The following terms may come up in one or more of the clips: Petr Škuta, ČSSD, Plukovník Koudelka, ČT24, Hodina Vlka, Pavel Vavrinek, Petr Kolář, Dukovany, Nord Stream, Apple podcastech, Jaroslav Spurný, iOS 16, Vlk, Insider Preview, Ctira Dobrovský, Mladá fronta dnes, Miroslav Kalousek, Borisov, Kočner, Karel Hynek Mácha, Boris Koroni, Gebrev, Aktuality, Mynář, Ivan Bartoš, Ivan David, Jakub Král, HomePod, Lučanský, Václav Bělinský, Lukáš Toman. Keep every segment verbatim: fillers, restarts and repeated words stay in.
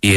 Je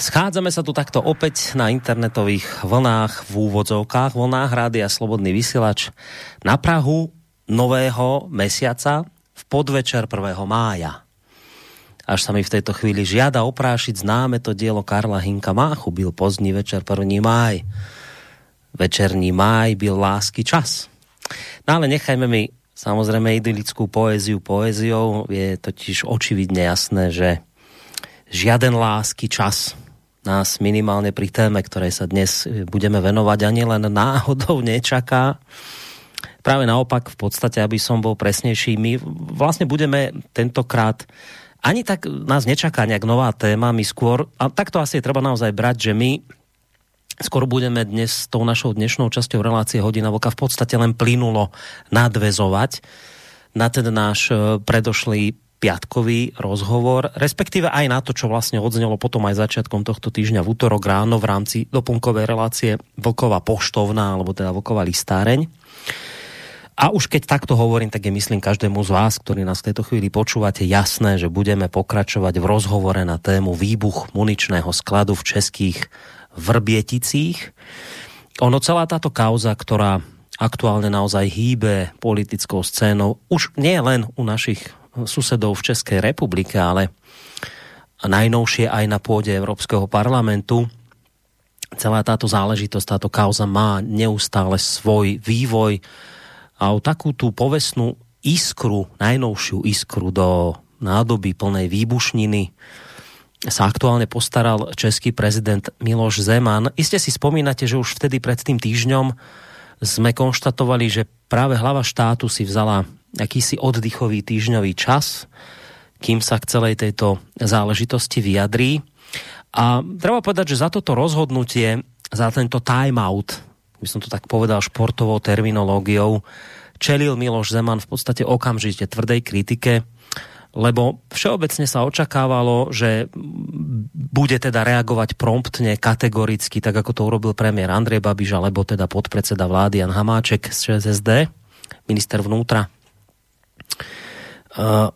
Schádzame sa tu takto opäť na internetových vlnách, v úvodzovkách, vlnách Rádia Slobodný vysielač na prahu nového mesiaca v podvečer prvého mája. Až sa mi v tejto chvíli žiada oprášiť známe to dielo Karla Hynka Máchu, byl pozdní večer prvý máj. Večerní máj byl lásky čas. No ale nechajme mi samozrejme idylickú poéziu poéziou, je totiž očividne jasné, že žiaden lásky čas nás minimálne pri téme, ktorej sa dnes budeme venovať, ani len náhodou nečaká. Práve naopak, v podstate, aby som bol presnejší, my vlastne budeme tentokrát, ani tak nás nečaká nejak nová téma, my skôr, a takto asi je treba naozaj brať, že my skôr budeme dnes tou našou dnešnou časťou relácie Hodina Vlka v podstate len plynulo nadväzovať na ten náš predošlý piatkový rozhovor, respektíve aj na to, čo vlastne odznelo potom aj začiatkom tohto týždňa v útorok ráno v rámci doplnkovej relácie Vlková poštovná, alebo teda Vlková listáreň. A už keď takto hovorím, tak je myslím každému z vás, ktorý nás v tejto chvíli počúvate, jasné, že budeme pokračovať v rozhovore na tému výbuch muničného skladu v českých Vrběticích. Ono, celá táto kauza, ktorá aktuálne naozaj hýbe politickou scénou, už nie len u našich susedov v Českej republike, ale najnovšie aj na pôde Európskeho parlamentu. Celá táto záležitosť, táto kauza má neustále svoj vývoj a o takú tú povestnú iskru, najnovšiu iskru do nádoby plnej výbušniny sa aktuálne postaral český prezident Miloš Zeman. Iste si spomínate, že už vtedy pred tým týždňom sme konštatovali, že práve hlava štátu si vzala akýsi oddychový týždňový čas, kým sa k celej tejto záležitosti vyjadrí. A treba povedať, že za toto rozhodnutie, za tento time-out, by som to tak povedal športovou terminológiou, čelil Miloš Zeman v podstate okamžite tvrdej kritike, lebo všeobecne sa očakávalo, že bude teda reagovať promptne, kategoricky, tak ako to urobil premiér Andrej Babiš, alebo teda podpredseda vlády Jan Hamáček z ČSSD, minister vnútra.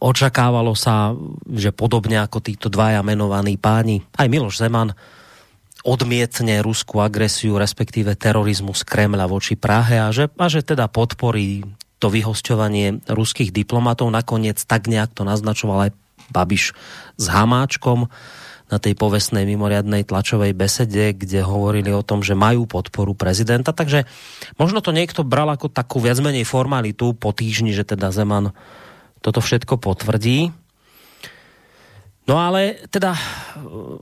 Očakávalo sa, že podobne ako títo dvaja menovaní páni, aj Miloš Zeman odmietne ruskú agresiu, respektíve terorizmus Kremľa voči Prahe a že, a že teda podporí to vyhosťovanie ruských diplomatov. Nakoniec tak nejak to naznačoval aj Babiš s Hamáčkom na tej povestnej mimoriadnej tlačovej besede, kde hovorili o tom, že majú podporu prezidenta. Takže možno to niekto bral ako takú viac menej formalitu po týždni, že teda Zeman toto všetko potvrdí. No ale teda,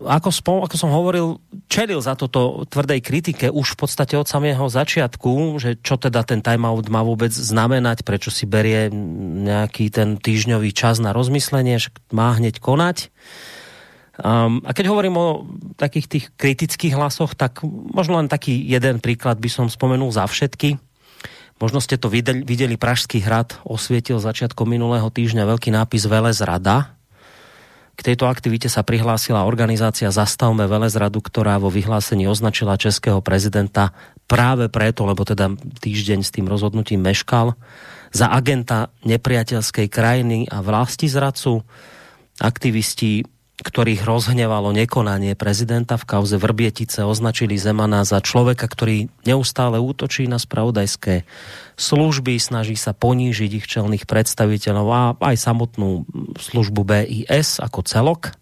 ako, spom- ako som hovoril, čelil za toto tvrdej kritike už v podstate od samého začiatku, že čo teda ten time-out má vôbec znamenať, prečo si berie nejaký ten týždňový čas na rozmyslenie, že má hneď konať. Um, a keď hovorím o takých tých kritických hlasoch, tak možno len taký jeden príklad by som spomenul za všetky. Možno ste to videli, videli Pražský hrad osvietil začiatkom minulého týždňa veľký nápis Velezrada. K tejto aktivite sa prihlásila organizácia Zastavme Velezradu, ktorá vo vyhlásení označila českého prezidenta práve preto, lebo teda týždeň s tým rozhodnutím meškal, za agenta nepriateľskej krajiny a vlastizradcu. Aktivisti, ktorých rozhnevalo nekonanie prezidenta v kauze Vrbětice, označili Zemana za človeka, ktorý neustále útočí na spravodajské služby, snaží sa ponížiť ich čelných predstaviteľov a aj samotnú službu B I S ako celok,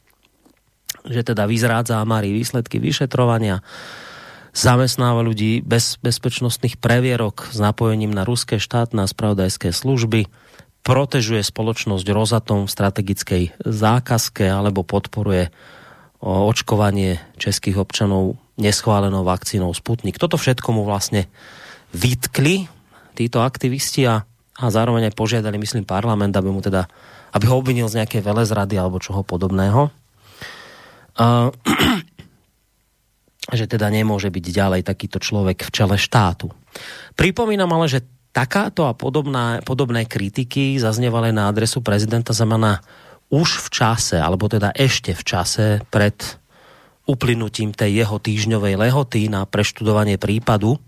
že teda vyzrádza a marí výsledky vyšetrovania, zamestnáva ľudí bez bezpečnostných previerok s napojením na ruské štátne a spravodajské služby, protežuje spoločnosť Rosatom v strategickej zákazke alebo podporuje očkovanie českých občanov neschválenou vakcínou Sputnik. Toto všetko mu vlastne vytkli títo aktivisti a, a zároveň aj požiadali, myslím, parlament, aby mu teda, aby ho obvinil z nejakej velezrady alebo čoho podobného. Uh, že teda nemôže byť ďalej takýto človek v čele štátu. Pripomínam ale, že takáto a podobná, podobné kritiky zaznievali na adresu prezidenta Zemana už v čase, alebo teda ešte v čase pred uplynutím tej jeho týždňovej lehoty na preštudovanie prípadu.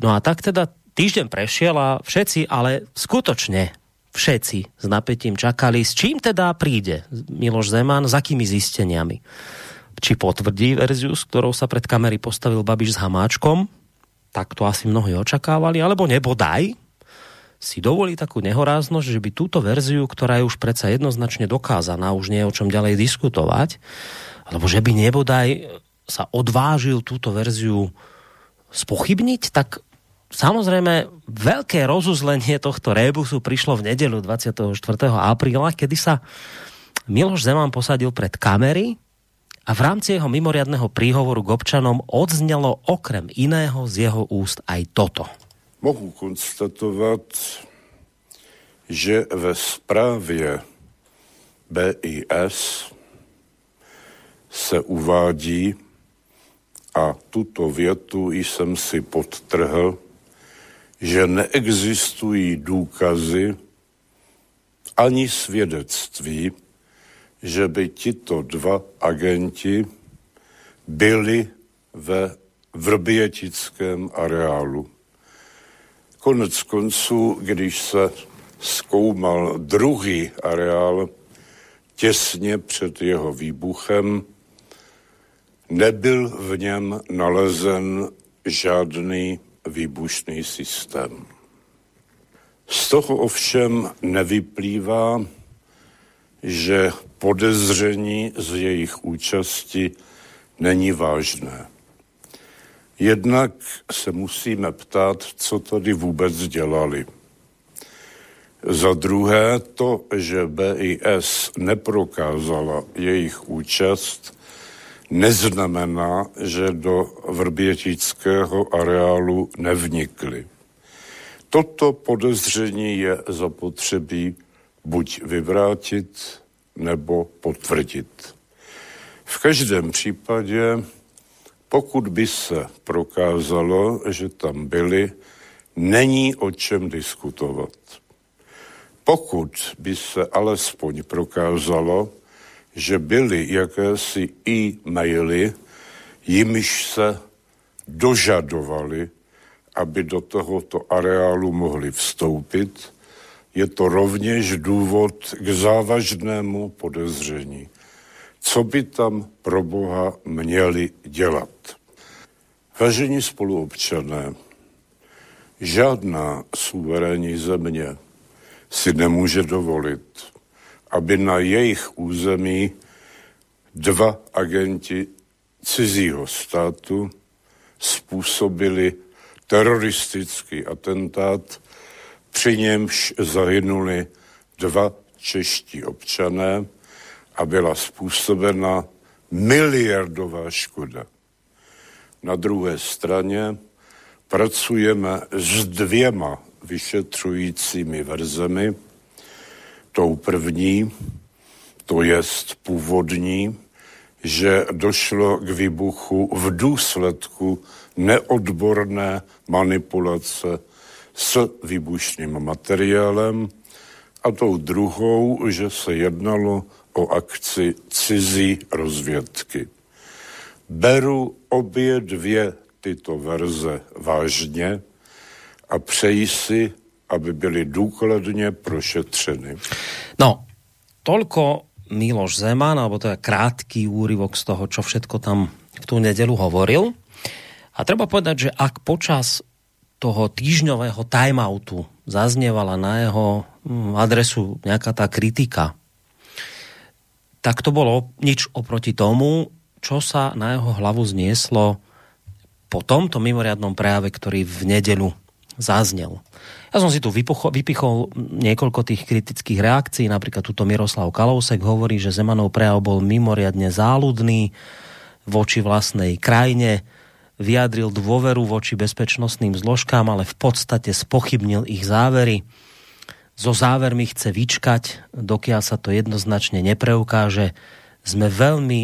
No a tak teda týždeň prešiel a všetci, ale skutočne všetci s napätím čakali, s čím teda príde Miloš Zeman, s akými zisteniami. Či potvrdí verziu, s ktorou sa pred kamery postavil Babiš s Hamáčkom, tak to asi mnohí očakávali, alebo nebodaj si dovolí takú nehoráznosť, že by túto verziu, ktorá je už predsa jednoznačne dokázaná, už nie je o čom ďalej diskutovať, alebo že by nebodaj sa odvážil túto verziu spochybniť, tak samozrejme veľké rozuzlenie tohto rébusu prišlo v nedeľu dvadsiateho štvrtého apríla, kedy sa Miloš Zeman posadil pred kamery a v rámci jeho mimoriadneho príhovoru k občanom odznelo okrem iného z jeho úst aj toto. Mohu konstatovat, že ve zprávě B I S se uvádí, a tuto větu jsem si podtrhl, že neexistují důkazy ani svědectví, že by tito dva agenti byli ve vrbětickém areálu. Konec konců, když se zkoumal druhý areál těsně před jeho výbuchem, nebyl v něm nalezen žádný výbušný systém. Z toho ovšem nevyplývá, že podezření z jejich účasti není vážné. Jednak se musíme ptát, co tady vůbec dělali. Za druhé, to, že B I S neprokázala jejich účast, neznamená, že do vrbětického areálu nevnikli. Toto podezření je zapotřebí buď vyvrátit, nebo potvrdit. V každém případě, pokud by se prokázalo, že tam byli, není o čem diskutovat. Pokud by se alespoň prokázalo, že byly jakési e-maily, jimž se dožadovali, aby do tohoto areálu mohli vstoupit, je to rovněž důvod k závažnému podezření. Co by tam pro Boha měli dělat? Vážení spoluobčané, žádná suverénní země si nemůže dovolit, aby na jejich území dva agenti cizího státu způsobili teroristický atentát, při němž zahynuli dva čeští občané a byla způsobena miliardová škoda. Na druhé straně pracujeme s dvěma vyšetřujícími verzemi. Tou první, to jest původní, že došlo k výbuchu v důsledku neodborné manipulace s výbušným materiálem, a tou druhou, že se jednalo o akci cizí rozvědky. Beru obě dvě tyto verze vážně a přeji si, aby byly důkladně prošetřeny. No, toľko Miloš Zeman, alebo to je krátky úryvok z toho, čo všetko tam v tú nedeľu hovoril. A treba povedať, že ak počas toho týždňového timeoutu zaznievala na jeho adresu nejaká tá kritika, tak to bolo nič oproti tomu, čo sa na jeho hlavu znieslo po tomto mimoriadnom prejave, ktorý v nedeľu zaznel. Ja som si tu vypucho, vypichol niekoľko tých kritických reakcií, napríklad tuto Miroslav Kalousek hovorí, že Zemanov prejav bol mimoriadne záľudný voči vlastnej krajine, vyjadril dôveru voči bezpečnostným zložkám, ale v podstate spochybnil ich závery. So závermi chce vyčkať, dokiaľ sa to jednoznačne nepreukáže. Sme veľmi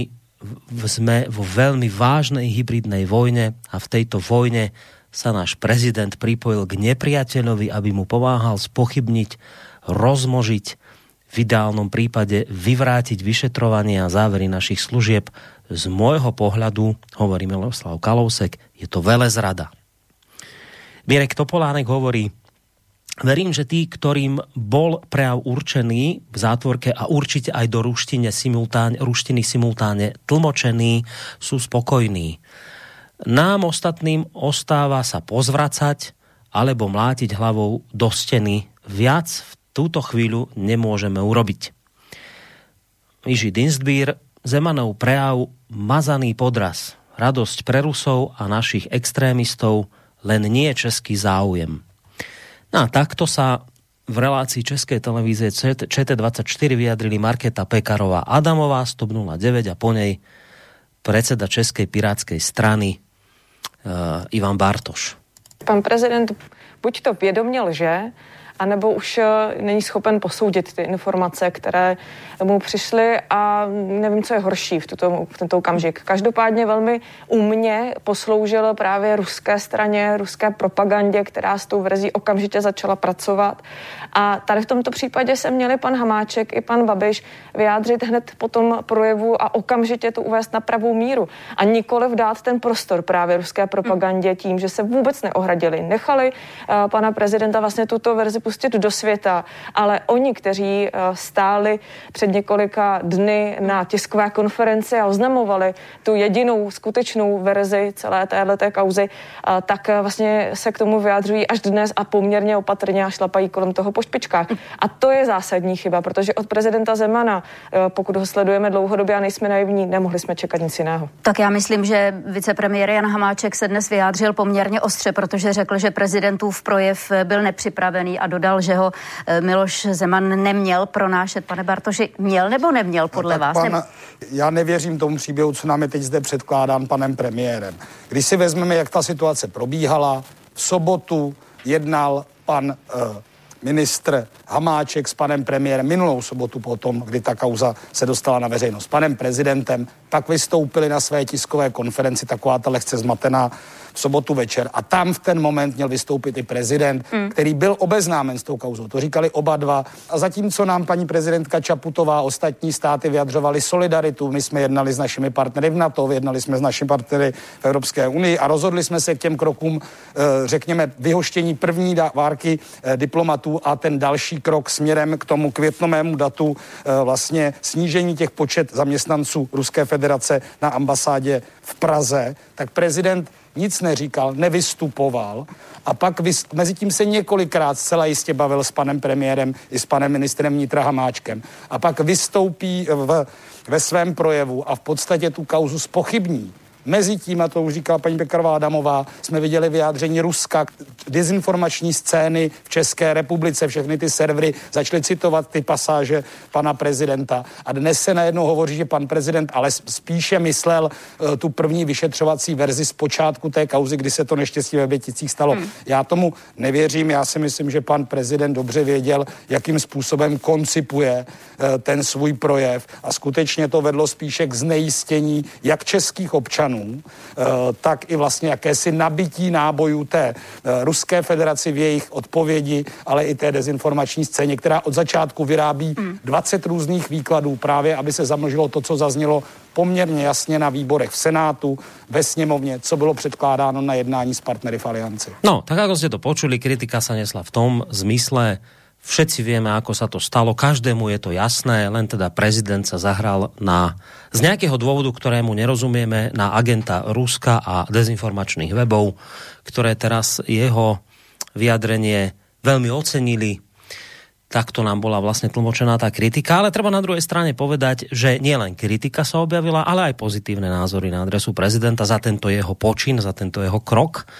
sme vo veľmi vážnej hybridnej vojne a v tejto vojne sa náš prezident pripojil k nepriateľovi, aby mu pomáhal spochybniť, rozmožiť, v ideálnom prípade vyvrátiť vyšetrovanie a závery našich služieb. Z môjho pohľadu, hovorí Miroslav Kalousek, je to velezrada. Mirek Topolánek hovorí: verím, že tí, ktorým bol prejav určený v zátvorke a určite aj do ruštine simultáne, ruštiny simultáne tlmočený, sú spokojní. Nám ostatným ostáva sa pozvracať alebo mlátiť hlavou do steny. Viac v túto chvíľu nemôžeme urobiť. Iži Dinsbír: Zemanov prejav mazaný podraz. Radosť pre Rusov a našich extrémistov, len nie český záujem. No a takto sa v relácii Českej televízie ČT dvadsaťštyri vyjadrili Markéta Pekarová Adamová z TOP nula deväť a po nej predseda Českej pirátskej strany uh, Ivan Bartoš. Pan prezident buď to vědomě lže, anebo už není schopen posoudit ty informace, které mu přišly, a nevím, co je horší v, tuto, v tento okamžik. Každopádně velmi umně posloužil právě ruské straně, ruské propagandě, která s tou verzí okamžitě začala pracovat. A tady v tomto případě se měli pan Hamáček i pan Babiš vyjádřit hned po tom projevu a okamžitě to uvést na pravou míru. A nikoliv dát ten prostor právě ruské propagandě tím, že se vůbec neohradili. Nechali uh, pana prezidenta vlastně tuto verzi pustit do světa, ale oni, kteří stáli před několika dny na tiskové konferenci a oznamovali tu jedinou skutečnou verzi celé téhleté kauzy, tak vlastně se k tomu vyjadřují až dnes a poměrně opatrně a šlapají kolem toho po špičkách. A to je zásadní chyba, protože od prezidenta Zemana, pokud ho sledujeme dlouhodobě a nejsme naivní, nemohli jsme čekat nic jiného. Tak já myslím, že vicepremiér Jan Hamáček se dnes vyjádřil poměrně ostře, protože řekl, že prezidentův projev byl nepřipravený a dodal, že ho Miloš Zeman neměl pronášet. Pane Bartoši, měl nebo neměl podle no, vás? Pan, nebo... Já nevěřím tomu příběhu, co nám je teď zde předkládán panem premiérem. Když si vezmeme, jak ta situace probíhala, v sobotu jednal pan uh, ministr Hamáček s panem premiérem minulou sobotu potom, kdy ta kauza se dostala na veřejnost, s panem prezidentem, pak vystoupili na své tiskové konferenci, taková ta lehce zmatená v sobotu večer, a tam v ten moment měl vystoupit i prezident, mm. který byl obeznámen s tou kauzou. To říkali oba dva. A zatímco nám paní prezidentka Čaputová a ostatní státy vyjadřovali solidaritu, my jsme jednali s našimi partnery v NATO, jednali jsme s našimi partnery v Evropské unii a rozhodli jsme se k těm krokům, řekněme, vyhoštění první várky diplomatů a ten další krok směrem k tomu květnovému datu, vlastně snížení těch počet zaměstnanců Ruské federace na ambasádě v Praze, tak prezident nic neříkal, nevystupoval a pak vys- mezi tím se několikrát zcela jistě bavil s panem premiérem i s panem ministrem vnitra Hamáčkem a pak vystoupí v, ve svém projevu a v podstatě tu kauzu zpochybní. Mezitím, a to už říkala paní Pekarová Adamová, jsme viděli vyjádření Ruska, dezinformační scény v České republice, všechny ty servery začaly citovat ty pasáže pana prezidenta. A dnes se najednou hovoří, že pan prezident ale spíše myslel uh, tu první vyšetřovací verzi z počátku té kauzy, kdy se to neštěstí ve Vrběticích stalo. Hmm. Já tomu nevěřím, já si myslím, že pan prezident dobře věděl, jakým způsobem koncipuje uh, ten svůj projev a skutečně to vedlo spíše k znejistění jak českých občanů, tak i vlastně jakési nabití nábojů té Ruské federaci v jejich odpovědi, ale i té dezinformační scéně, která od začátku vyrábí dvacet různých výkladů právě, aby se zamlžilo to, co zaznělo poměrně jasně na výborech v Senátu, ve sněmovně, co bylo předkládáno na jednání s partnery v Alianci. No, tak ako ste to počuli, kritika sa nesla v tom zmysle, všetci vieme, ako sa to stalo, každému je to jasné, len teda prezident sa zahral na, z nejakého dôvodu, ktorému nerozumieme, na agenta Ruska a dezinformačných webov, ktoré teraz jeho vyjadrenie veľmi ocenili. Takto nám bola vlastne tlmočená tá kritika, ale treba na druhej strane povedať, že nielen kritika sa objavila, ale aj pozitívne názory na adresu prezidenta za tento jeho počin, za tento jeho krok.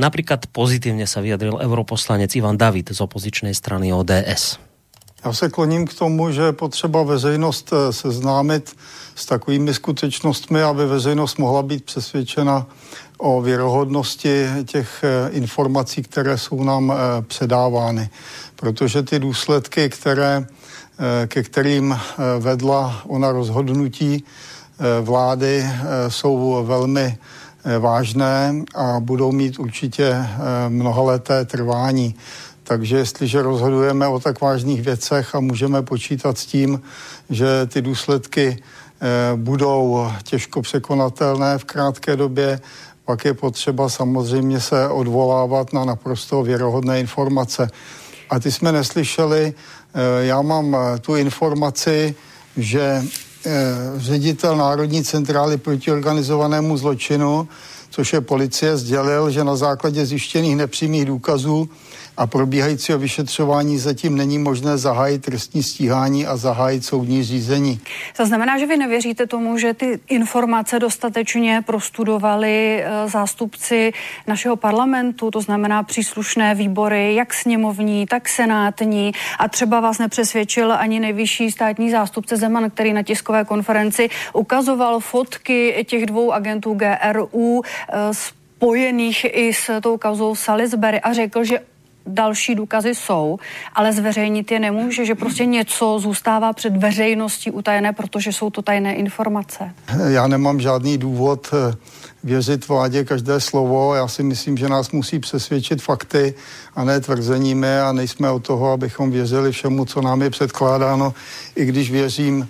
Napríklad pozitívne sa vyjadril europoslanec Ivan David z opozičnej strany ó dé es. Já se kloním k tomu, že je potřeba veřejnost seznámit s takovými skutečnostmi, aby veřejnost mohla být přesvědčena o věrohodnosti těch informací, které jsou nám předávány. Protože ty důsledky, které, ke kterým vedla ona rozhodnutí, vlády jsou velmi vážné a budou mít určitě mnohaleté trvání. Takže jestliže rozhodujeme o tak vážných věcech a můžeme počítat s tím, že ty důsledky budou těžko překonatelné v krátké době, pak je potřeba samozřejmě se odvolávat na naprosto věrohodné informace. A ty jsme neslyšeli, já mám tu informaci, že ředitel Národní centrály proti organizovanému zločinu, což je policie, sdělil, že na základě zjištěných nepřímých důkazů a probíhajícího vyšetřování zatím není možné zahájit trestní stíhání a zahájit soudní řízení. To znamená, že vy nevěříte tomu, že ty informace dostatečně prostudovali zástupci našeho parlamentu, to znamená příslušné výbory, jak sněmovní, tak senátní, a třeba vás nepřesvědčil ani nejvyšší státní zástupce Zeman, který na tiskové konferenci ukazoval fotky těch dvou agentů G R U spojených i s tou kauzou Salisbury a řekl, že další důkazy jsou, ale zveřejnit je nemůže, že prostě něco zůstává před veřejností utajené, protože jsou to tajné informace. Já nemám žádný důvod věřit vládě každé slovo. Já si myslím, že nás musí přesvědčit fakty a ne tvrzeními a nejsme od toho, abychom věřili všemu, co nám je předkládáno, i když věřím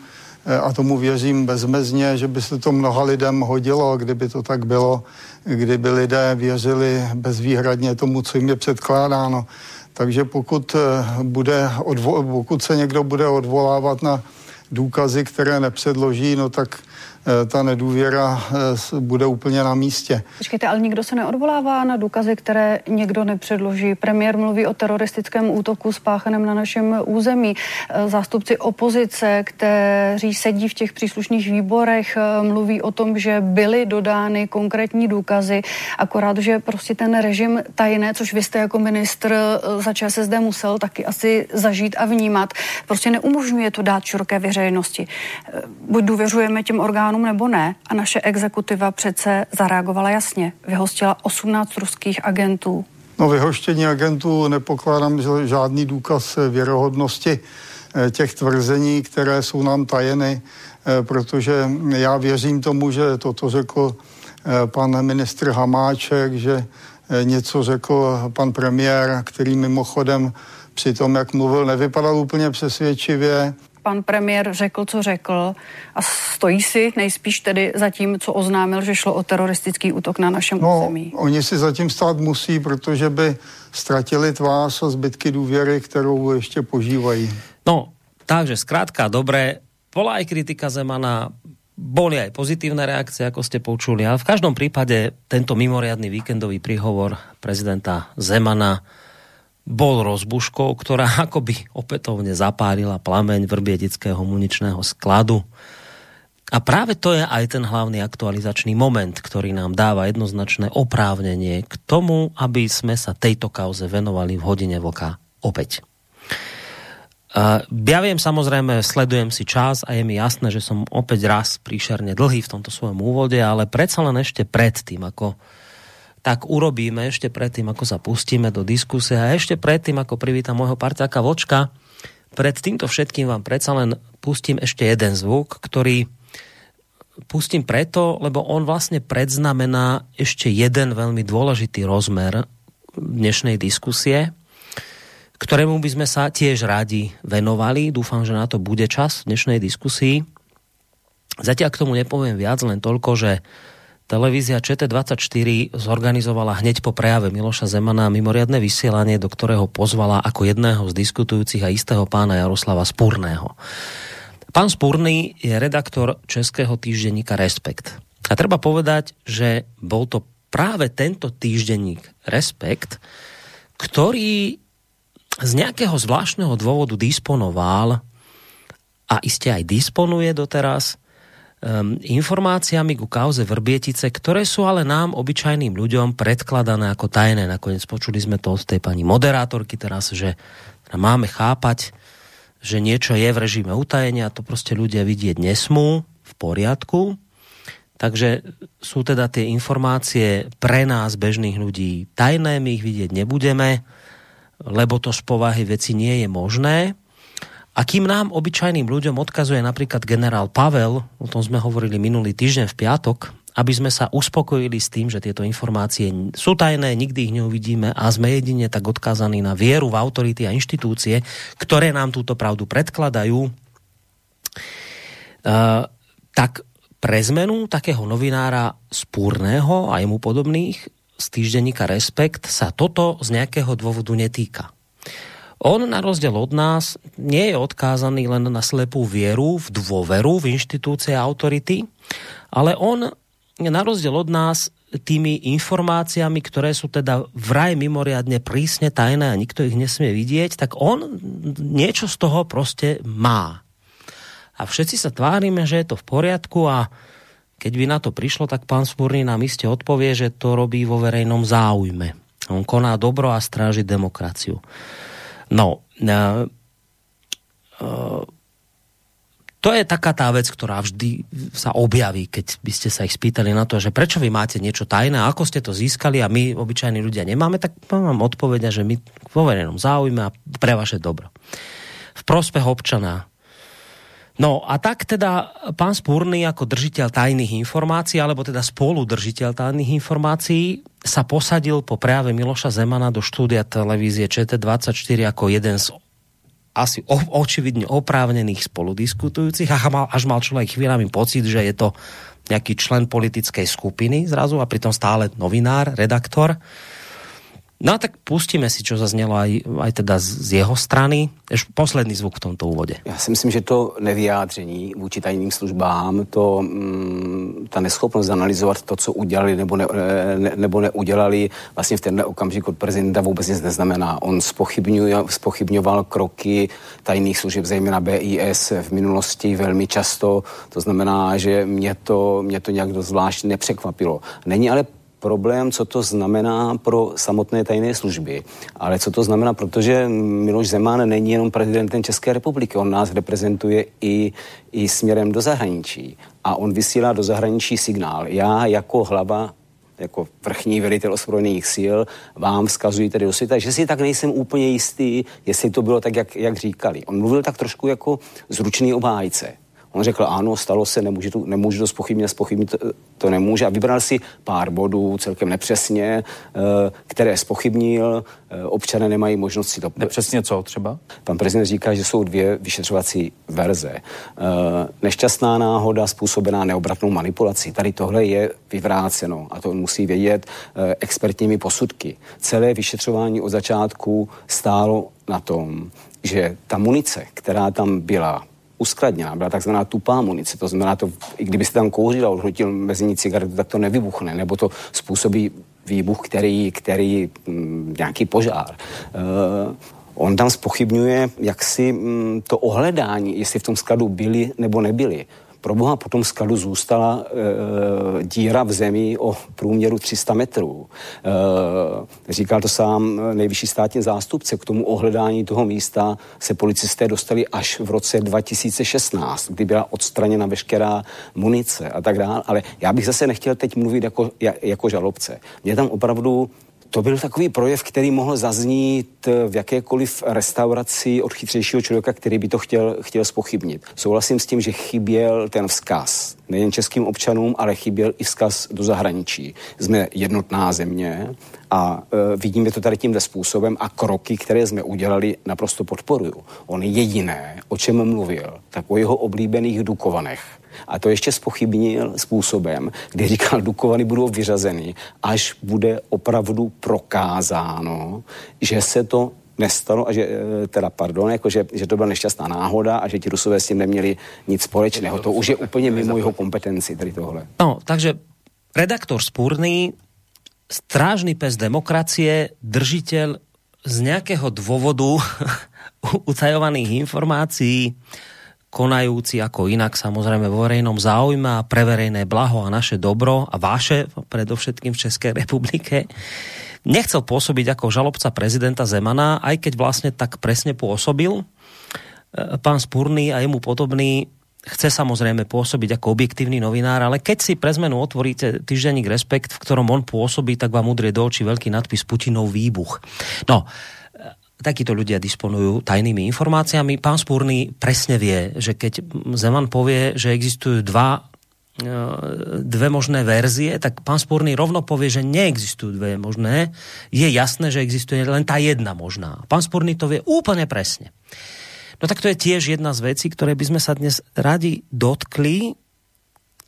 a tomu věřím bezmezně, že by se to mnoha lidem hodilo, kdyby to tak bylo, kdyby lidé věřili bezvýhradně tomu, co jim je předkládáno. Takže pokud, bude odvo- pokud se někdo bude odvolávat na důkazy, které nepředloží, no tak ta nedůvěra bude úplně na místě. Počkejte, ale nikdo se neodvolává na důkazy, které někdo nepředloží. Premiér mluví o teroristickém útoku spáchaném na našem území. Zástupci opozice, kteří sedí v těch příslušných výborech, mluví o tom, že byly dodány konkrétní důkazy, akorát, že prostě ten režim tajné, což vy jste jako ministr za ČSSD musel taky asi zažít a vnímat, prostě neumožňuje to dát široké veřejnosti. Buď důvěřujeme těm orgánům, nebo ne, a naše exekutiva přece zareagovala jasně. Vyhostila osmnáct ruských agentů. No vyhoštění agentů nepokládám žádný důkaz věrohodnosti těch tvrzení, které jsou nám tajeny, protože já věřím tomu, že toto řekl pan ministr Hamáček, že něco řekl pan premiér, který mimochodem při tom, jak mluvil, nevypadal úplně přesvědčivě. Pan premiér řekl, co řekl, a stojí si nejspíš tedy za tím, co oznámil, že šlo o teroristický útok na našem no, území. Oni si zatím stát musí, protože by ztratili tvář a zbytky důvěry, kterou ještě požívají. No, takže zkrátka dobre, bola aj kritika Zemana, boli aj pozitívne reakcie, ako ste počuli, ale v každom prípade tento mimoriadny víkendový príhovor prezidenta Zemana bol rozbuškou, ktorá akoby opätovne zapálila plameň vrbětického muničného skladu. A práve to je aj ten hlavný aktualizačný moment, ktorý nám dáva jednoznačné oprávnenie k tomu, aby sme sa tejto kauze venovali v Hodine Vlka opäť. Ja viem, samozrejme, sledujem si čas a je mi jasné, že som opäť raz príšerne dlhý v tomto svojom úvode, ale predsa len ešte predtým, ako tak urobíme, ešte predtým, ako sa pustíme do diskusie a ešte predtým, ako privítam môjho parťáka Vočka, pred týmto všetkým vám predsa len pustím ešte jeden zvuk, ktorý pustím preto, lebo on vlastne predznamená ešte jeden veľmi dôležitý rozmer dnešnej diskusie, ktorému by sme sa tiež radi venovali. Dúfam, že na to bude čas v dnešnej diskusii. Zatiaľ k tomu nepoviem viac, len toľko, že televízia Č T dvadsaťštyri zorganizovala hneď po prejave Miloša Zemana mimoriadne vysielanie, do ktorého pozvala ako jedného z diskutujúcich a istého pána Jaroslava Spurného. Pán Spurný je redaktor českého týždenníka Respekt. A treba povedať, že bol to práve tento týždenník Respekt, ktorý z nejakého zvláštneho dôvodu disponoval a iste aj disponuje doteraz informáciami ku kauze Vrbětice, ktoré sú ale nám, obyčajným ľuďom, predkladané ako tajné. Nakoniec počuli sme to od tej pani moderátorky teraz, že máme chápať, že niečo je v režime utajenia, to proste ľudia vidieť nesmú, v poriadku. Takže sú teda tie informácie pre nás, bežných ľudí, tajné, my ich vidieť nebudeme, lebo to z povahy veci nie je možné. A kým nám, obyčajným ľuďom, odkazuje napríklad generál Pavel, o tom sme hovorili minulý týždeň v piatok, aby sme sa uspokojili s tým, že tieto informácie sú tajné, nikdy ich neuvidíme a sme jedine tak odkázaní na vieru v autority a inštitúcie, ktoré nám túto pravdu predkladajú, uh, tak pre zmenu takého novinára Spurného a jemu podobných z týždenníka Respekt sa toto z nejakého dôvodu netýka. On na rozdiel od nás nie je odkázaný len na slepú vieru v dôveru v inštitúcie a autority, ale on na rozdiel od nás tými informáciami, ktoré sú teda vraj mimoriadne prísne tajné a nikto ich nesmie vidieť, tak on niečo z toho proste má. A všetci sa tvárime, že je to v poriadku a keď by na to prišlo, tak pán Spurný nám iste odpovie, že to robí vo verejnom záujme. On koná dobro a stráži demokraciu. No, uh, uh, to je taká tá vec, ktorá vždy sa objaví, keď by ste sa ich spýtali na to, že prečo vy máte niečo tajné, ako ste to získali a my, obyčajní ľudia, nemáme, tak mám odpovedia, že my vo verejnom záujme a pre vaše dobro. V prospech občana. No a tak teda pán Spurný ako držiteľ tajných informácií, alebo teda spoludržiteľ tajných informácií, sa posadil po prejave Miloša Zemana do štúdia televízie ČT dvadsaťštyri ako jeden z asi očividne oprávnených spoludiskutujúcich, až mal človek chvíľami pocit, že je to nejaký člen politickej skupiny zrazu a pritom stále novinár, redaktor. No a tak pustíme si, čo zaznělo aj, aj teda z jeho strany. Ešte posledný zvuk v tomto úvode. Já si myslím, že to nevyjádření vůči tajným službám, to, mm, ta neschopnost analyzovat to, co udělali nebo, ne, ne, nebo neudělali, vlastně v tenhle okamžik od prezidenta vůbec nic neznamená. On zpochybňoval kroky tajných služeb, zejména B I S v minulosti velmi často. To znamená, že mě to, mě to nějak zvlášť nepřekvapilo. Není ale problém, co to znamená pro samotné tajné služby. Ale co to znamená, protože Miloš Zeman není jenom prezidentem České republiky, on nás reprezentuje i, i směrem do zahraničí. A on vysílá do zahraničí signál. Já jako hlava, jako vrchní velitel ozbrojených sil, vám vzkazují tedy do světa, že si tak nejsem úplně jistý, jestli to bylo tak, jak, jak říkali. On mluvil tak trošku jako zručný obhájce. On řekl, ano, stalo se, nemůže to, nemůže to zpochybnit, zpochybnit to nemůže. A vybral si pár bodů, celkem nepřesně, které zpochybnil. Občané nemají možnost si to... Nepřesně co třeba? Pan prezident říká, že jsou dvě vyšetřovací verze. Nešťastná náhoda způsobená neobratnou manipulací. Tady tohle je vyvráceno a to on musí vědět expertními posudky. Celé vyšetřování od začátku stálo na tom, že ta munice, která tam byla, uskladněná, byla takzvaná tupá munice, to znamená to, i kdyby se tam kouřil a odhodil mezi ní cigaretu, tak to nevybuchne, nebo to způsobí výbuch, který, který m, nějaký požár. Uh, on tam zpochybňuje jaksi m, to ohledání, jestli v tom skladu byli nebo nebyli. Proboha, po tom skladu zůstala e, díra v zemi o průměru tři sta metrů. E, říkal to sám nejvyšší státní zástupce. K tomu ohledání toho místa se policisté dostali až v roce dva tisíce šestnáct, kdy byla odstraněna veškerá munice a tak dále. Ale já bych zase nechtěl teď mluvit jako, jako žalobce. Mě tam opravdu... To byl takový projev, který mohl zaznít v jakékoliv restauraci od chytřejšího člověka, který by to chtěl, chtěl zpochybnit. Souhlasím s tím, že chyběl ten vzkaz nejen českým občanům, ale chyběl i vzkaz do zahraničí. Jsme jednotná země a e, vidíme to tady tímhle způsobem a kroky, které jsme udělali, naprosto podporuju. On jediné, o čem mluvil, tak o jeho oblíbených Dukovanech. A to ještě zpochybnil způsobem, kdy říkal, Dukovany budou vyřazeny, až bude opravdu prokázáno, že se to nestalo a že, teda pardon, jako že, že to byla nešťastná náhoda a že ti Rusové s tím neměli nic společného. To už je úplně mimo jeho kompetenci, tady tohle. No, takže redaktor Spurný, strážný pes demokracie, držitel z nějakého dôvodu utajovaných informácií, konajúci ako inak, samozrejme, vo verejnom záujme a pre verejné blaho a naše dobro a vaše, predovšetkým v Českej republike, nechcel pôsobiť ako žalobca prezidenta Zemana, aj keď vlastne tak presne pôsobil. Pán Spurný a jemu podobný chce samozrejme pôsobiť ako objektívny novinár, ale keď si pre zmenu otvoríte týždenník Respekt, v ktorom on pôsobí, tak vám udrie do očí veľký nadpis Putinov výbuch. No, takíto ľudia disponujú tajnými informáciami. Pán Spurný presne vie, že keď Zeman povie, že existujú dva, dve možné verzie, tak pán Spurný rovno povie, že neexistujú dve možné. Je jasné, že existuje len tá jedna možná. Pán Spurný to vie úplne presne. No tak to je tiež jedna z vecí, ktoré by sme sa dnes radi dotkli,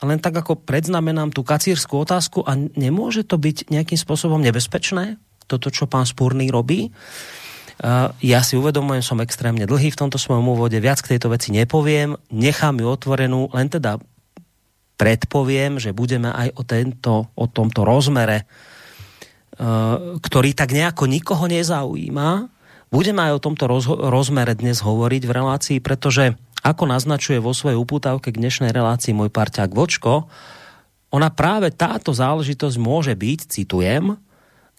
len tak ako predznamenám tú kacírskú otázku a nemôže to byť nejakým spôsobom nebezpečné, toto, čo pán Spurný robí. Ja si uvedomujem, som extrémne dlhý v tomto svojom úvode, viac k tejto veci nepoviem, nechám ju otvorenú, len teda predpoviem, že budeme aj o, tento, o tomto rozmere, ktorý tak nejako nikoho nezaujíma, budeme aj o tomto rozho- rozmere dnes hovoriť v relácii, pretože ako naznačuje vo svojej upútavke k dnešnej relácii môj parťák Vočko, ona práve táto záležitosť môže byť, citujem,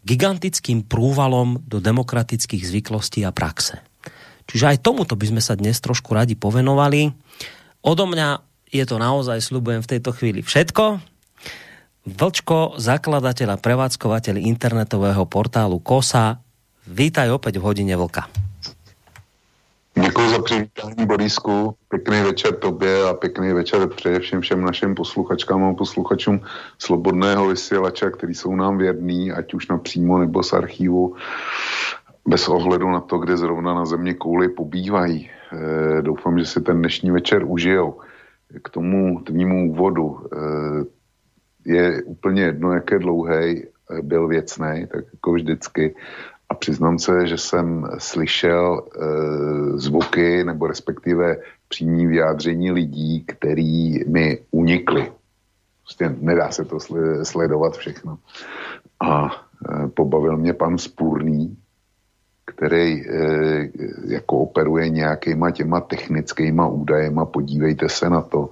gigantickým prúvalom do demokratických zvyklostí a praxe. Čiže aj tomuto by sme sa dnes trošku radi povenovali. Odo mňa je to naozaj, sľubujem v tejto chvíli všetko. Vlčko, zakladateľ a prevádzkovateľ internetového portálu Kosa, vítaj opäť v Hodine Vlka. Děkuji za přivítání, Borisku. Pěkný večer tobě a pěkný večer především všem našim posluchačkám a posluchačům Slobodného vysielača, který jsou nám věrní, ať už napřímo nebo z archívu, bez ohledu na to, kde zrovna na země kouli pobývají. E, doufám, že si ten dnešní večer užijou. K tomu tvému úvodu e, je úplně jedno, jaké dlouhej, byl věcnej, tak jako vždycky. A přiznám se, že jsem slyšel e, zvuky nebo respektive přímý vyjádření lidí, který mi unikli. Prostě nedá se to sl- sledovat všechno. A e, pobavil mě pan Spurný, který e, jako operuje nějakýma těma technickýma údajema. Podívejte se na to.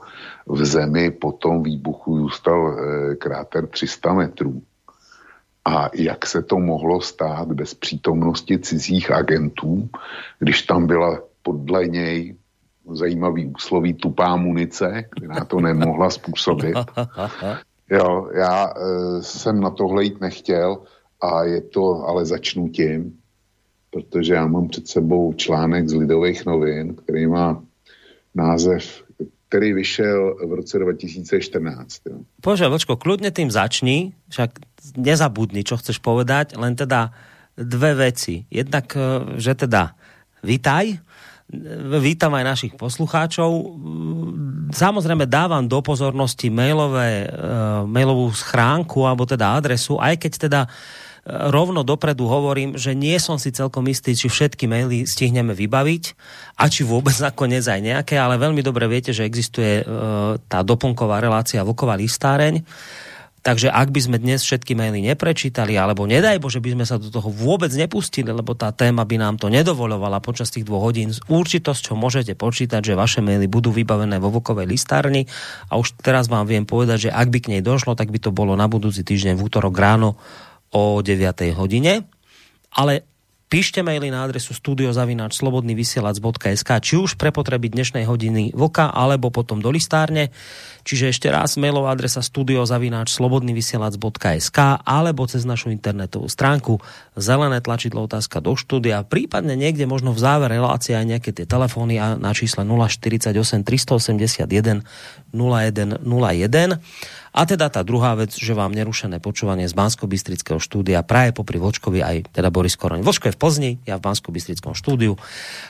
V zemi po tom výbuchu zůstal e, kráter tři sta metrů. A jak se to mohlo stát bez přítomnosti cizích agentů, když tam byla podle něj zajímavý úsloví tupá munice, která to nemohla způsobit. Jo, já e, jsem na tohle jít nechtěl a je to, ale začnu tím, protože já mám před sebou článek z Lidových novin, který má název, který vyšel v roce dva tisíce štrnásť. Jo. Bože, Vlčko, kľudne tým začni, však nezabudni, čo chceš povedať, len teda dve veci. Jednak, že teda vítaj, vítam aj našich poslucháčov. Samozrejme dávam do pozornosti mailové, mailovú schránku, alebo teda adresu, aj keď teda rovno dopredu hovorím, že nie som si celkom istý, či všetky maily stihneme vybaviť a či vôbec nakoniec aj nejaké, ale veľmi dobre viete, že existuje tá doplnková relácia Vlková listáreň. Takže ak by sme dnes všetky maily neprečítali, alebo nedaj Bože, by sme sa do toho vôbec nepustili, lebo tá téma by nám to nedovolovala počas tých dvoch hodín, s určitosťou môžete počítať, že vaše maily budú vybavené vo Vlkovej listárni a už teraz vám viem povedať, že ak by k nej došlo, tak by to bolo na budúci týždeň v útorok ráno o deviatej hodine. Ale píšte maily na adresu studio zavináč slobodný vysielač bodka es ká, či už pre potreby dnešnej Hodiny Vlka, alebo potom do listárne. Čiže ešte raz mailová adresa studio zavináč slobodný vysielač bodka es ká, alebo cez našu internetovú stránku zelené tlačidlo otázka do štúdia, prípadne niekde možno v záver relácie aj nejaké tie telefóny a na čísle nula štyridsaťosem tristoosemdesiatjeden nula jeden nula jeden. A teda tá druhá vec, že vám nerušené počúvanie z Banskobystrického štúdia praje popri Vočkovi aj teda Boris Koroni. Vočko je v Plzni, ja v Banskobystrickom štúdiu.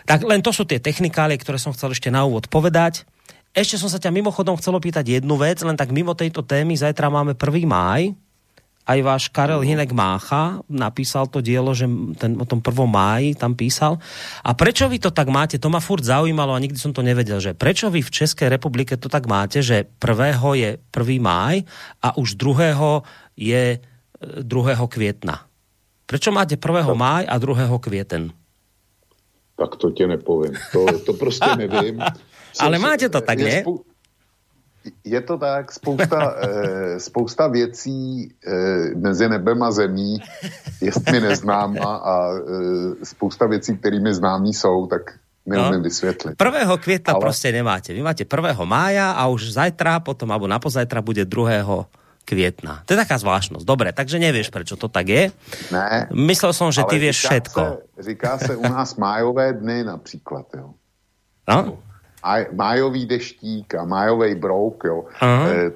Tak len to sú tie technikálie, ktoré som chcel ešte na úvod povedať. Ešte som sa ťa mimochodom chcel opýtať jednu vec, len tak mimo tejto témy, zajtra máme prvý máj. Aj váš Karel Hynek Mácha napísal to dielo, že ten, o tom prvom máji tam písal. A prečo vy to tak máte? To ma furt zaujímalo a nikdy som to nevedel, že prečo vy v Českej republike to tak máte, že prvého je prvý máj a už druhého je druhého května. Prečo máte prvého máj a druhého květen? Tak to ti nepoviem. To, to proste neviem. Ale máte to tak, nie? Je to tak, spousta, spousta věcí mezi nebem a zemí, jestli neznám a, a spousta věcí, kterými známí jsou, tak neumím no, vysvětlit. prvého května ale... prostě nemáte. Vy máte prvého mája a už zajtra, potom, alebo napozajtra bude druhého kvietna. To je taká zvláštnosť. Dobre, takže nevieš, prečo to tak je. Ne. Myslel som, že ty vieš všetko. Se, říká se u nás májové dny napríklad, jo. No? Májový deštík a májový brouk, jo. E,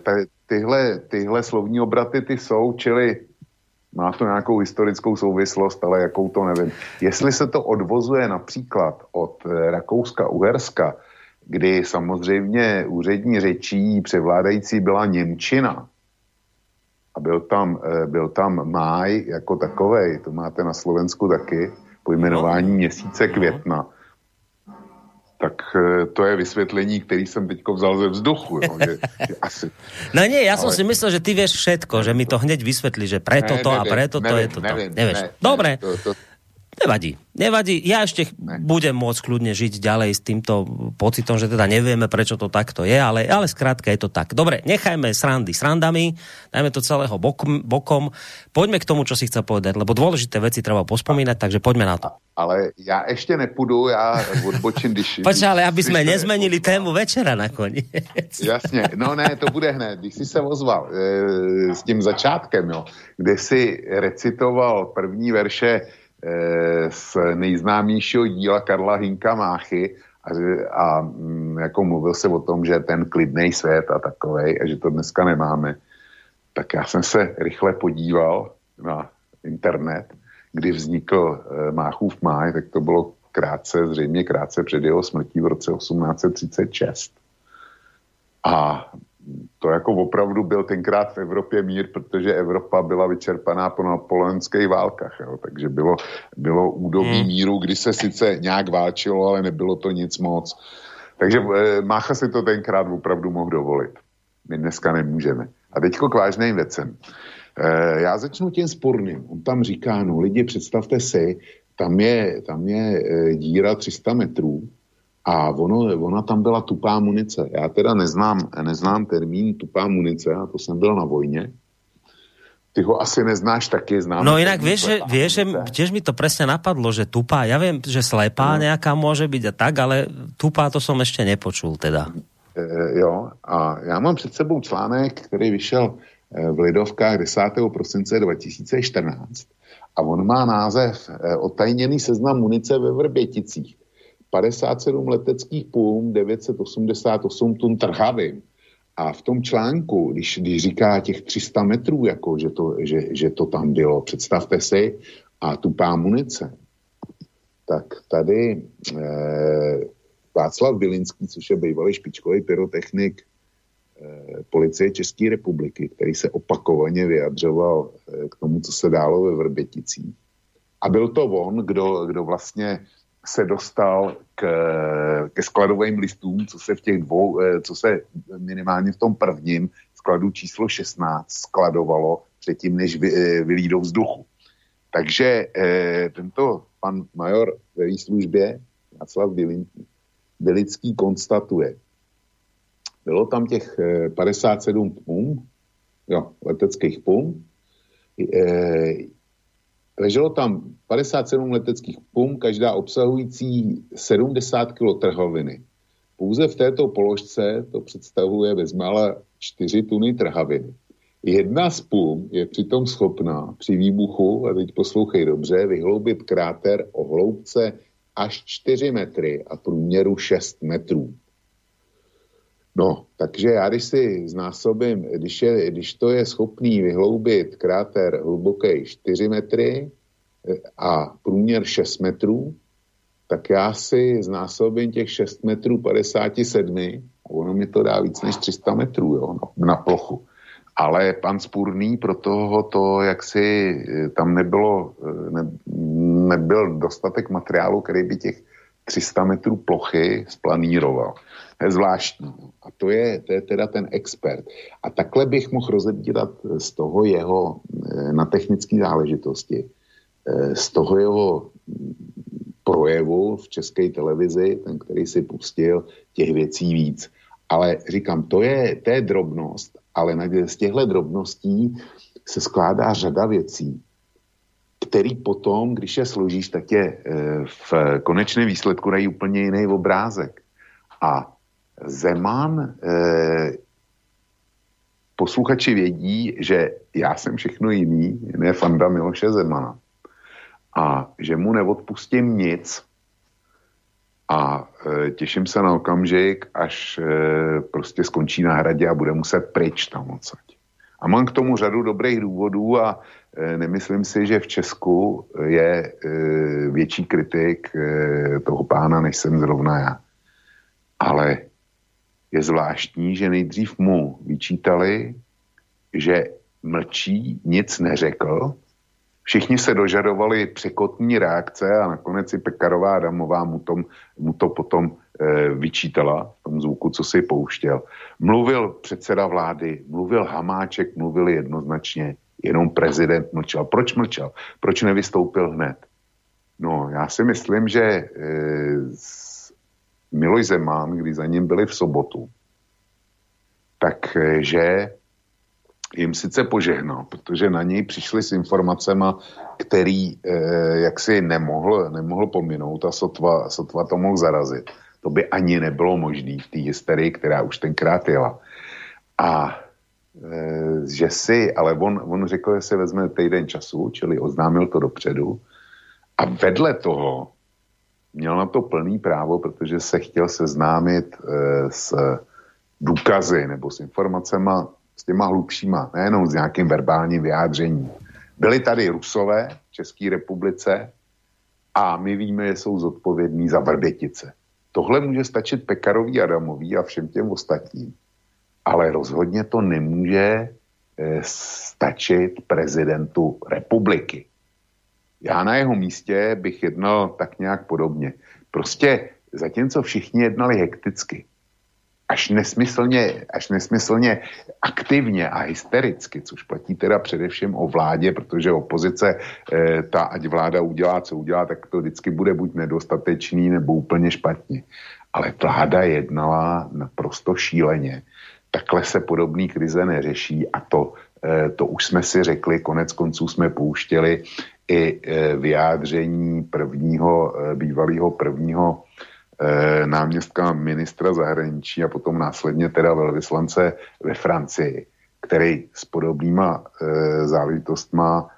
tyhle, tyhle slovní obraty ty jsou, čili má to nějakou historickou souvislost, ale jakou to nevím. Jestli se to odvozuje například od Rakouska-Uherska, kdy samozřejmě úřední řečí převládající byla němčina a byl tam, byl tam máj jako takovej, to máte na Slovensku taky, pojmenování měsíce května. Tak to je vysvetlení, ktorý som teď vzal ze vzduchu. Jo, že, že asi. No nie, ja som ale... si myslel, že ty vieš všetko, že mi to hneď vysvetlí, že preto ne, to neviem, a preto neviem, to je to. Neviem, nevieš. Ne, dobre, to, to... nevadí. Nevadí, ja ešte ne. budem môcť kľudne žiť ďalej s týmto pocitom, že teda nevieme, prečo to takto je, ale, ale skrátka je to tak. Dobre, nechajme srandy srandami, dajme to celého bokom, bokom, poďme k tomu, čo si chcel povedať, lebo dôležité veci treba pospomínať, takže poďme na to. Ale ja ešte nepôjdu, ja odbočím, když... Počkaj, ale aby sme nezmenili tému večera nakoniec. Jasne, no ne, to bude hned, když si sa ozval e, s tým začátkem, jo, kde si recitoval první verše z nejznámějšího díla Karla Hynka Máchy a, a jako mluvil se o tom, že ten klidnej svět a takovej a že to dneska nemáme, tak já jsem se rychle podíval na internet, kdy vznikl Máchův máj, tak to bylo krátce, zřejmě krátce před jeho smrtí v roce osmnáct třicet šest. A to jako opravdu byl tenkrát v Evropě mír, protože Evropa byla vyčerpaná po napoleonských válkách. Jo. Takže bylo, bylo údobí míru, kdy se sice nějak válčilo, ale nebylo to nic moc. Takže e, Mácha si to tenkrát opravdu mohl dovolit. My dneska nemůžeme. A teďko k vážným věcem. E, já začnu tím Spurným. On tam říká, no lidi, představte si, tam je, tam je e, díra tři sta metrů, a ono, ona tam byla tupá munice. Já teda neznám, neznám termín tupá munice, já to jsem byl na vojně. Ty ho asi neznáš taky, znám. No inak vieš, že, vieš že tiež mi to presne napadlo, že tupá, ja viem, že slepá no. nejaká môže byť a tak, ale tupá to som ešte nepočul teda. E, jo, a já mám před sebou článek, který vyšel v Lidovkách desátého prosince dva tisíce čtrnáct a on má název Otajněný seznam munice ve Vrběticích. padesát sedm leteckých pum, devět set osmdesát osm tun trhavin. A v tom článku, když, když říká těch tři sta metrů, jako, že, to, že, že to tam bylo, představte si, a tupá munice, tak tady eh, Václav Bělinský, což je bývalý špičkový pyrotechnik eh, policie České republiky, který se opakovaně vyjadřoval eh, k tomu, co se dálo ve Vrběticích. A byl to on, kdo, kdo vlastně se dostal k, ke skladovým listům, co se v těch dvou, co se minimálně v tom prvním skladu číslo šestnáct skladovalo předtím, než vy, vylí do vzduchu. Takže eh, tento pan major ve výslužbě, Václav Bělinský, konstatuje, bylo tam těch padesát sedm pum, jo, leteckých pum, eh, leželo tam padesát sedm leteckých pum, každá obsahující sedmdesát kilo trhaviny. Pouze v této položce to představuje bezmála čtyři tuny trhaviny. Jedna z pum je přitom schopná při výbuchu, a teď poslouchej dobře, vyhloubit kráter o hloubce až čtyři metry a průměru šest metrů. No, takže já když si znásobím, když, je, když to je schopný vyhloubit kráter hluboký čtyři metry a průměr šest metrů, tak já si znásobím těch šest metrů padesát sedm a ono mi to dá víc než tři sta metrů, jo, na, na plochu. Ale pan Spurný pro toho to, jak si tam nebylo, ne, nebyl dostatek materiálu, který by těch tři sta metrů plochy splaníroval. Je zvláštní. A to je, to je teda ten expert. A takhle bych mohl rozebírat z toho jeho, na technické záležitosti, z toho jeho projevu v České televizi, ten, který si pustil, těch věcí víc. Ale říkám, to je, to je drobnost, ale z těchto drobností se skládá řada věcí, který potom, když je složíš, tak je v konečném výsledku dají úplně jiný obrázek. A Zeman eh, posluchači vědí, že já jsem všechno jiný, ne fanda Miloše Zemana. A že mu neodpustím nic. A e, těším se na okamžik, až e, prostě skončí na hradě a bude muset pryč tam odsaď. A mám k tomu řadu dobrých důvodů a e, nemyslím si, že v Česku je e, větší kritik e, toho pána, než jsem zrovna já. Ale je zvláštní, že nejdřív mu vyčítali, že mlčí, nic neřekl. Všichni se dožadovali překotní reakce a nakonec i Pekarová Adamová mu, tom, mu to potom e, vyčítala v tom zvuku, co si pouštěl. Mluvil předseda vlády, mluvil Hamáček, mluvil jednoznačně, jenom prezident mlčel. Proč mlčel? Proč nevystoupil hned? No, já si myslím, že e, Miloš Zeman, když za ním byli v sobotu, takže jim sice požehnal, protože na něj přišli s informacema, který eh, jaksi nemohl, nemohl pominout a sotva, sotva to mohl zarazit. To by ani nebylo možné v té hysterii, která už tenkrát jela. A eh, že si, ale on, on řekl, že si vezme týden času, čili oznámil to dopředu a vedle toho měl na to plný právo, protože se chtěl seznámit eh, s důkazy nebo s informacema, s těma hlubšíma, nejenom s nějakým verbálním vyjádřením. Byli tady Rusové v České republice a my víme, že jsou zodpovědní za Vrbětice. Tohle může stačit Pekarový, Adamový a všem těm ostatním. Ale rozhodně to nemůže e, stačit prezidentu republiky. Já na jeho místě bych jednal tak nějak podobně. Prostě zatímco všichni jednali hekticky, Až nesmyslně, až nesmyslně aktivně a hystericky, což platí teda především o vládě, protože opozice, eh, ta ať vláda udělá, co udělá, tak to vždycky bude buď nedostatečný nebo úplně špatně. Ale vláda jednala naprosto šíleně. Takhle se podobné krize neřeší a to, eh, to už jsme si řekli, konec konců jsme pouštěli i eh, vyjádření prvního, eh, bývalého prvního náměstka ministra zahraničí a potom následně teda velvyslance ve Francii, který s podobnýma e, záležitostma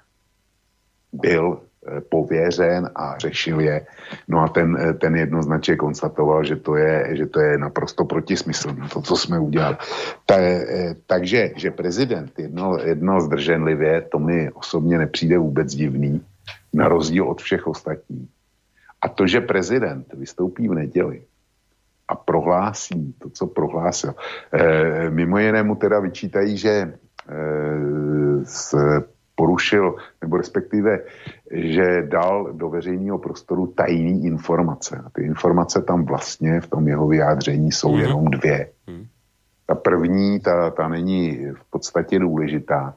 byl e, pověřen a řešil je. No a ten, ten jednoznačně konstatoval, že to je, že to je naprosto protismyslné, to, co jsme udělali. Ta, e, takže, že prezident jednal, jednal zdrženlivě, to mi osobně nepřijde vůbec divný, na rozdíl od všech ostatních. A to, že prezident vystoupí v neděli a prohlásí to, co prohlásil. E, mimo jiné mu teda vyčítají, že e, se porušil, nebo respektive, že dal do veřejného prostoru tajný informace. A ty informace tam vlastně v tom jeho vyjádření jsou mm. jenom dvě. Mm. Ta první, ta, ta není v podstatě důležitá.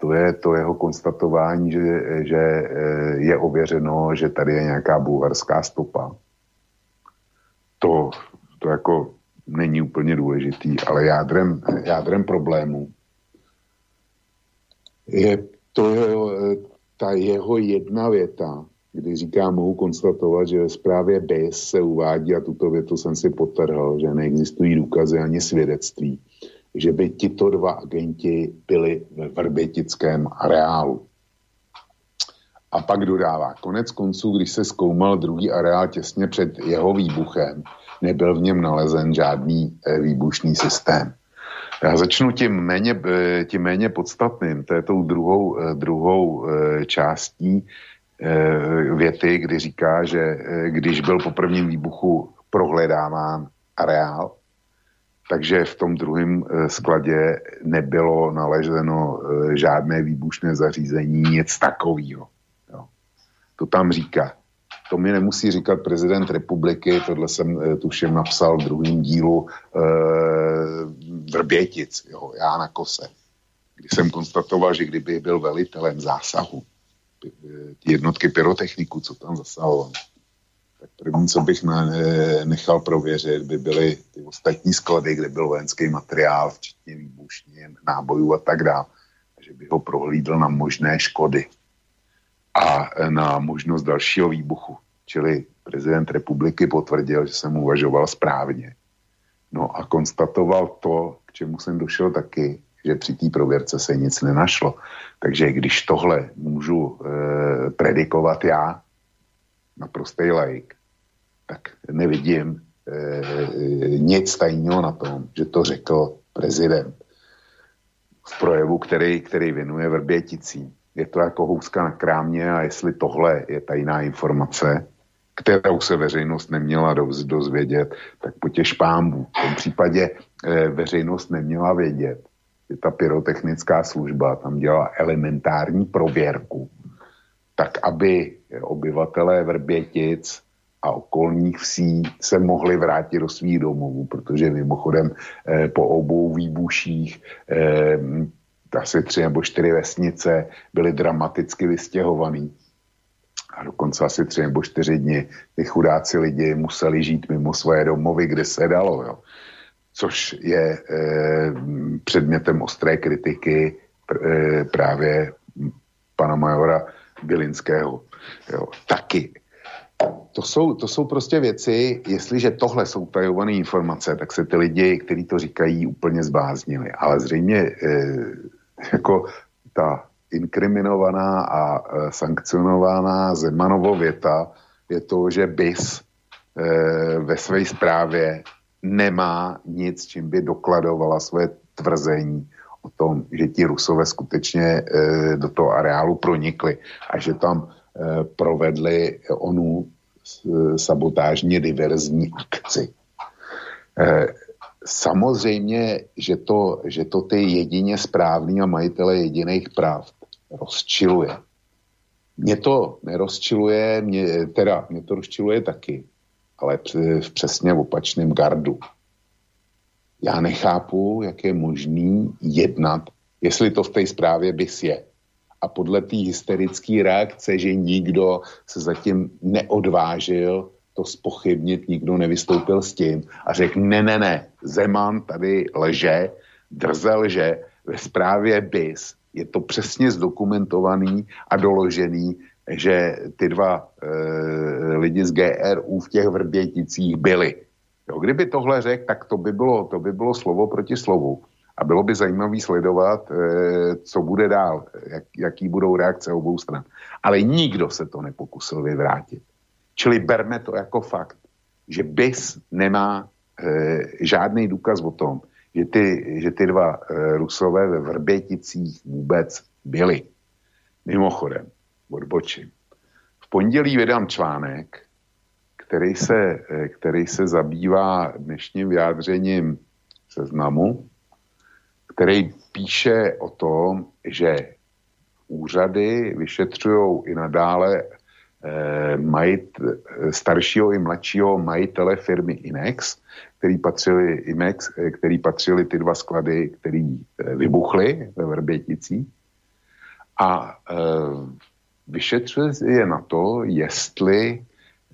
To je to jeho konstatování, že, že je ověřeno, že tady je nějaká bulharská stopa. To, to jako není úplně důležitý, ale jádrem, jádrem problému je to jeho, ta jeho jedna věta, kdy říká, mohu konstatovat, že ve zprávě B I S se uvádí, a tuto větu jsem si podtrhl, že neexistují důkazy ani svědectví, že by tito dva agenti byli ve vrbětickém areálu. A pak dodává, konec konců, když se zkoumal druhý areál těsně před jeho výbuchem, nebyl v něm nalezen žádný výbušný systém. Já začnu tím méně, tím méně podstatným, to je tou druhou, druhou částí věty, kdy říká, že když byl po prvním výbuchu prohledáván areál, takže v tom druhém skladě nebylo nalezeno žádné výbušné zařízení, nic takového. To tam říká. To mi nemusí říkat prezident republiky, tohle jsem tuším napsal v druhém dílu e, Vrbětic, jo, já na Kose. Když jsem konstatoval, že kdyby byl velitelem zásahu, ty jednotky pyrotechniku, co tam zasahovali, tak první, co bych nechal prověřit, by byly ty ostatní sklady, kde byl vojenský materiál, včetně výbušnin, nábojů a tak dále. Že by ho prohlídl na možné škody a na možnost dalšího výbuchu. Čili prezident republiky potvrdil, že jsem uvažoval správně. No a konstatoval to, k čemu jsem došel taky, že při té prověrce se nic nenašlo. Takže když tohle můžu e, predikovat já, naprostej laik, tak nevidím e, nic tajného na tom, že to řekl prezident v projevu, který, který věnuje Vrběticím. Je to jako houska na krámě a jestli tohle je tajná informace, kterou se veřejnost neměla dozvědět, tak potěš pámbu. V tom případě e, veřejnost neměla vědět, že ta pyrotechnická služba tam dělala elementární prověrku, tak aby obyvatelé Vrbětic a okolních vsí se mohli vrátit do svých domovů, protože mimochodem e, po obou výbuších e, asi tři nebo čtyři vesnice byly dramaticky vystěhovaný. A dokonce asi tři nebo čtyři dny ty chudáci lidi museli žít mimo své domovy, kde se dalo. Jo. Což je e, předmětem ostré kritiky pr, e, právě pana majora Bělinského. Jo. Taky. To jsou, to jsou prostě věci, jestliže tohle jsou tajované informace, tak se ty lidi, kteří to říkají, úplně zbláznili. Ale zřejmě e, jako ta inkriminovaná a sankcionovaná Zemanovo věta je to, že B I S e, ve své zprávě nemá nic, čím by dokladovala své tvrzení o tom, že ti Rusové skutečně e, do toho areálu pronikli a že tam e, provedli onu e, sabotážně diverzní akci. E, samozřejmě, že to, že to ty jedině správný a majitele jediných práv rozčiluje. Mě to nerozčiluje, mě, teda mě to rozčiluje taky, ale v přesně opačném gardu. Já nechápu, jak je možný jednat, jestli to v té zprávě B I S je. A podle té hysterické reakce, že nikdo se zatím neodvážil to zpochybnit, nikdo nevystoupil s tím a řekl, ne, ne, ne, Zeman tady lže, drze lže, ve zprávě B I S je to přesně zdokumentovaný a doložený, že ty dva e, lidi z G R U v těch Vrběticích byli. Jo, kdyby tohle řekl, tak to by bylo, to by bylo slovo proti slovu. A bylo by zajímavé sledovat, e, co bude dál, jak, jaký budou reakce obou stran. Ale nikdo se to nepokusil vyvrátit. Čili berme to jako fakt, že B I S nemá e, žádný důkaz o tom, že ty, že ty dva e, Rusové ve Vrběticích vůbec byli. Mimochodem, odbočím. V pondělí vydám článek, který se, který se zabývá dnešním vyjádřením Seznamu, který píše o tom, že úřady vyšetřují i nadále eh, majit, staršího i mladšího majitele firmy Inex, který patřili, Inex, který patřili ty dva sklady, které vybuchly ve Vrběticích. A eh, vyšetřuje je na to, jestli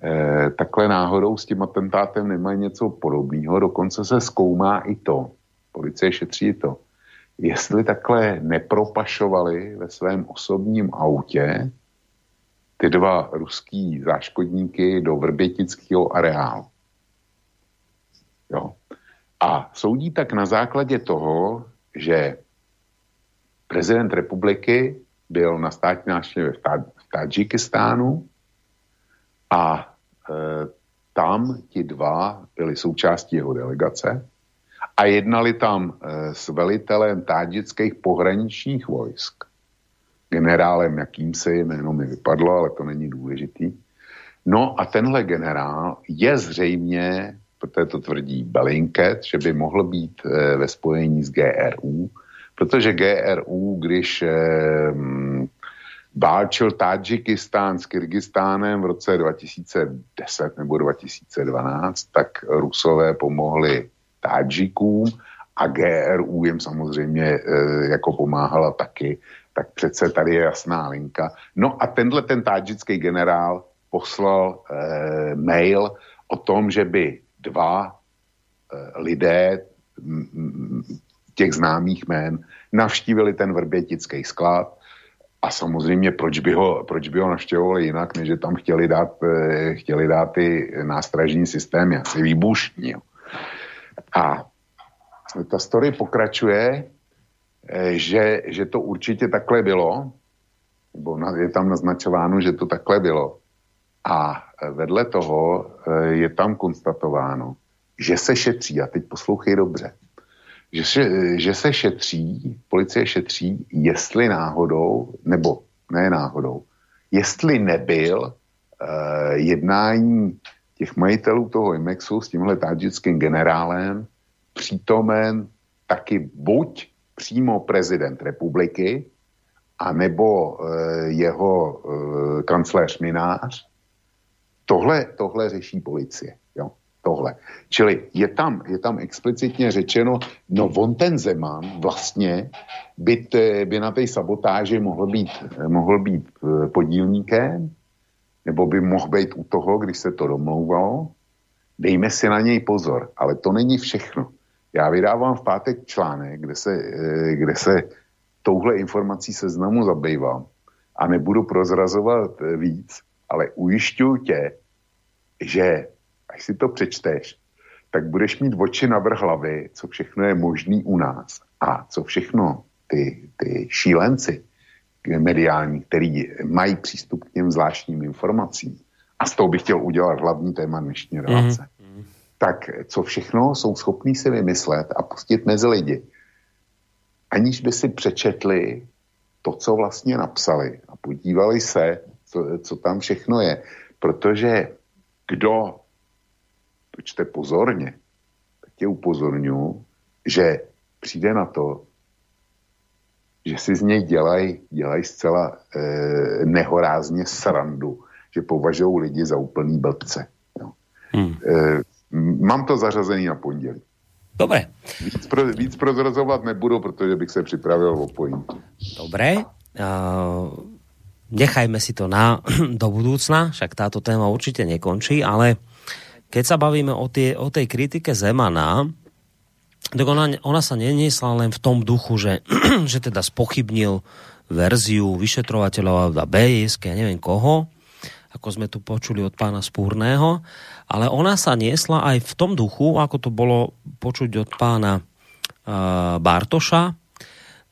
eh, takhle náhodou s tím atentátem nemají něco podobného. Dokonce se zkoumá i to, policie šetří to, jestli takhle nepropašovali ve svém osobním autě ty dva ruský záškodníky do vrbětického areálu. Jo. A soudí tak na základě toho, že prezident republiky byl na státní návštěvě v Tadžikistánu a e, tam ti dva byli součástí jeho delegace a jednali tam e, s velitelem tádžických pohraničních vojsk, generálem jakýmsi, jméno mi vypadlo, ale to není důležitý. No a tenhle generál je zřejmě, protože to tvrdí Bellingcat, že by mohl být e, ve spojení s G R U, protože G R U, když eh, válčil Tadžikistán s Kyrgyzstánem v roce dva tisíce deset nebo dva tisíce dvanáct, tak Rusové pomohli Tadžikům a G R U jim samozřejmě eh, jako pomáhala taky. Tak přece tady je jasná linka. No a tenhle ten tádžický generál poslal eh, mail o tom, že by dva eh, lidé m- m- těch známých jmén, navštívili ten vrbětický sklad a samozřejmě proč by ho, proč by ho navštěvovali jinak, než že tam chtěli dát, chtěli dát ty nástražní systémy, asi výbušní. A ta story pokračuje, že, že to určitě takhle bylo, nebo je tam naznačováno, že to takhle bylo. A vedle toho je tam konstatováno, že se šetří, a teď poslouchej dobře, že se, že se šetří, policie šetří, jestli náhodou, nebo ne náhodou, jestli nebyl eh, jednání těch majitelů toho Imexu s tímhle tádžickým generálem přítomen taky buď přímo prezident republiky, anebo eh, jeho eh, kancléř Mynář. Tohle, tohle řeší policie, jo, tohle. Čili je tam, je tam explicitně řečeno, no on ten Zeman vlastně by, by na té sabotáži mohl být, mohl být podílníkem, nebo by mohl být u toho, když se to domlouvalo. Dejme si na něj pozor, ale to není všechno. Já vydávám v pátek článek, kde se, kde se touhle informací Seznamu zabývám a nebudu prozrazovat víc, ale ujišťuju tě, že až si to přečteš, tak budeš mít oči na vrch hlavy, co všechno je možný u nás a co všechno ty, ty šílenci mediální, který mají přístup k těm zvláštním informacím, a z toho bych chtěl udělat hlavní téma dnešní relace, mm. tak co všechno jsou schopní si vymyslet a pustit mezi lidi, aniž by si přečetli to, co vlastně napsali a podívali se, co, co tam všechno je. Protože kdo to čte pozorně, tak tě upozorňuji, že přijde na to, že si z něj dělají dělaj zcela eh, nehorázně srandu, že považují lidi za úplný blbce. Jo. Hmm. Eh, mám to zařazený na pondělí. Dobre. Víc, pro, víc prozrazovať nebudu, pretože bych sa pripravil o pointu. Dobre. Uh, nechajme si to na, do budúcna, však táto téma určite nekončí, ale keď sa bavíme o, tie, o tej kritike Zemana, tak ona, ona sa neniesla len v tom duchu, že, že teda spochybnil verziu vyšetrovateľov a bé í es, ja neviem koho, ako sme tu počuli od pána Spurného, ale ona sa niesla aj v tom duchu, ako to bolo počuť od pána uh, Bartoša,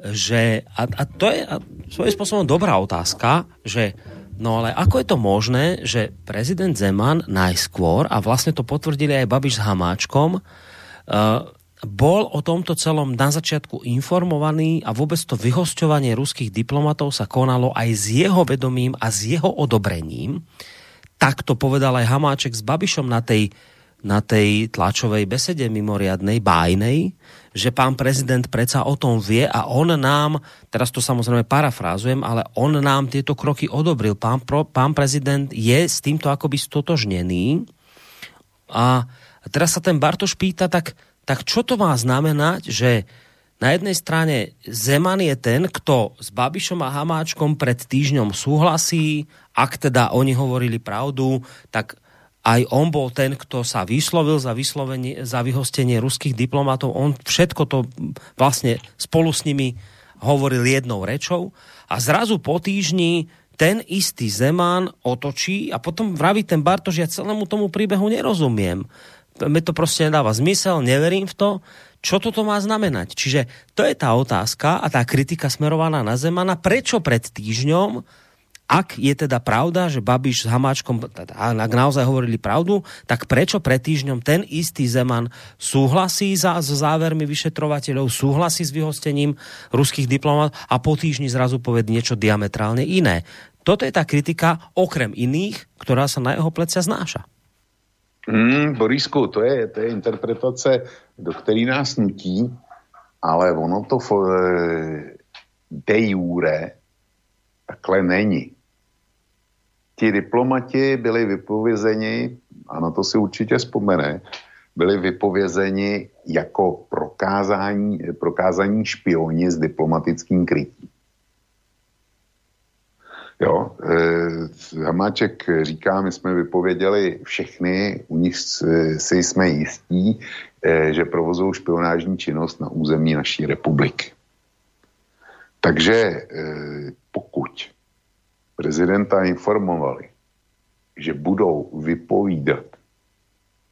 že, a, a to je a svojím spôsobom dobrá otázka, že no ale ako je to možné, že prezident Zeman najskôr, a vlastne to potvrdili aj Babiš s Hamáčkom, uh, bol o tomto celom na začiatku informovaný a vôbec to vyhosťovanie ruských diplomatov sa konalo aj s jeho vedomím a s jeho odobrením. Tak to povedal aj Hamáček s Babišom na tej, na tej tlačovej besede mimoriadnej, bájnej, že pán prezident predsa o tom vie a on nám, teraz to samozrejme parafrázujem, ale on nám tieto kroky odobril. Pán, pro, pán prezident je s týmto akoby stotožnený. A teraz sa ten Bartoš pýta, tak tak čo to má znamenať, že na jednej strane Zeman je ten, kto s Babišom a Hamáčkom pred týždňom súhlasí, ak teda oni hovorili pravdu, tak aj on bol ten, kto sa vyslovil za, za vyhostenie ruských diplomatov. On všetko to vlastne spolu s nimi hovoril jednou rečou a zrazu po týždni ten istý Zeman otočí a potom vraví ten Bartoš, ja celému tomu príbehu nerozumiem. Mi to proste nedáva zmysel, neverím v to, čo toto má znamenať. Čiže to je tá otázka a tá kritika smerovaná na Zemana, prečo pred týždňom, ak je teda pravda, že Babiš s Hamáčkom, ak naozaj hovorili pravdu, tak prečo pred týždňom ten istý Zeman súhlasí za, s závermi vyšetrovateľov, súhlasí s vyhostením ruských diplomatov a po týždni zrazu povie niečo diametrálne iné. Toto je tá kritika, okrem iných, ktorá sa na jeho plecia znáša. Mm, Borisku, to je, to je interpretace, do který nás nutí, ale ono to de jure takhle není. Ti diplomati byli vypovězeni, a na to si určitě vzpomene, byli vypovězeni jako prokázání, prokázání špioni s diplomatickým krytím. Jo, eh, Hamáček říká, my jsme vypověděli všechny, u nich si jsme jistí, eh, že provozují špionážní činnost na území naší republiky. Takže eh, pokud prezidenta informovali, že budou vypovídat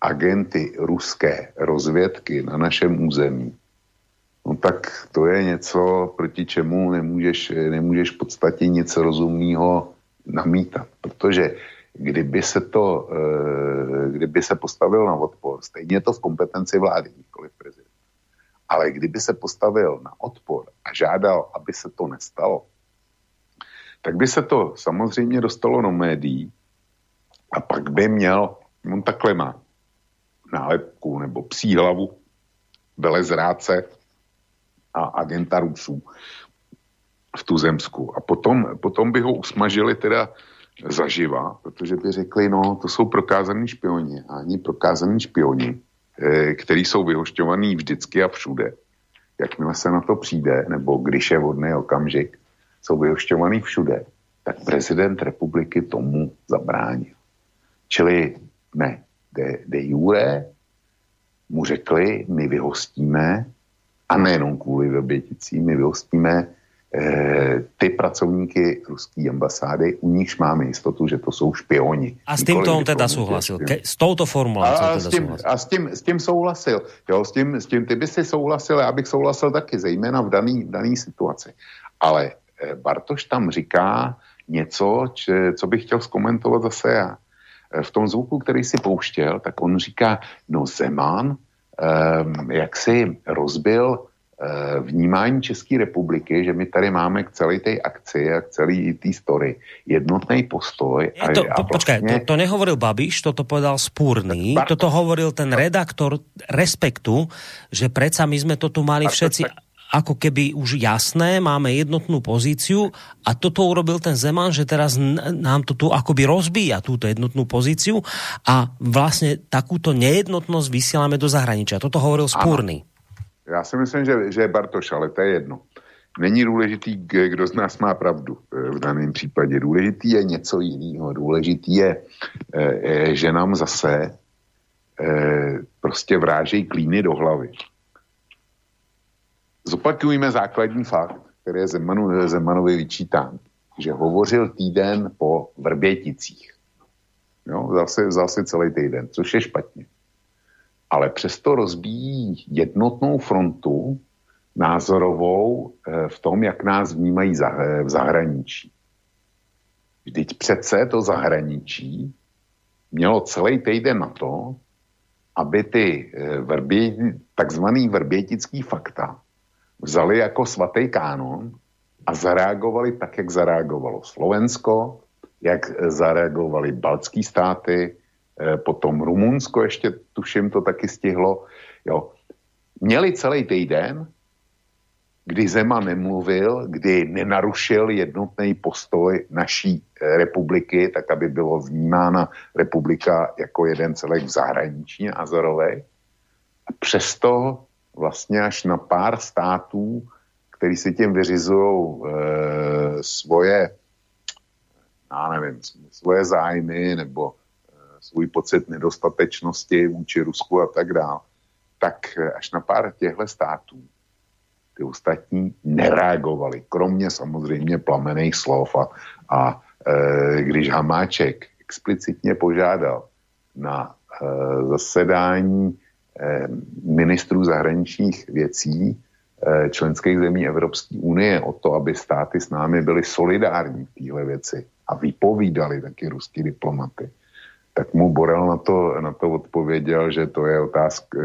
agenty ruské rozvědky na našem území, no tak to je něco, proti čemu nemůžeš, nemůžeš v podstatě nic rozumného namítat. Protože kdyby se to, kdyby se postavil na odpor, stejně je to v kompetenci vlády, nikoli prezidenta. Ale kdyby se postavil na odpor a žádal, aby se to nestalo, tak by se to samozřejmě dostalo do médií a pak by měl, on takhle má nálepku nebo psí hlavu, velezrádce a agenta Rusů v tuzemsku. A potom, potom by ho usmažili teda zaživa, protože by řekli, no to jsou prokázaní špioni a ani prokázaní špioni, který jsou vyhošťovaný vždycky a všude. Jakmile se na to přijde, nebo když je vhodný okamžik, jsou vyhošťovaný všude, tak prezident republiky tomu zabránil. Čili ne, de, de jure mu řekli, my vyhostíme, a nejenom kvůli Vrběticí, my vyhostíme eh, ty pracovníky ruské ambasády, u nichž máme jistotu, že to jsou špioni. A s tímto on teda souhlasil? Ke, s touto formulací teda souhlasil? A s tím, s tím souhlasil. Jo, s tím, s tím ty by si souhlasil, já bych souhlasil taky, zejména v daný, daný situaci. Ale Bartoš tam říká něco, če, co bych chtěl zkomentovat zase já. V tom zvuku, který si pouštěl, tak on říká, no Zeman, eh, jak si rozbil eh, vnímání České republiky, že my tady máme k celé té akci a k celé té story jednotný postoj. A, to, po, a počkaj, vlastně... to, to nehovoril Babiš, toto povedal Spurný, Bartoš, toto hovoril ten redaktor Respektu, že predsa my sme to tu mali Bartoš, všetci... Tak... ako keby už jasné, máme jednotnú pozíciu a toto urobil ten Zeman, že teraz nám to tu akoby rozbíja túto jednotnú pozíciu a vlastne takúto nejednotnosť vysielame do zahraničia. Toto hovoril Spurný. Ja si myslím, že, že je Bartoš, ale to je jedno. Není důležitý, kdo z nás má pravdu v daném případě. Důležitý je něco jiného. Důležitý je, že nám zase prostě vrážejí klíny do hlavy. Zopakujeme základní fakt, který je Zemanu, Zemanovi vyčítán, že hovořil týden po Vrběticích. Jo, zase, zase celý týden, což je špatně. Ale přesto rozbíjí jednotnou frontu názorovou e, v tom, jak nás vnímají za, e, v zahraničí. Vždyť přece to zahraničí mělo celý týden na to, aby ty e, vrbě, takzvaný vrbětický fakta vzali jako svatý kánon a zareagovali tak, jak zareagovalo Slovensko, jak zareagovali baltský státy, potom Rumunsko, ještě tuším, to taky stihlo. Jo. Měli celý týden, kdy Zeman nemluvil, kdy nenarušil jednotný postoj naší republiky, tak aby bylo vnímána republika jako jeden celek v zahraničí a názorovej. A přesto vlastně až na pár států, který si tím vyřizují e, svoje, já nevím, svoje zájmy nebo e, svůj pocit nedostatečnosti vůči Rusku a tak dále, tak až na pár těchto států ty ostatní nereagovali, kromě samozřejmě plamenných slov. A, a e, když Hamáček explicitně požádal na e, zasedání ministrů zahraničních věcí členských zemí Evropské unie o to, aby státy s námi byly solidární v téhle věci a vypovídali taky ruský diplomaty, tak mu Borel na to, na to odpověděl, že to je otázka,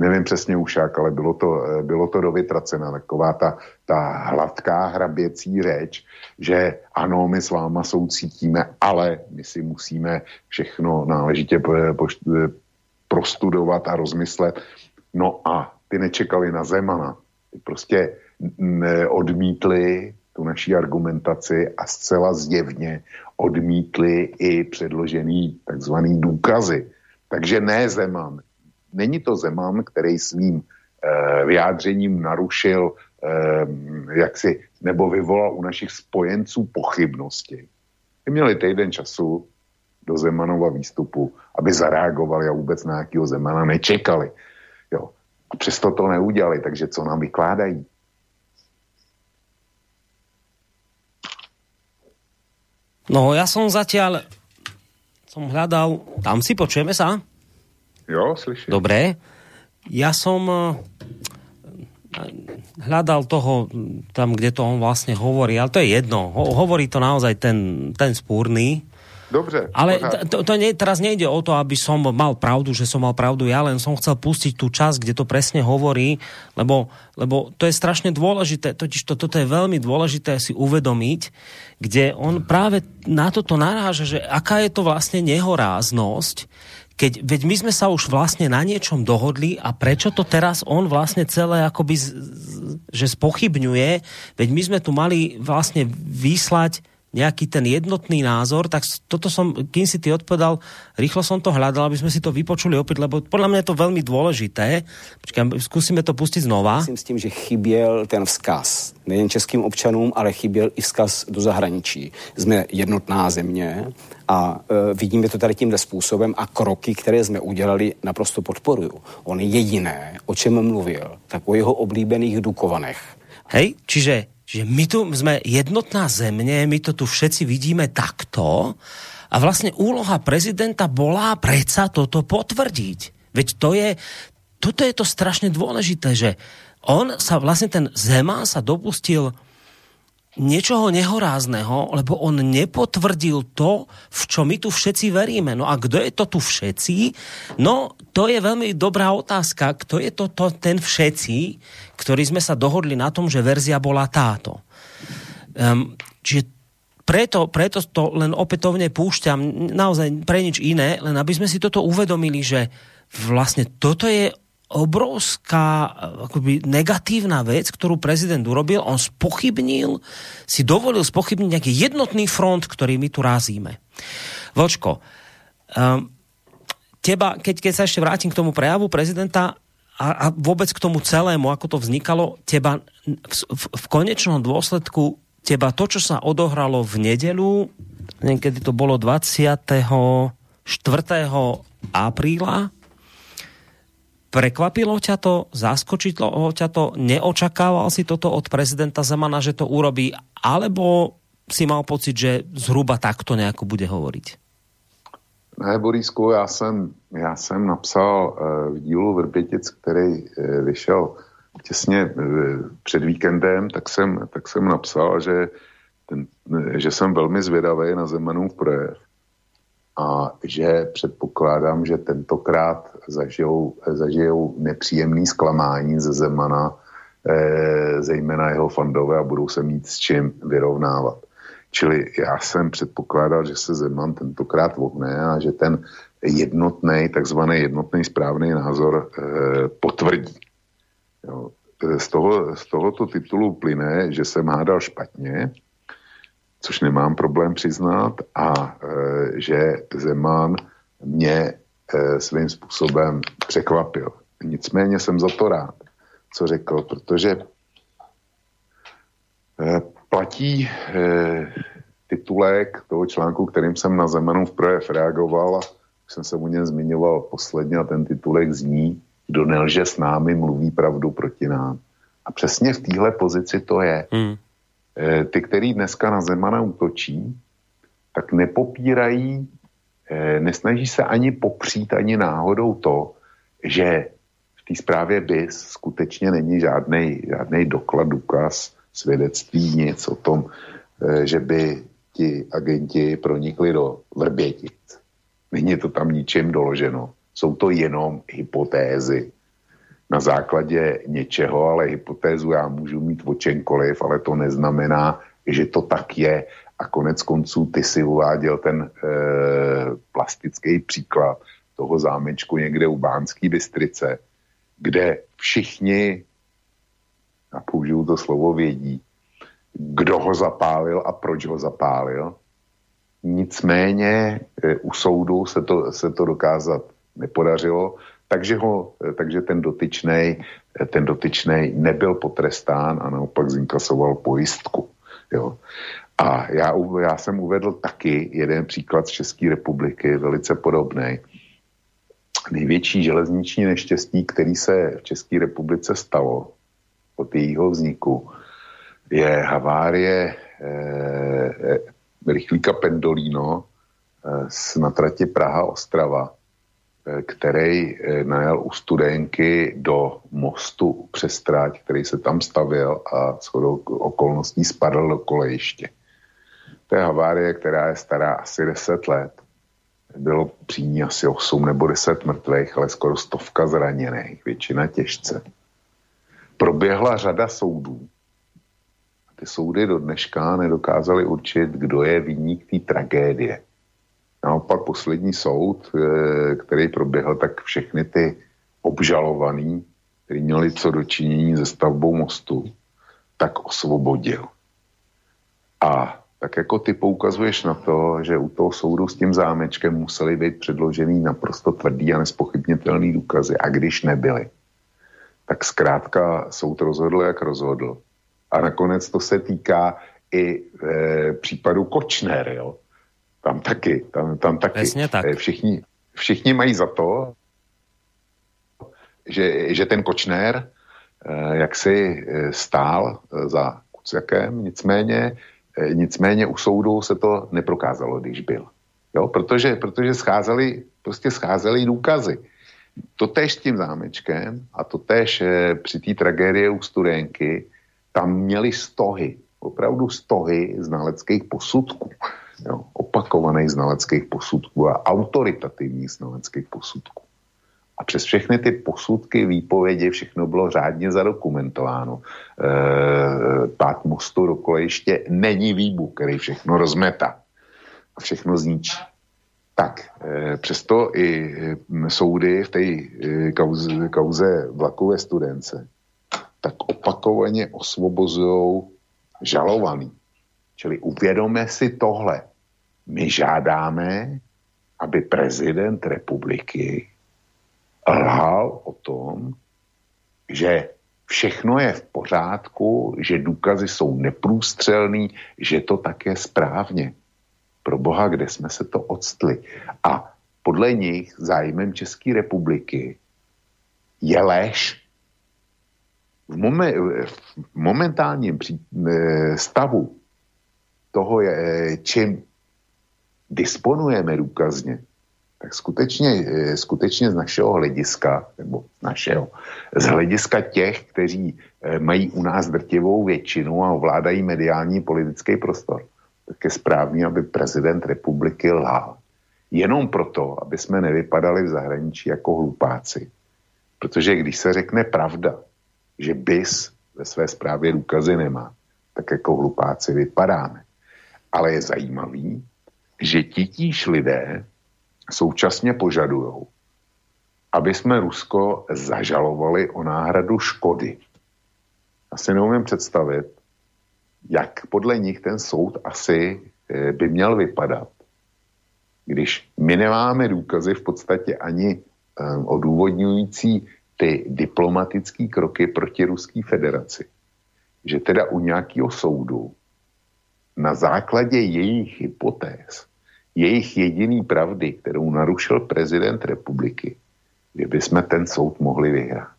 nevím přesně ušák, ale bylo to, bylo to dovytracena taková ta, ta hladká hraběcí řeč, že ano, my s váma soucítíme, ale my si musíme všechno náležitě poštudovat, prostudovat a rozmyslet. No a ty nečekali na Zemana. Ty prostě odmítli tu naší argumentaci a zcela zjevně odmítli i předložený takzvaný důkazy. Takže ne Zeman. Není to Zeman, který svým eh, vyjádřením narušil eh, jaksi, nebo vyvolal u našich spojenců pochybnosti. Ty měli týden času do Zemanova výstupu, aby zareagovali a vůbec na nějakého Zemana nečekali. Jo. A přesto to neudělali, takže co nám vykládají? No, ja som zatiaľ som hľadal... Tam si počujeme sa? Jo, slyším. Dobre. Ja som... hľadal toho tam, kde to on vlastne hovorí, ale to je jedno. Ho- hovorí to naozaj ten, ten Spurný. Dobre. Ale to, to nie, teraz nejde o to, aby som mal pravdu, že som mal pravdu. Ja len som chcel pustiť tú časť, kde to presne hovorí, lebo, lebo to je strašne dôležité, totiž to, toto je veľmi dôležité si uvedomiť, kde on práve na toto naráža, že aká je to vlastne nehoráznosť, keď, veď my sme sa už vlastne na niečom dohodli a prečo to teraz on vlastne celé akoby z, že spochybňuje, veď my sme tu mali vlastne vyslať nejaký ten jednotný názor, tak toto som, kým si ty odpovedal, rýchlo som to hľadal, aby sme si to vypočuli opäť, lebo podľa mňa je to veľmi dôležité. Počkám, skúsime to pustiť znova. Myslím s tím, že chyběl ten vzkaz nejen českým občanům, ale chyběl i vzkaz do zahraničí. Jsme jednotná země a e, vidíme to tady tímhle způsobem a kroky, které jsme udělali, naprosto podporuju. On jediné, o čem mluvil, tak o jeho oblíbených Dukovanech. Hej, čiže že my tu sme jednotná zemne, my to tu všetci vidíme takto a vlastne úloha prezidenta bola predsa toto potvrdiť. Veď to je, toto je to strašne dôležité, že on sa vlastne, ten Zeman sa dopustil niečoho nehorázneho, lebo on nepotvrdil to, v čo my tu všetci veríme. No a kto je to tu všetci? No, to je veľmi dobrá otázka. Kto je to, to ten všetci, ktorý sme sa dohodli na tom, že verzia bola táto. Um, čiže preto, preto to len opätovne púšťam, naozaj pre nič iné, len aby sme si toto uvedomili, že vlastne toto je obrovská akoby negatívna vec, ktorú prezident urobil. On spochybnil, si dovolil spochybniť nejaký jednotný front, ktorý my tu razíme. Vočko, um, teba, keď, keď sa ešte vrátim k tomu prejavu prezidenta, a, a vôbec k tomu celému, ako to vznikalo, teba v, v, v konečnom dôsledku, teba to, čo sa odohralo v nedeľu, niekedy to bolo dvadsiateho štvrtého apríla, prekvapilo ťa to, zaskočilo ťa to, neočakával si toto od prezidenta Zemana, že to urobí, alebo si mal pocit, že zhruba takto nejako bude hovoriť? Ne, Borisku, já jsem, já jsem napsal v dílu Vrbětic, který vyšel těsně před víkendem, tak jsem, tak jsem napsal, že, ten, že jsem velmi zvědavý na Zemanův projev a že předpokládám, že tentokrát zažijou, zažijou nepříjemný zklamání ze Zemana, zejména jeho fandové, a budou se mít s čím vyrovnávat. Čili já jsem předpokládal, že se Zeman tentokrát vohne a že ten jednotný, takzvaný jednotný správný názor eh, potvrdí. Jo. Z, toho, z tohoto titulu plyne, že jsem hádal špatně, což nemám problém přiznat, a eh, že Zeman mě eh, svým způsobem překvapil. Nicméně jsem za to rád, co řekl, protože eh, platí eh, titulek toho článku, kterým jsem na Zemanův projev reagoval, a už jsem se o něm zmiňoval posledně, a ten titulek zní: kdo nelže s námi, mluví pravdu proti nám. A přesně v téhle pozici to je. Hmm. Eh, ty, který dneska na Zemana útočí, tak nepopírají, eh, nesnaží se ani popřít, ani náhodou to, že v té zprávě bé í es skutečně není žádnej, žádnej doklad, důkaz, svědectví, nic o tom, že by ti agenti pronikli do Vrbětic. Není to tam ničím doloženo. Jsou to jenom hypotézy na základě něčeho, ale hypotézu já můžu mít o čemkoliv, ale to neznamená, že to tak je. A konec konců ty si uváděl ten e, plastický příklad toho zámečku někde u Banské Bystrice, kde všichni, a použiju to slovo, vědí, kdo ho zapálil a proč ho zapálil. Nicméně e, u soudu se to, se to dokázat nepodařilo, takže, ho, e, takže ten dotyčnej, e, ten dotyčnej nebyl potrestán a naopak zinkasoval pojistku. Jo. A já, já jsem uvedl taky jeden příklad z České republiky, velice podobný. Největší železniční neštěstí, který se v České republice stalo od jejího vzniku, je havárie eh, rychlíka Pendolino eh, na trati Praha-Ostrava, který najal u Studenky do mostu přes tráť, který se tam stavěl a shodou okolností spadl do kolejiště. To je havárie, která je stará asi deset let. Bylo při ní asi osm nebo deset mrtvých, ale skoro stovka zraněných, většina těžce. Proběhla řada soudů. Ty soudy do dneška nedokázaly určit, kdo je viník té tragédie. Naopak poslední soud, který proběhl, tak všechny ty obžalovaný, který měli co dočinění se stavbou mostu, tak osvobodil. A tak jako ty poukazuješ na to, že u toho soudu s tím zámečkem museli být předložený naprosto tvrdý a nespochybnitelný důkazy, a když nebyly, tak zkrátka soud rozhodl, jak rozhodl. A nakonec to se týká i e, případu Kočner, jo. Tam taky, tam, tam taky. Přesně tak. Všichni, všichni mají za to, že, že ten Kočner e, jaksi stál za Kuciakem, nicméně, e, nicméně u soudu se to neprokázalo, když byl. Jo, protože, protože scházeli, prostě scházeli důkazy. Totéž s tím zámečkem a totéž e, při té tragédii u Studenky tam měli stohy, opravdu stohy znaleckých posudků, jo, opakovaných znaleckých posudků a autoritativních znaleckých posudků. A přes všechny ty posudky, výpovědi, všechno bylo řádně zadokumentováno. E, pád mostu do kolejiště není výbuch, který všechno rozmetá a všechno zničí. Tak, e, přesto i soudy v té kauze, kauze vlaku ve Studence tak opakovaně osvobozují žalovaný. Čili uvědome si tohle. My žádáme, aby prezident republiky lhal o tom, že všechno je v pořádku, že důkazy jsou neprůstřelný, že to tak je správně. Pro boha, kde jsme se to octli. A podle nich zájmem České republiky je lež. V, momen, v momentálním pří, stavu toho, čím disponujeme důkazně, tak skutečně, skutečně z našeho hlediska, nebo z našeho, z hlediska těch, kteří mají u nás drtivou většinu a ovládají mediální politický prostor, tak je správně, aby prezident republiky lhal. Jenom proto, aby jsme nevypadali v zahraničí jako hlupáci. Protože když se řekne pravda, že B I S ve své zprávě důkazy nemá, tak jako hlupáci vypadáme. Ale je zajímavý, že titíž lidé současně požadujou, aby jsme Rusko zažalovali o náhradu škody. Asi neumím představit, jak podle nich ten soud asi by měl vypadat, když my nemáme důkazy v podstatě ani um, odůvodňující ty diplomatické kroky proti Ruské federaci. Že teda u nějakého soudu na základě jejich hypotéz, jejich jediný pravdy, kterou narušil prezident republiky, kdyby jsme ten soud mohli vyhrát.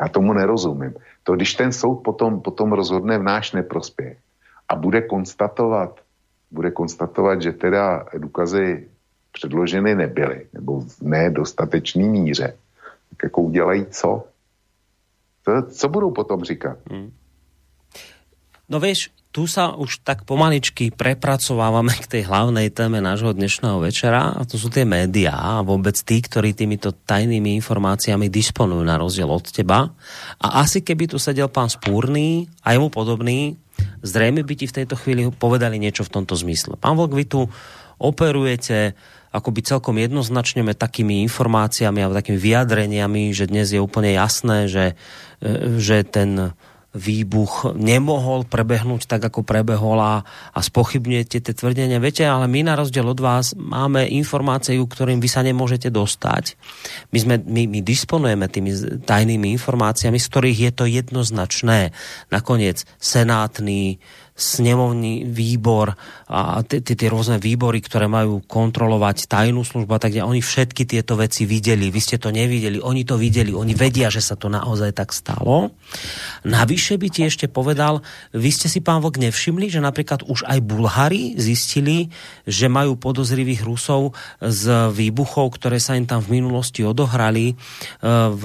Já tomu nerozumím. To, když ten soud potom, potom rozhodne v náš neprospěch a bude konstatovat, bude konstatovat, že teda důkazy předloženy nebyly, nebo v nedostatečné míře, tak jako udělají co? To, co budou potom říkat? Hmm. No vieš, tu sa už tak pomaličky prepracovávame k tej hlavnej téme nášho dnešného večera a to sú tie médiá a vôbec tí, ktorí týmito tajnými informáciami disponujú na rozdiel od teba. A asi keby tu sedel pán Spurný a jemu podobný, zrejme by ti v tejto chvíli povedali niečo v tomto zmysle. Pán Vlk, vy tu operujete akoby celkom jednoznačne takými informáciami a takými vyjadreniami, že dnes je úplne jasné, že, že ten výbuch nemohol prebehnúť tak, ako prebehol a, a spochybňujete tie tvrdenia. Viete, ale my na rozdiel od vás máme informácie, ku ktorým vy sa nemôžete dostať. My, sme, my, my disponujeme tými tajnými informáciami, z ktorých je to jednoznačné. Nakoniec senátny snemovný výbor a tie rôzne výbory, ktoré majú kontrolovať tajnú službu a tak ďalej. Oni všetky tieto veci videli. Vy ste to nevideli, oni to videli, oni vedia, že sa to naozaj tak stalo. Navyše by ti ešte povedal, vy ste si, pán Vlk, nevšimli, že napríklad už aj Bulhári zistili, že majú podozrivých Rusov z výbuchov, ktoré sa im tam v minulosti odohrali, v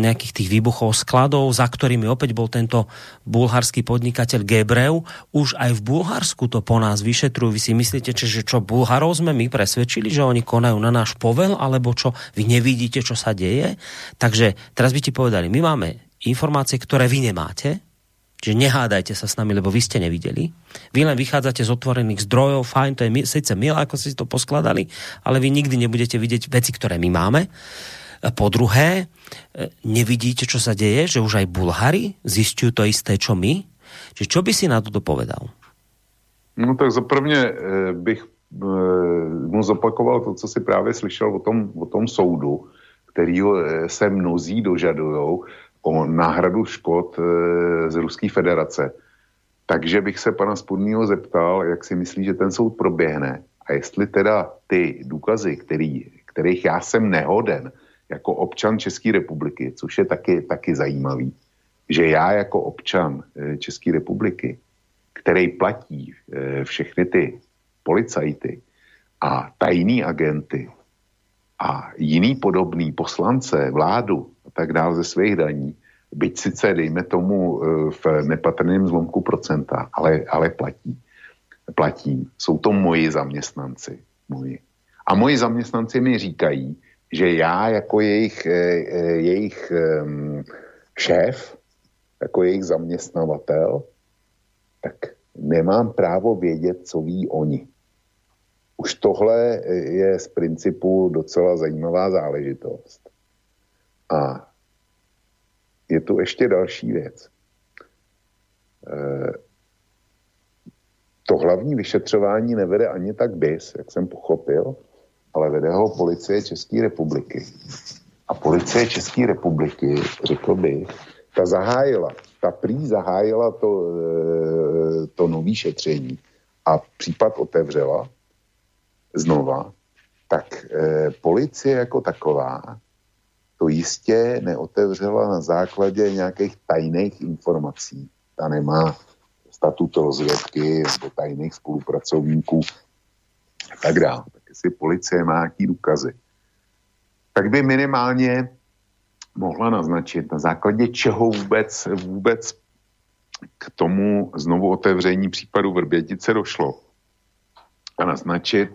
nejakých tých výbuchov skladov, za ktorými opäť bol tento bulharský podnikateľ Gebrev. Už aj v Bulharsku to po nás vyšetrujú. Vy si myslíte, že čo, Bulharov sme my presvedčili, že oni konajú na náš povel, alebo čo, vy nevidíte, čo sa deje? Takže teraz by ti povedali, my máme informácie, ktoré vy nemáte, čiže nehádajte sa s nami, lebo vy ste nevideli. Vy len vychádzate z otvorených zdrojov, fajn, to je síce milé, ako si to poskladali, ale vy nikdy nebudete vidieť veci, ktoré my máme. Po druhé, nevidíte, čo sa deje, že už aj Bulhári zisťujú to isté, čo my. Čiže čo by si na to dopovedal? No tak zaprvně bych mu zopakoval to, co si právě slyšel o tom, o tom soudu, který se mnozí dožadujou o náhradu škod z Ruské federace. Takže bych se pana Spurného zeptal, jak si myslí, že ten soud proběhne. A jestli teda ty důkazy, který, kterých já jsem nehoden jako občan České republiky, což je taky, taky zajímavý, že já jako občan České republiky, který platí všechny ty policajty a tajný agenty a jiný podobný poslance, vládu a tak dále ze svých daní, byť sice, dejme tomu, v nepatrném zlomku procenta, ale, ale platí. Platí. Jsou to moji zaměstnanci. Moji. A moji zaměstnanci mi říkají, že já jako jejich, jejich šéf, jako jejich zaměstnavatel, tak nemám právo vědět, co ví oni. Už tohle je z principu docela zajímavá záležitost. A je tu ještě další věc. E, to hlavní vyšetřování nevede ani tak B I S, jak jsem pochopil, ale vede ho policie České republiky. A policie České republiky, řekl bych, ta zahájila, ta prý zahájila to, to nový šetření a případ otevřela znova, tak eh, policie jako taková to jistě neotevřela na základě nějakých tajných informací. Ta nemá statut rozvědky nebo tajných spolupracovníků a tak dále. Tak jestli policie má nějaký důkazy, tak by minimálně mohla naznačit, na základě čeho vůbec, vůbec k tomu znovu otevření případu Vrbětice došlo. A naznačit,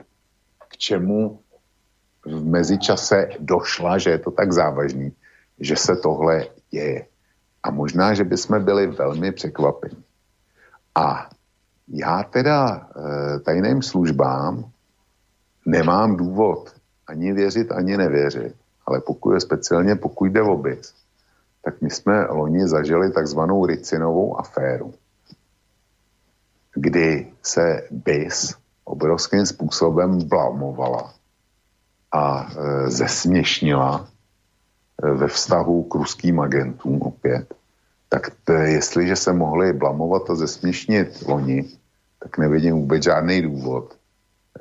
k čemu v mezičase došla, že je to tak závažný, že se tohle děje. A možná, že bychom byli velmi překvapeni. A já teda e, tajným službám nemám důvod ani věřit, ani nevěřit. Ale pokud, speciálně pokud jde o B I S, tak my jsme loni zažili takzvanou Ricinovou aféru, kdy se B I S obrovským způsobem blamovala a e, zesměšnila ve vztahu k ruským agentům opět. Tak t- jestliže se mohli blamovat a zesměšnit loni, tak nevidím vůbec žádný důvod,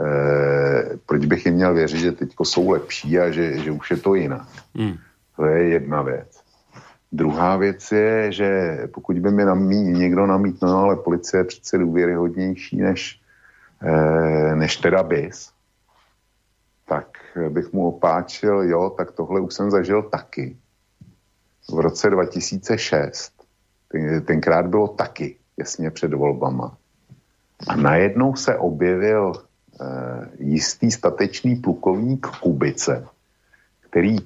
Eh, proč bych jim měl věřit, že teďko jsou lepší a že, že už je to jinak. Mm. To je jedna věc. Druhá věc je, že pokud by mi namí, někdo namítnul, no, ale policie je přece důvěryhodnější než, eh, než teda B I S, tak bych mu opáčil, jo, tak tohle už jsem zažil taky. V roce dva tisíce šest, ten, tenkrát bylo taky, jasně před volbama. A najednou se objevil jistý statečný plukovník Kubice, který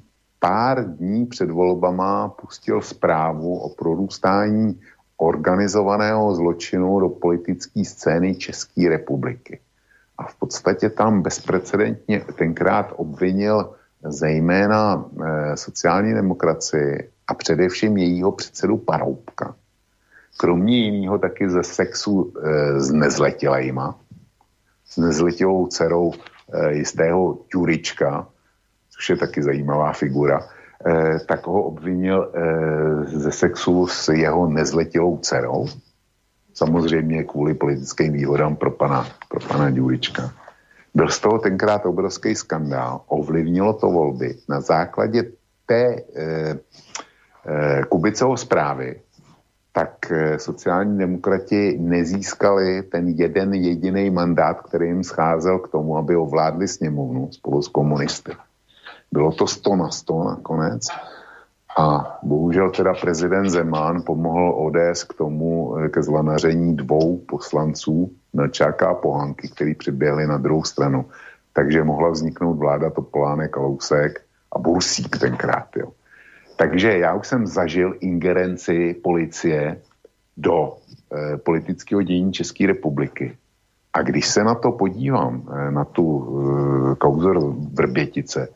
pár dní před volbama pustil zprávu o prorůstání organizovaného zločinu do politické scény České republiky. A v podstatě tam bezprecedentně tenkrát obvinil zejména sociální demokracii a především jejího předsedu Paroubka. Kromě jiného taky ze sexu e, s nezletilejma, s nezletilou dcerou e, jistého Ďurička, což je taky zajímavá figura, e, tak ho obvinil e, ze sexu s jeho nezletilou dcerou samozřejmě kvůli politickým výhodám pro pana, pro pana Ďurička. Byl z toho tenkrát obrovský skandál, ovlivnilo to volby na základě té eh, eh, Kubiceho zprávy, tak eh, sociální demokrati nezískali ten jeden jediný mandát, který jim scházel k tomu, aby ovládli sněmovnu spolu s komunisty. Bylo to sto na sto nakonec a bohužel teda prezident Zeman pomohl ó dé es k tomu, ke zlanaření dvou poslanců Mlčáka a Pohanky, který přiběhli na druhou stranu. Takže mohla vzniknout vláda Topolánek, Kalousek a Bursík tenkrát. Jo. Takže já už jsem zažil ingerenci policie do eh, politického dění České republiky. A když se na to podívám, eh, na tu eh, kauzu Vrbětice,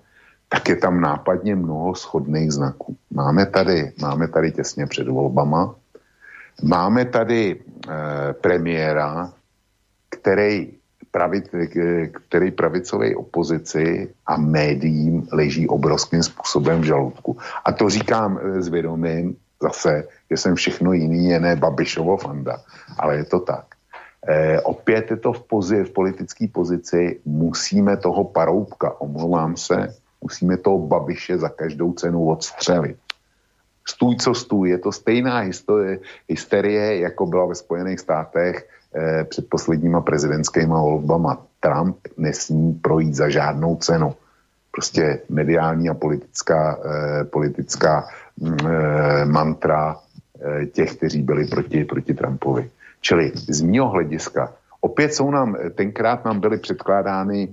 tak je tam nápadně mnoho shodných znaků. Máme tady, máme tady těsně před volbama, máme tady e, premiéra, který, pravi, který pravicové opozici a médiím leží obrovským způsobem v žaludku. A to říkám s vědomím zase, že jsem všechno jiný, je ne Babišovo fanda, ale je to tak. Eh, opět je to v, pozi, v politické pozici, musíme toho Paroubka, omlouvám se, musíme toho Babiše za každou cenu odstřelit. Stůj, co stůj, je to stejná hysterie, jako byla ve Spojených státech eh, před posledníma prezidentskýma volbama. Trump nesmí projít za žádnou cenu. Prostě mediální a politická, eh, politická eh, mantra eh, těch, kteří byli proti, proti Trumpovi. Čili z mého hlediska, opět jsou nám, tenkrát nám byly předkládány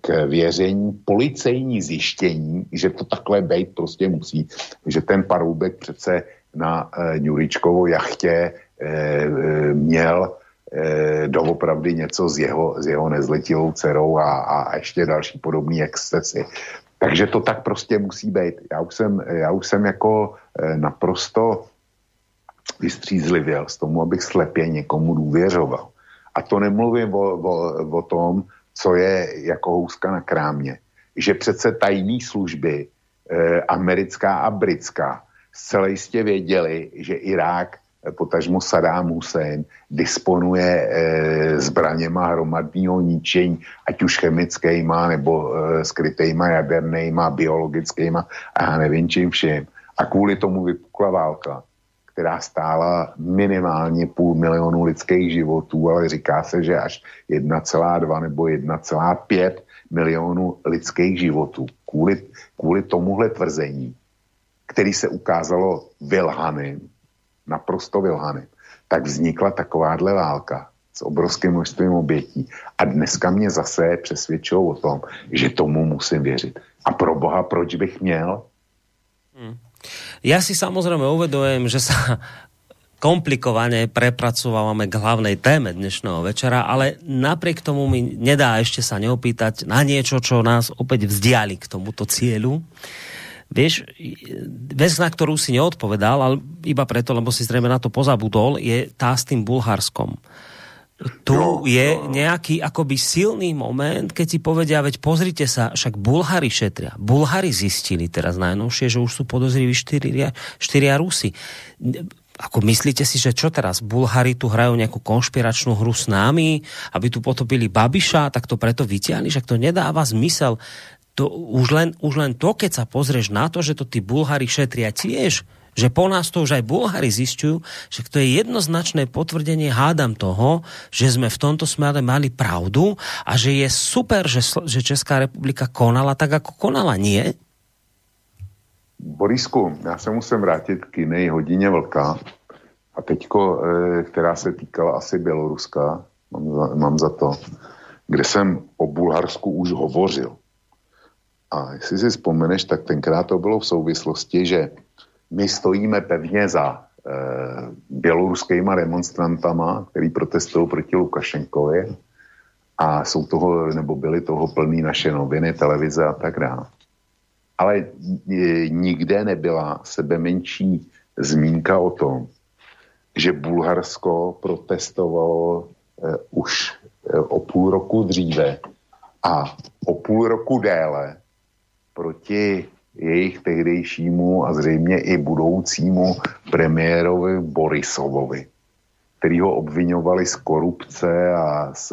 k věření policejní zjištění, že to takhle být prostě musí, že ten Paroubek přece na Ďuričkovo e, jachtě e, měl e, doopravdy něco s jeho, s jeho nezletilou dcerou a, a ještě další podobný excesy. Takže to tak prostě musí být. Já už jsem, já už jsem jako naprosto vystřízlivěl z tomu, abych slepě někomu důvěřoval. A to nemluvím o, o, o tom, co je jako houska na krámě. Že přece tajné služby eh, americká a britská zcela jistě věděli, že Irák, eh, potažmo Saddám Hussein, disponuje eh, zbraněma hromadného ničení, ať už chemickýma, nebo eh, skrytejma, jadernýma, biologickýma, a já nevím čím všem. A kvůli tomu vypukla válka, která stála minimálně půl milionu lidských životů, ale říká se, že až jedna celá dva nebo jedna celá pět milionu lidských životů. Kvůli, kvůli tomuhle tvrzení, který se ukázalo vylhaným, naprosto vylhaným, tak vznikla takováhle válka s obrovským množstvím obětí. A dneska mě zase přesvědčilo o tom, že tomu musím věřit. A pro Boha, proč bych měl? Hmm. Ja si samozrejme uvedujem, že sa komplikovane prepracovávame k hlavnej téme dnešného večera, ale napriek tomu mi nedá ešte sa neopýtať na niečo, čo nás opäť vzdiali k tomuto cieľu. Vieš, vec, na ktorú si neodpovedal, ale iba preto, lebo si zrejme na to pozabudol, je tá s tým Bulharskom. Tu je nejaký akoby silný moment, keď si povedia, veď pozrite sa, však Bulhári šetria. Bulhári zistili teraz najnovšie, že už sú podozriví štyria, štyria Rusi. Ako myslíte si, že čo teraz? Bulhári tu hrajú nejakú konšpiračnú hru s nami, aby tu potopili Babiša, tak to preto vytiahli, však to nedáva zmysel. To už len, už len to, keď sa pozrieš na to, že to tí Bulhári šetria tiež, že po nás to už aj Bulhári zisťujú, že to je jednoznačné potvrdenie, hádam toho, že sme v tomto smere mali pravdu a že je super, že, že Česká republika konala tak, ako konala, nie? Borisku, ja sa musím vrátiť k inej hodine vlka a teďko, e, ktorá sa týkala asi Bieloruska, mám za, mám za to, kde som o Bulharsku už hovoril. A jestli si spomeneš, tak tenkrát to bolo v souvislosti, že my stojíme pevně za e, běloruskýma demonstrantama, který protestují proti Lukašenkovi a jsou toho, nebo byly toho plný naše noviny, televize a tak dále. Ale e, nikde nebyla sebe menší zmínka o tom, že Bulharsko protestovalo e, už e, o půl roku dříve a o půl roku déle proti jejich tehdejšímu a zřejmě i budoucímu premiérovi Borisovovi. který ho obviňovali z korupce a z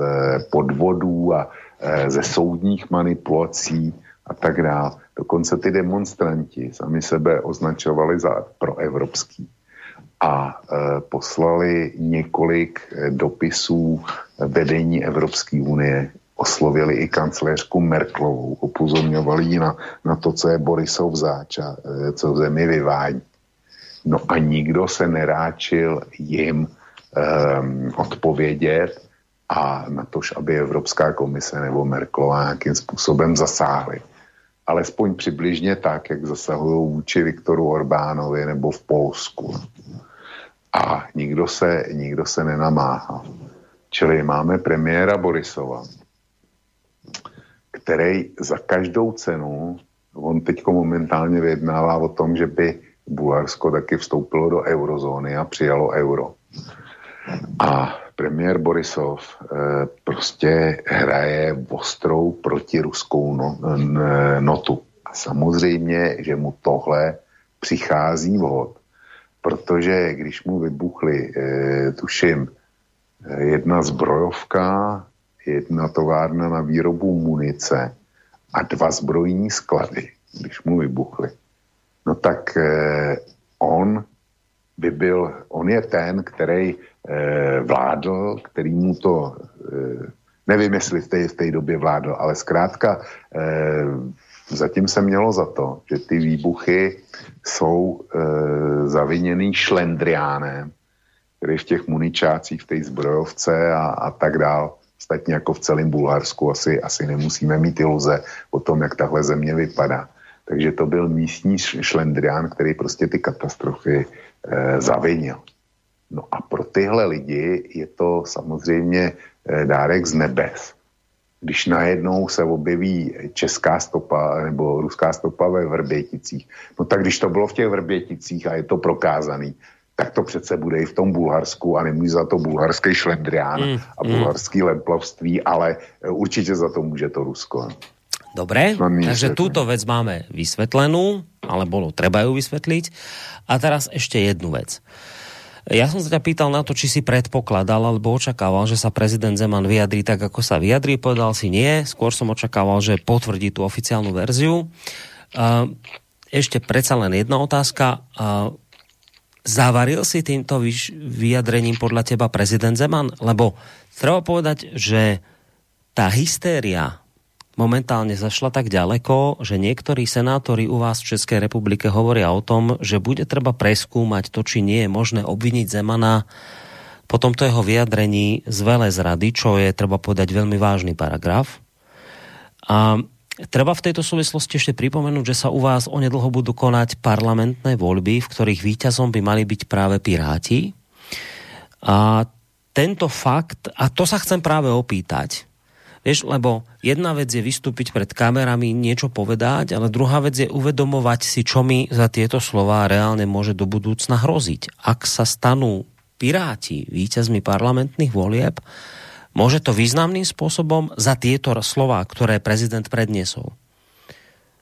podvodů a ze soudních manipulací a tak dále. Dokonce ty demonstranti sami sebe označovali za proevropský a poslali několik dopisů vedení Evropské unie, oslovili i kancléřku Merkelovou, upozorňovali ji na, na to, co je Borisov záča, co v zemi vyvádí. No a nikdo se neráčil jim um, odpovědět a natož, aby Evropská komise nebo Merkelová nějakým způsobem zasáhly. Alespoň přibližně tak, jak zasahují vůči Viktoru Orbánovi nebo v Polsku. A nikdo se, nikdo se nenamáhal. Čili máme premiéra Borisova, který za každou cenu, on teď momentálně vyjednává o tom, že by Bulharsko taky vstoupilo do eurozóny a přijalo euro. A premiér Borisov eh, prostě hraje ostrou protiruskou no, n, notu. A samozřejmě, že mu tohle přichází vhod, protože když mu vybuchly, eh, tuším, eh, jedna zbrojovka, jedna továrna na výrobu munice a dva zbrojní sklady, když mu vybuchly, no tak eh, on by byl, on je ten, který eh, vládl, který mu to, eh, nevím, jestli v té, v té době vládl, ale zkrátka eh, zatím se mělo za to, že ty výbuchy jsou eh, zaviněný šlendriánem, který v těch muničácích, v té zbrojovce a, a tak dál. Ostatně jako v celém Bulharsku asi, asi nemusíme mít iluze o tom, jak tahle země vypadá. Takže to byl místní šlendrián, který prostě ty katastrofy eh, zavinil. No a pro tyhle lidi je to samozřejmě eh, dárek z nebes. Když najednou se objeví česká stopa nebo ruská stopa ve Vrběticích, no tak když to bylo v těch Vrběticích a je to prokázaný, tak to přece bude i v tom Bulharsku a nemůže za to bulharský šlendrián mm, a bulharský mm. lemplavství, ale určitě za to může to Rusko. Dobre, takže túto vec máme vysvetlenú, ale bolo treba ju vysvetliť. A teraz ešte jednu vec. Ja som sa ťa pýtal na to, či si predpokladal alebo očakával, že sa prezident Zeman vyjadrí tak, ako sa vyjadrí. Povedal si nie, skôr som očakával, že potvrdí tú oficiálnu verziu. Ešte predsa len jedna otázka. Zavaril si týmto vyjadrením podľa teba prezident Zeman? Lebo treba povedať, že tá hystéria momentálne zašla tak ďaleko, že niektorí senátori u vás v Českej republike hovoria o tom, že bude treba preskúmať to, či nie je možné obviniť Zemana po tomto jeho vyjadrení z velezrady, čo je, treba povedať, veľmi vážny paragraf. A treba v tejto súvislosti ešte pripomenúť, že sa u vás onedlho budú konať parlamentné voľby, v ktorých víťazom by mali byť práve Piráti. A tento fakt, a to sa chcem práve opýtať, vieš, lebo jedna vec je vystúpiť pred kamerami, niečo povedať, ale druhá vec je uvedomovať si, čo mi za tieto slová reálne môže do budúcna hroziť. Ak sa stanú Piráti víťazmi parlamentných volieb, môže to významným spôsobom za tieto slová, ktoré prezident predniesol.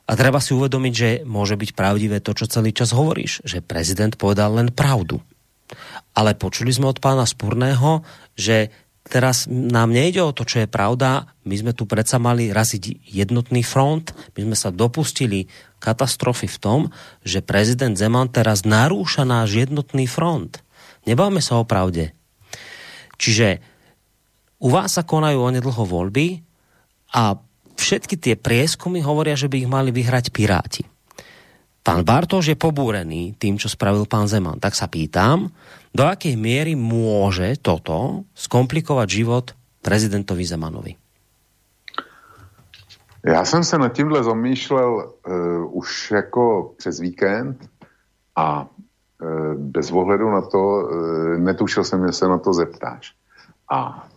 A treba si uvedomiť, že môže byť pravdivé to, čo celý čas hovoríš, že prezident povedal len pravdu. Ale počuli sme od pána Spurného, že teraz nám nejde o to, čo je pravda. My sme tu predsa mali raziť jednotný front. My sme sa dopustili katastrofy v tom, že prezident Zeman teraz narúša náš jednotný front. Nebáme sa o pravde. Čiže u vás sa konajú onedlho voľby a všetky tie prieskumy hovoria, že by ich mali vyhrať Piráti. Pán Bartoš je pobúrený tým, čo spravil pán Zeman. Tak sa pýtam, do akej miery môže toto skomplikovať život prezidentovi Zemanovi? Já jsem se nad tímhle zamýšlel uh, už jako přes víkend a uh, bez ohledu na to uh, netušil jsem, že se na to zeptáš. A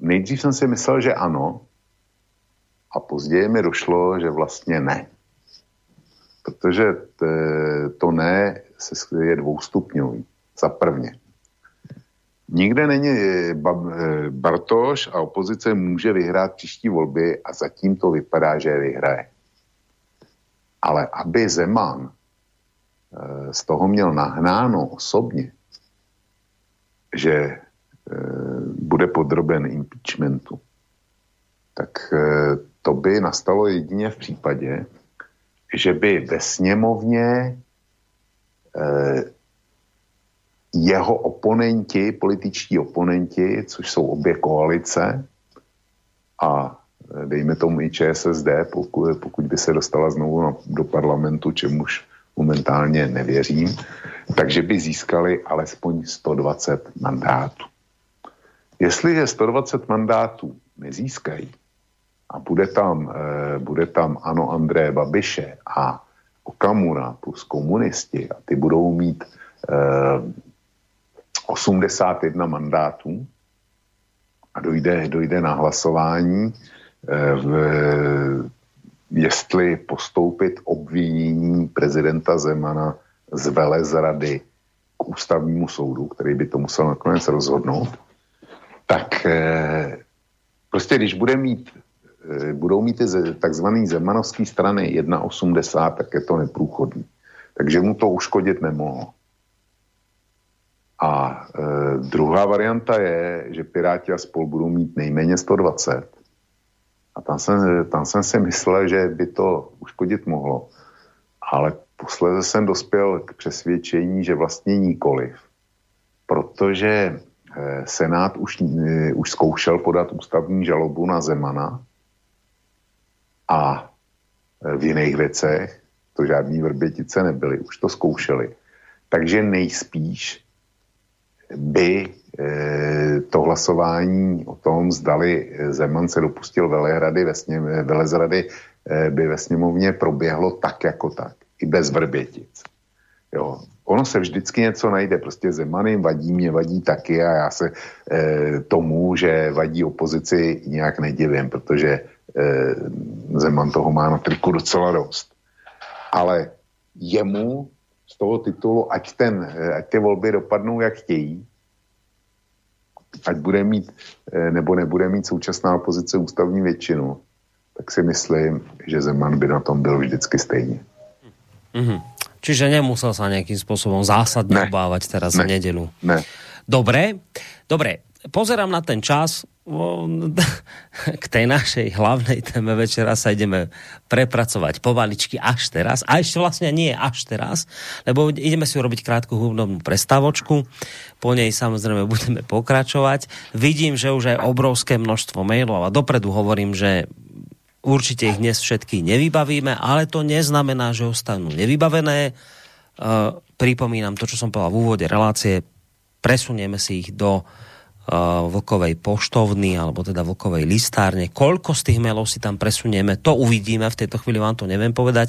nejdřív jsem si myslel, že ano, a později mi došlo, že vlastně ne. Protože to ne je dvoustupňový. Za prvně. Nikde není Bartoš a opozice může vyhrát příští volby a zatím to vypadá, že je vyhraje. Ale aby Zeman z toho měl nahnáno osobně, že bude podroben impeachmentu. Tak to by nastalo jedině v případě, že by ve sněmovně jeho oponenti, političtí oponenti, což jsou obě koalice a dejme tomu i ČSSD, pokud, pokud by se dostala znovu na, do parlamentu, čemuž momentálně nevěřím, takže by získali alespoň sto dvacet mandátů. Jestliže sto dvacet mandátů nezískají a bude tam, e, bude tam ano Andreje Babiše a Okamura plus komunisti a ty budou mít osmdesát jedna mandátů a dojde, dojde na hlasování, v, jestli postoupit obvinění prezidenta Zemana z velezrady k ústavnímu soudu, který by to musel nakonec rozhodnout, tak prostě když bude mít, budou mít ty takzvané zemanovské strany jedna osmdesát, tak je to neprůchodný. Takže mu to uškodit nemohlo. A e, druhá varianta je, že Piráti a spol budou mít nejméně sto dvacet. A tam jsem, tam jsem si myslel, že by to uškodit mohlo. Ale posledně jsem dospěl k přesvědčení, že vlastně nikoliv. Protože e, Senát už, e, už zkoušel podat ústavní žalobu na Zemana a e, v jiných věcech, to žádný Vrbětice nebyly, už to zkoušeli. Takže nejspíš by to hlasování o tom, zdali Zeman se dopustil velehrady ve sněm, velezrady, by ve sněmovně proběhlo tak jako tak, i bez Vrbětic. Jo. Ono se vždycky něco najde, prostě Zeman jim vadí, mě vadí taky a já se eh, tomu, že vadí opozici, nějak nedivím, protože eh, Zeman toho má na triku docela dost. Ale jemu z toho titulu, ať, ten, ať ty volby dopadnou, jak chtějí, ať bude mít, nebo nebude mít současná opozice ústavní většinu, tak si myslím, že Zeman by na tom byl vždycky stejně. Mm-hmm. Čiže nemusel sa nejakým spôsobom zásadne ne. obávať teraz ne. v nedeľu. Ne. Dobre, dobre, pozerám na ten čas, k tej našej hlavnej téme večera sa ideme prepracovať povaličky až teraz, a ešte vlastne nie až teraz, lebo ideme si urobiť krátku hudobnú prestavočku, po nej samozrejme budeme pokračovať. Vidím, že už aj obrovské množstvo mailov a dopredu hovorím, že určite ich dnes všetky nevybavíme, ale to neznamená, že ostanú nevybavené. Uh, pripomínam to, čo som povedal v úvode relácie, presunieme si ich do Vlkovej poštovny, alebo teda Vlkovej listárne. Koľko z tých mailov si tam presunieme, to uvidíme, v tejto chvíli vám to neviem povedať,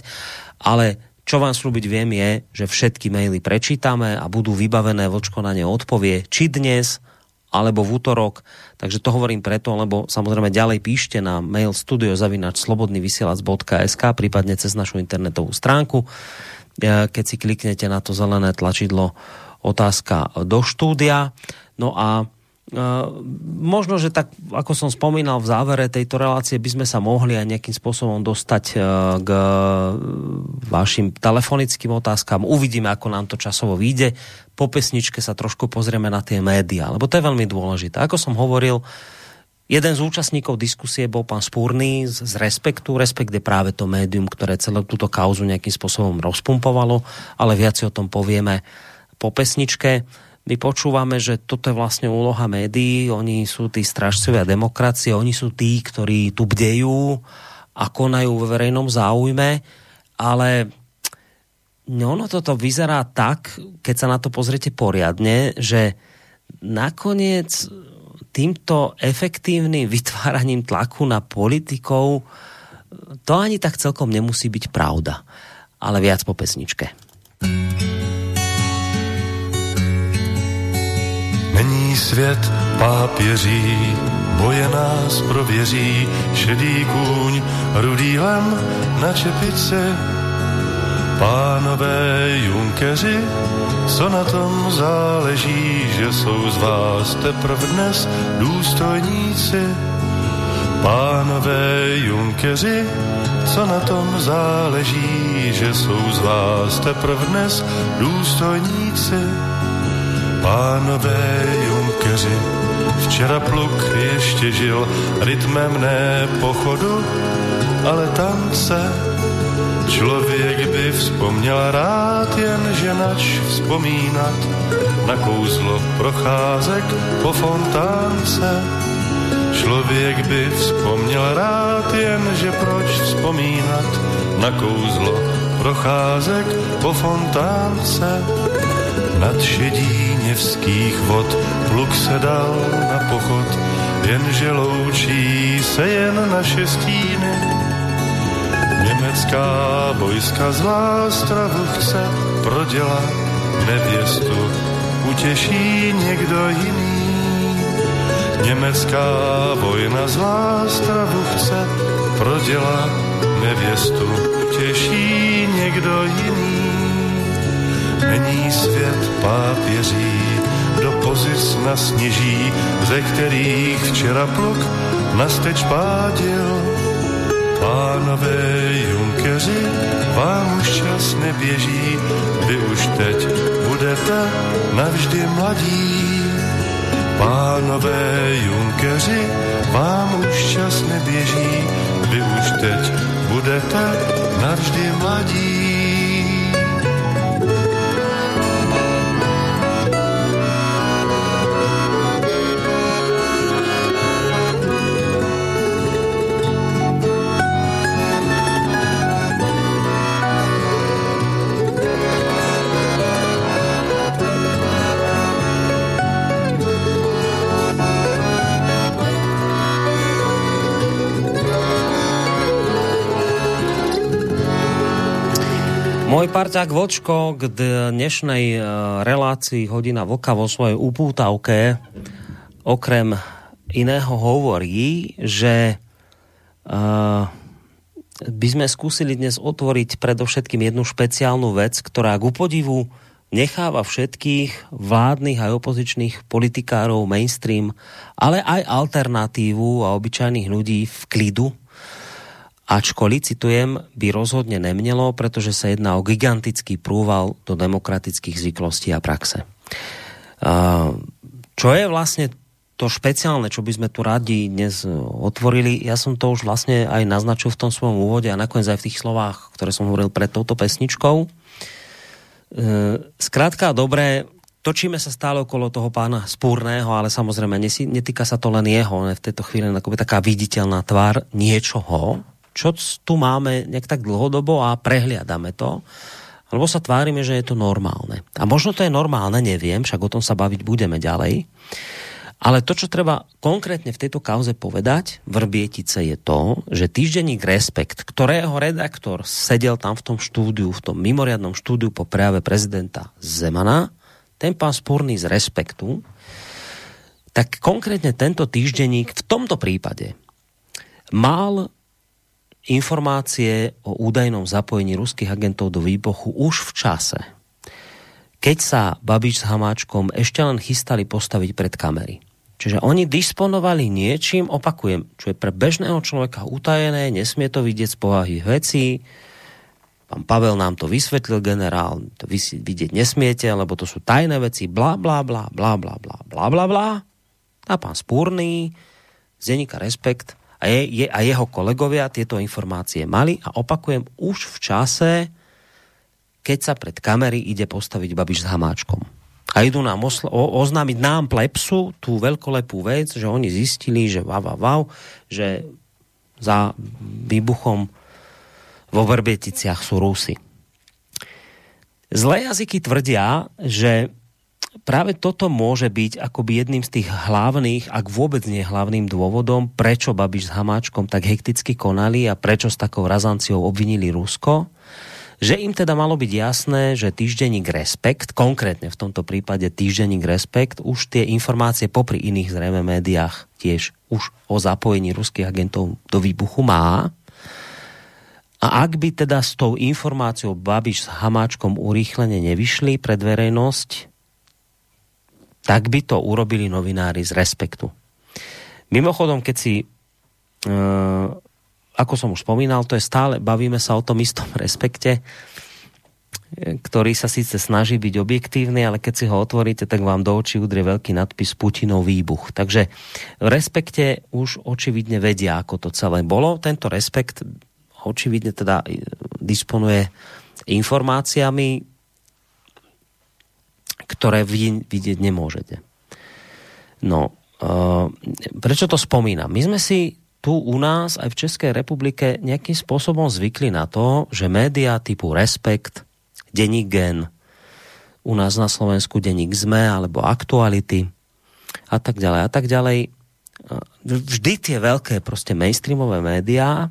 ale čo vám slúbiť viem je, že všetky maily prečítame a budú vybavené, Vlčko na ne odpovie, či dnes, alebo v útorok. Takže to hovorím preto, lebo samozrejme ďalej píšte na mail studio zavináč slobodný vysielač bodka es ká, prípadne cez našu internetovú stránku, keď si kliknete na to zelené tlačidlo otázka do štúdia. No a možno, že tak, ako som spomínal v závere tejto relácie, by sme sa mohli aj nejakým spôsobom dostať k vašim telefonickým otázkam. Uvidíme, ako nám to časovo vyjde. Po pesničke sa trošku pozrieme na tie médiá, lebo to je veľmi dôležité. Ako som hovoril, jeden z účastníkov diskusie bol pán Spurný z Respektu. Respekt je práve to médium, ktoré celú túto kauzu nejakým spôsobom rozpumpovalo, ale viac si o tom povieme po pesničke. My počúvame, že toto je vlastne úloha médií, oni sú tí strážcovia demokracie, oni sú tí, ktorí tu bdejú a konajú vo verejnom záujme, ale ono toto vyzerá tak, keď sa na to pozriete poriadne, že nakoniec týmto efektívnym vytváraním tlaku na politikov to ani tak celkom nemusí byť pravda. Ale viac po pesničke. Není svět pápěří, boje nás prověří, šedý kůň rudý lem na čepici. Pánové junkeři, co na tom záleží, že jsou z vás teprv dnes důstojníci. Pánové junkeři, co na tom záleží, že jsou z vás teprv dnes důstojníci. Pánové junkeři, Včera pluk ještě žil rytmem ne pochodu, ale tance. Člověk by vzpomněl rád, jenže nač vzpomínat na kouzlo procházek po fontánce. Člověk by vzpomněl rád, jenže proč vzpomínat na kouzlo procházek po fontánce. Nad šedí něvských vod pluk se dal na pochod, jenže loučí se jen naše stíny. Německá vojska zlá stravu chce prodělat, nevěstu utěší někdo jiný. Německá vojna zlá stravu chce prodělat, nevěstu utěší někdo jiný. Není svět pápěří do pozic na sněží, ze kterých včera pluk nasteč pádil. Pánové junkeři, vám už čas neběží, vy už teď budete navždy mladí. Pánové junkeři, vám už čas neběží, vy už teď budete navždy mladí. Môj parťák Vočko k dnešnej relácii Hodina Vlka vo svojej upútavke okrem iného hovorí, že uh, by sme skúsili dnes otvoriť predovšetkým jednu špeciálnu vec, ktorá k upodivu necháva všetkých vládnych aj opozičných politikárov mainstream, ale aj alternatívu a obyčajných ľudí v klidu. Ačkoli, citujem, by rozhodne nemnelo, pretože sa jedná o gigantický prúval do demokratických zvyklostí a praxe. Čo je vlastne to špeciálne, čo by sme tu radi dnes otvorili? Ja som to už vlastne aj naznačil v tom svojom úvode a nakoniec aj v tých slovách, ktoré som hovoril pred touto pesničkou. Skrátka, dobre, točíme sa stále okolo toho pána Spurného, ale samozrejme netýka sa to len jeho. V tejto chvíli je taká viditeľná tvár niečoho, čo tu máme nejak tak dlhodobo a prehliadame to, alebo sa tvárime, že je to normálne. A možno to je normálne, neviem, však o tom sa baviť budeme ďalej. Ale to, čo treba konkrétne v tejto kauze povedať, Vrbietice, je to, že týždenník Respekt, ktorého redaktor sedel tam v tom štúdiu, v tom mimoriadnom štúdiu po prejave prezidenta Zemana, ten pán Spurný z Respektu, tak konkrétne tento týždenník v tomto prípade mal informácie o údajnom zapojení ruských agentov do výbuchu už v čase, keď sa Babiš s Hamáčkom ešte len chystali postaviť pred kamery. Čiže oni disponovali niečím, opakujem, čo je pre bežného človeka utajené, nesmie to vidieť z povahy vecí. Pán Pavel nám to vysvetlil, generál, to vy vidieť nesmiete, lebo to sú tajné veci, blá, blá, blá, blá, blá, blá, blá, blá, blá. A pán Spurný z denníka Respekt A, je, a jeho kolegovia tieto informácie mali a opakujem, už v čase, keď sa pred kamery ide postaviť Babiš s Hamáčkom. A idú nám osla- o- oznámiť nám plepsu tú veľkolepú vec, že oni zistili, že wow, wow, wow, že za výbuchom vo Vrběticiach sú Rusy. Zlé jazyky tvrdia, že práve toto môže byť akoby jedným z tých hlavných, ak vôbec nie hlavným dôvodom, prečo Babiš s Hamáčkom tak hekticky konali a prečo s takou razanciou obvinili Rusko. Že im teda malo byť jasné, že týždenník Respekt, konkrétne v tomto prípade týždenník Respekt, už tie informácie popri iných zrejme médiách tiež už o zapojení ruských agentov do výbuchu má. A ak by teda s tou informáciou Babiš s Hamáčkom urýchlene nevyšli pred verejnosť, tak by to urobili novinári z Respektu. Mimochodom, keď si, e, ako som už spomínal, to je stále, bavíme sa o tom istom Respekte, ktorý sa síce snaží byť objektívny, ale keď si ho otvoríte, tak vám do očí udrie veľký nadpis Putinov výbuch. Takže v Respekte už očividne vedia, ako to celé bolo. Tento Respekt očividne teda disponuje informáciami, ktoré vy vidieť nemôžete. No, uh, prečo to spomínam? My sme si tu u nás aj v Českej republike nejakým spôsobom zvykli na to, že médiá typu Respekt, Deník N, u nás na Slovensku Deník Sme alebo Aktuality a tak ďalej a tak ďalej. Vždy tie veľké proste mainstreamové médiá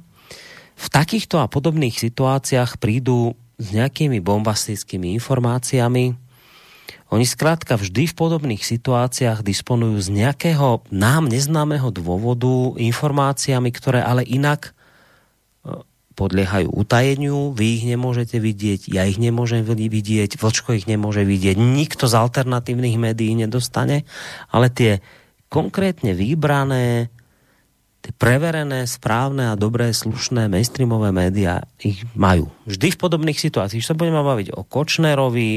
v takýchto a podobných situáciách prídu s nejakými bombastickými informáciami. Oni skrátka vždy v podobných situáciách disponujú z nejakého nám neznámeho dôvodu informáciami, ktoré ale inak podliehajú utajeniu, vy ich nemôžete vidieť, ja ich nemôžem vidieť, Vlčko ich nemôže vidieť, nikto z alternatívnych médií nedostane, ale tie konkrétne vybrané, tie preverené, správne a dobré, slušné mainstreamové médiá ich majú. Vždy v podobných situáciách. Čo sa budeme baviť o Kočnerovi,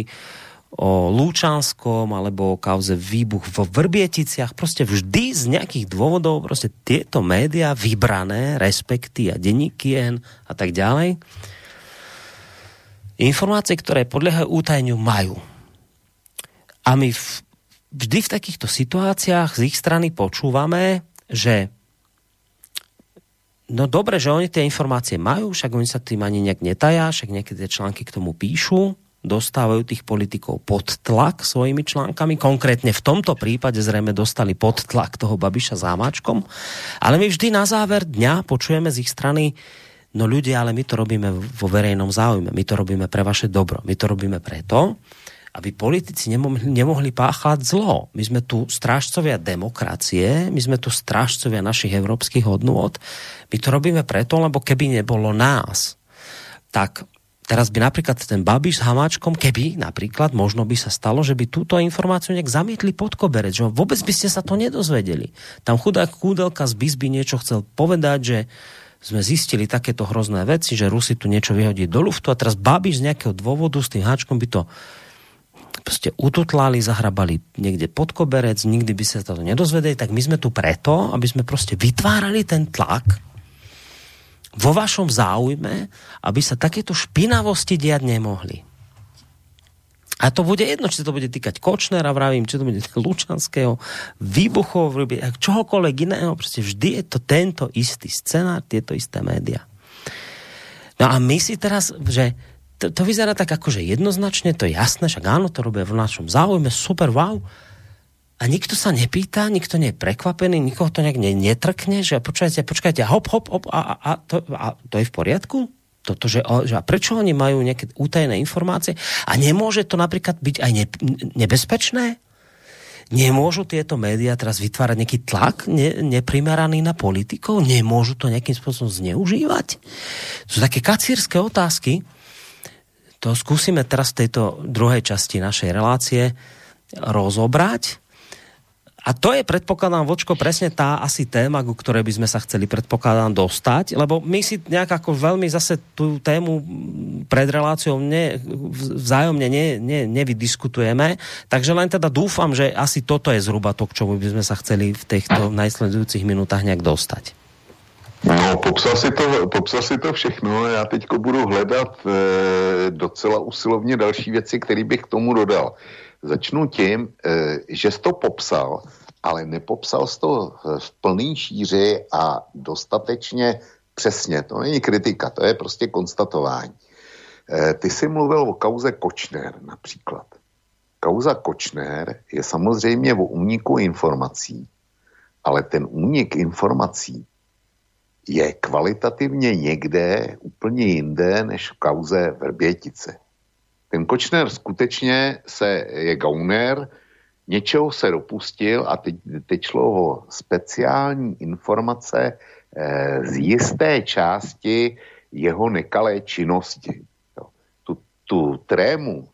o Lučanskom, alebo o kauze výbuch vo Vrbieticiach. Proste vždy z nejakých dôvodov proste tieto médiá vybrané, Respekty a Deníky N a tak ďalej, informácie, ktoré podliehajú útajeniu, majú. A my v, vždy v takýchto situáciách z ich strany počúvame, že no dobre, že oni tie informácie majú, však oni sa tým ani nejak netajá, však nejaké tie články k tomu píšu, dostávajú tých politikov pod tlak svojimi článkami, konkrétne v tomto prípade zrejme dostali pod tlak toho Babiša s Hamáčkom, ale my vždy na záver dňa počujeme z ich strany, no ľudia, ale my to robíme vo verejnom záujme, my to robíme pre vaše dobro, my to robíme preto, aby politici nemohli, nemohli páchať zlo. My sme tu strážcovia demokracie, my sme tu strážcovia našich európskych hodnôt, my to robíme preto, lebo keby nebolo nás, tak teraz by napríklad ten Babiš s Hamáčkom, keby napríklad, možno by sa stalo, že by túto informáciu nejak zamietli pod koberec, že vôbec by ste sa to nedozvedeli. Tam chudák Koudelka z bé í es by niečo chcel povedať, že sme zistili takéto hrozné veci, že Rusi tu niečo vyhodí do luftu a teraz Babiš z nejakého dôvodu s tým Hamáčkom by to proste ututlali, zahrabali niekde pod koberec, nikdy by sa to nedozvedeli, tak my sme tu preto, aby sme proste vytvárali ten tlak vo vašom záujme, aby sa takéto špinavosti diať nemohli. A to bude jedno, či to bude týkať Kočnera, vravím, či to bude Lučanského, výbuchov, čohokoľvek iného, proste vždy je to tento istý scenár, tieto isté médiá. No a my si teraz, že to, to vyzerá tak akože jednoznačne, to je jasné, však áno, to robia v našom záujme, super, wow, a nikto sa nepýta, nikto nie je prekvapený, nikoho to nejak netrkne, že počkajte, počkajte, hop, hop, hop, a, a, a, to, a to je v poriadku? Toto, že, že a prečo oni majú nejaké utajené informácie? A nemôže to napríklad byť aj ne, nebezpečné? Nemôžu tieto médiá teraz vytvárať nejaký tlak ne, neprimeraný na politikov? Nemôžu to nejakým spôsobom zneužívať? To sú také kacírske otázky. To skúsime teraz v tejto druhej časti našej relácie rozobrať. A to je, predpokladám, Vočko, presne tá asi téma, ku ktorej by sme sa chceli, predpokladám, dostať, lebo my si nejak ako veľmi zase tú tému pred reláciou ne, vzájomne ne, ne, nevydiskutujeme, takže len teda dúfam, že asi toto je zhruba to, k čomu by sme sa chceli v týchto najsledujúcich minútach nejak dostať. No, popsal si to, popsal si to všechno, já teďko budu hledat e, docela usilovně další věci, které bych k tomu dodal. Začnu tím, že jsi to popsal, ale nepopsal jsi to v plný šíři a dostatečně přesně. To není kritika, to je prostě konstatování. Ty jsi mluvil o kauze Kočner například. Kauza Kočner je samozřejmě o úniku informací, ale ten únik informací je kvalitativně někde úplně jinde než v kauze Vrbětice. Ten Kočner skutečně se, je gauner, něčeho se dopustil a teď, teď šlo ho speciální informace eh, z jisté části jeho nekalé činnosti. Jo. Tu, tu trému,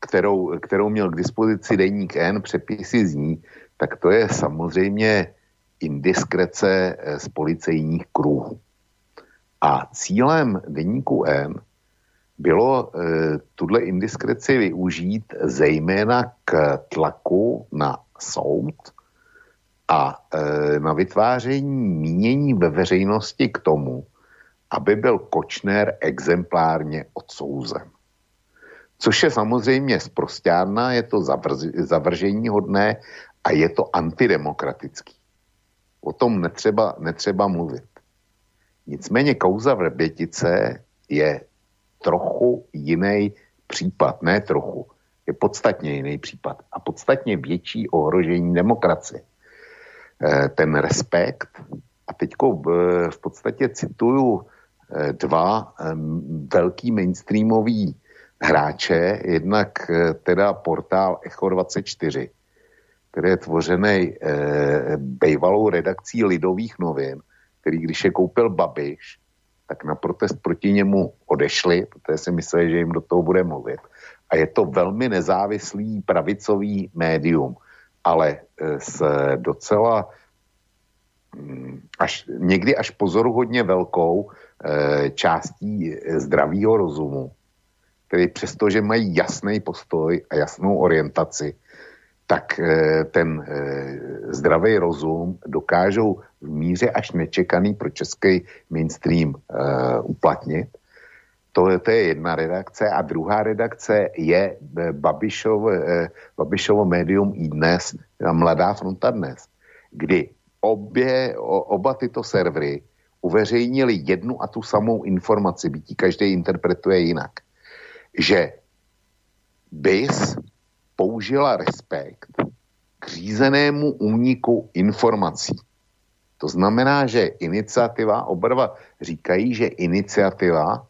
kterou, kterou měl k dispozici Deník N, přepisy z ní, tak to je samozřejmě indiskrece eh, z policejních kruhů. A cílem Deníku N bylo e, tuhle indiskreci využít zejména k tlaku na soud a e, na vytváření mínění ve veřejnosti k tomu, aby byl Kočner exemplárně odsouzen. Což je samozřejmě sprosťárna, je to zavrz, zavržení hodné a je to antidemokratický. O tom netřeba, netřeba mluvit. Nicméně kauza Vrbětice je trochu jiný případ, ne trochu, je podstatně jiný případ a podstatně větší ohrožení demokracie. Ten Respekt, a teďko v podstatě cituju dva velký mainstreamový hráče, jednak teda portál Echo dvacet čtyři, který je tvořený bývalou redakcí Lidových novin, který když je koupil Babiš, tak na protest proti němu odešli, protože si mysleli, že jim do toho bude mluvit. A je to velmi nezávislý pravicový médium, ale s docela až, někdy až pozoruhodně velkou částí zdravého rozumu, který přestože mají jasný postoj a jasnou orientaci, tak ten zdravý rozum dokážou v míře až nečekaný pro český mainstream uplatnit. To, to je jedna redakce. A druhá redakce je Babišov, Babišovo médium iDnes, Mladá fronta dnes, kdy obě, oba tyto servery uveřejnili jednu a tu samou informaci, byť každý interpretuje jinak, že B I S použila Respekt k řízenému úniku informací. To znamená, že iniciativa, oba dva říkají, že iniciativa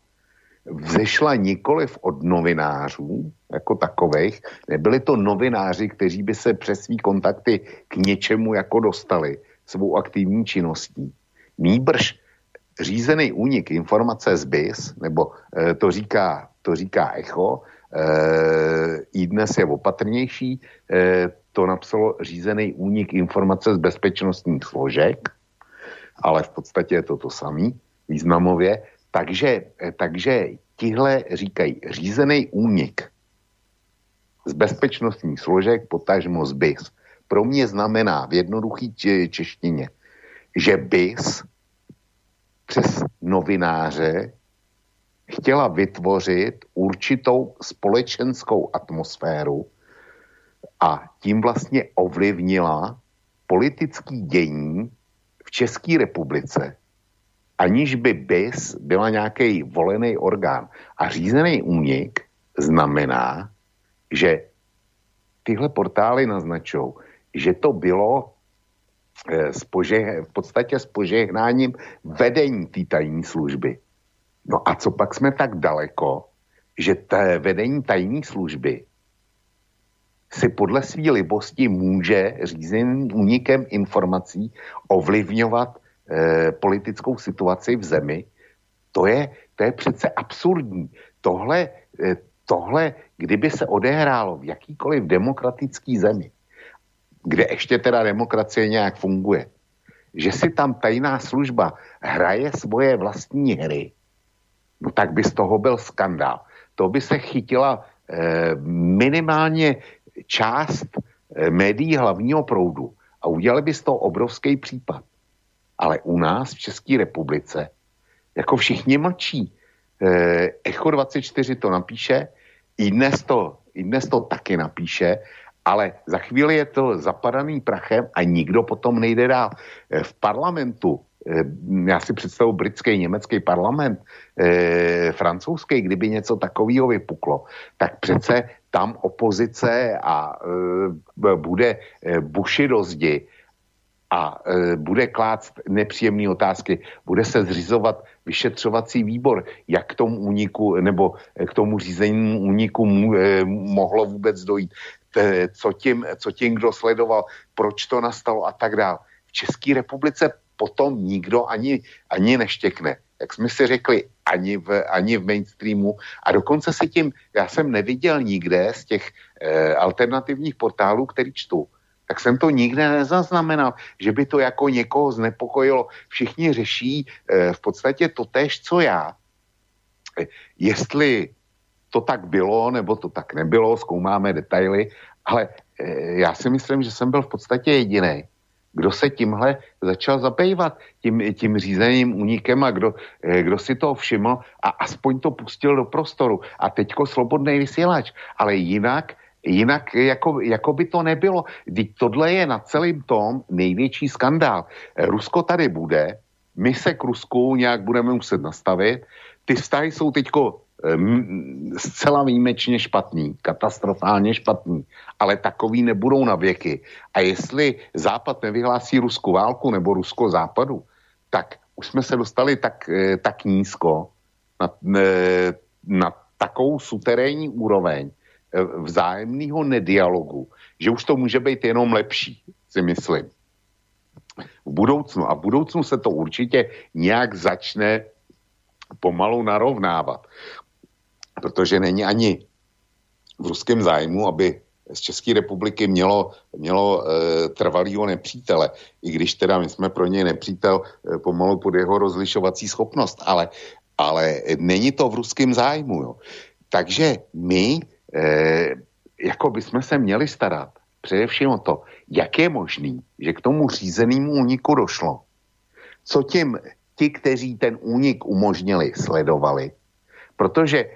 vzešla nikoliv od novinářů jako takových, nebyli to novináři, kteří by se přes svý kontakty k něčemu jako dostali svou aktivní činností. Nýbrž řízený únik informace z B I S, nebo e, to říká, to říká Echo, E, i dnes je opatrnější, e, to napsalo řízený únik informace z bezpečnostních složek, ale v podstatě je to to samé významově, takže, takže tihle říkají řízený únik z bezpečnostních složek, potažmo z B I S. Pro mě znamená v jednoduchý če- češtině, že B I S přes novináře chtěla vytvořit určitou společenskou atmosféru a tím vlastně ovlivnila politický dění v České republice, aniž by B I S byla nějaký volený orgán. A řízený únik znamená, že tyhle portály naznačují, že to bylo spožeh- v podstatě s požehnáním vedení té tajní služby. No a co pak jsme tak daleko, že té vedení tajní služby si podle svý libosti může řízeným únikem informací ovlivňovat eh, politickou situaci v zemi? To je, to je přece absurdní. Tohle, eh, tohle, kdyby se odehrálo v jakýkoliv demokratický zemi, kde ještě teda demokracie nějak funguje, že si tam tajná služba hraje svoje vlastní hry, no tak by z toho byl skandál. To by se chytila eh, minimálně část eh, médií hlavního proudu a udělali by z toho obrovský případ. Ale u nás v České republice, jako všichni mlčí, eh, Echo dvacet čtyři to napíše, i dnes to, i dnes to taky napíše, ale za chvíli je to zapadaný prachem a nikdo potom nejde dál. Eh, v parlamentu já si představu britský, německý parlament, eh, francouzský, kdyby něco takového vypuklo, tak přece tam opozice a eh, bude eh, buši do zdi a eh, bude klást nepříjemné otázky, bude se zřizovat vyšetřovací výbor, jak k tomu úniku nebo k tomu řízenímu úniku eh, mohlo vůbec dojít, eh, co tím, co tím, kdo sledoval, proč to nastalo a tak dále. V České republice potom nikdo ani, ani neštěkne. Jak jsme si řekli, ani v, ani v mainstreamu. A dokonce si tím, já jsem neviděl nikde z těch eh, alternativních portálů, který čtu, tak jsem to nikde nezaznamenal, že by to jako někoho znepokojilo. Všichni řeší eh, v podstatě totéž, co já. Jestli to tak bylo, nebo to tak nebylo, zkoumáme detaily, ale e, já si myslím, že jsem byl v podstatě jedinej, kdo se tímhle začal zabývat, tím, tím řízeným únikem a kdo, e, kdo si to všiml a aspoň to pustil do prostoru. A teďko Slobodný vysílač, ale jinak Jinak jako, jako by to nebylo. Vždyť tohle je na celém tom největší skandál. Rusko tady bude, my se k Rusku nějak budeme muset nastavit. Ty vztahy jsou teďko um, zcela výjimečně špatný, katastrofálně špatný, ale takový nebudou na věky. A jestli Západ nevyhlásí Rusku válku nebo Rusko Západu, tak už jsme se dostali tak, tak nízko na, na takovou suterénní úroveň vzájemného nedialogu, že už to může být jenom lepší, si myslím. V budoucnu. A v budoucnu se to určitě nějak začne pomalu narovnávat. Protože není ani v ruském zájmu, aby z České republiky mělo, mělo e, trvalýho nepřítele. I když teda my jsme pro něj nepřítel e, pomalu pod jeho rozlišovací schopnost. Ale, ale není to v ruském zájmu. Jo. Takže my Eh, jako bychom se měli starat především o to, jak je možný, že k tomu řízenému úniku došlo. Co tím ti, kteří ten únik umožnili, sledovali. Protože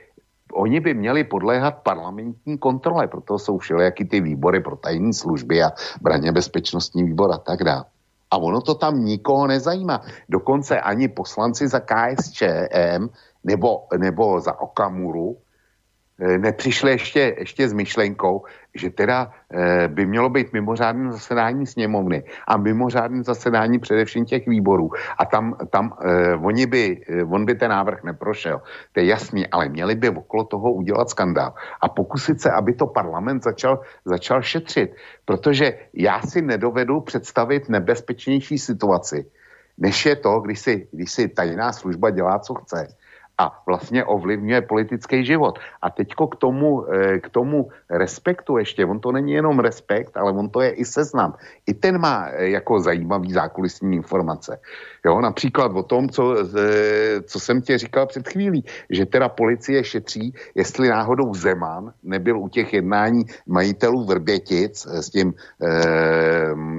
oni by měli podléhat parlamentní kontrole, proto jsou všelijaký ty výbory pro tajní služby a branně bezpečnostní výbor a tak dále. A ono to tam nikoho nezajímá. Dokonce ani poslanci za K S Č M nebo, nebo za Okamuru nepřišli ještě, ještě s myšlenkou, že teda e, by mělo být mimořádné zasedání sněmovny a mimořádné zasedání především těch výborů. A tam, tam e, oni by, e, on by ten návrh neprošel. To je jasný, ale měli by okolo toho udělat skandál a pokusit se, aby to parlament začal, začal šetřit. Protože já si nedovedu představit nebezpečnější situaci, než je to, když si, když si tajná služba dělá, co chce. A vlastně ovlivňuje politický život. A teďko k tomu, k tomu respektu ještě. On to není jenom respekt, ale on to je i seznam. I ten má jako zajímavý zákulisní informace. Jo, například o tom, co, co jsem tě říkal před chvílí, že teda policie šetří, jestli náhodou Zeman nebyl u těch jednání majitelů Vrbětic s tím eh,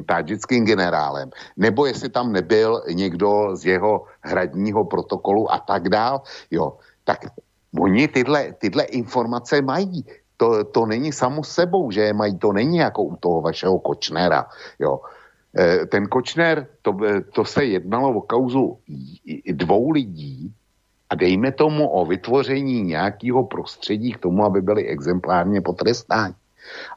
tádžickým generálem, nebo jestli tam nebyl někdo z jeho hradního protokolu a tak dál. Jo, tak oni tyhle, tyhle informace mají. To, to není samo sebou, že je mají. To není jako u toho vašeho Kočnera. Jo. E, ten Kočner, to, to se jednalo o kauzu dvou lidí a dejme tomu o vytvoření nějakého prostředí k tomu, aby byli exemplárně potrestáni.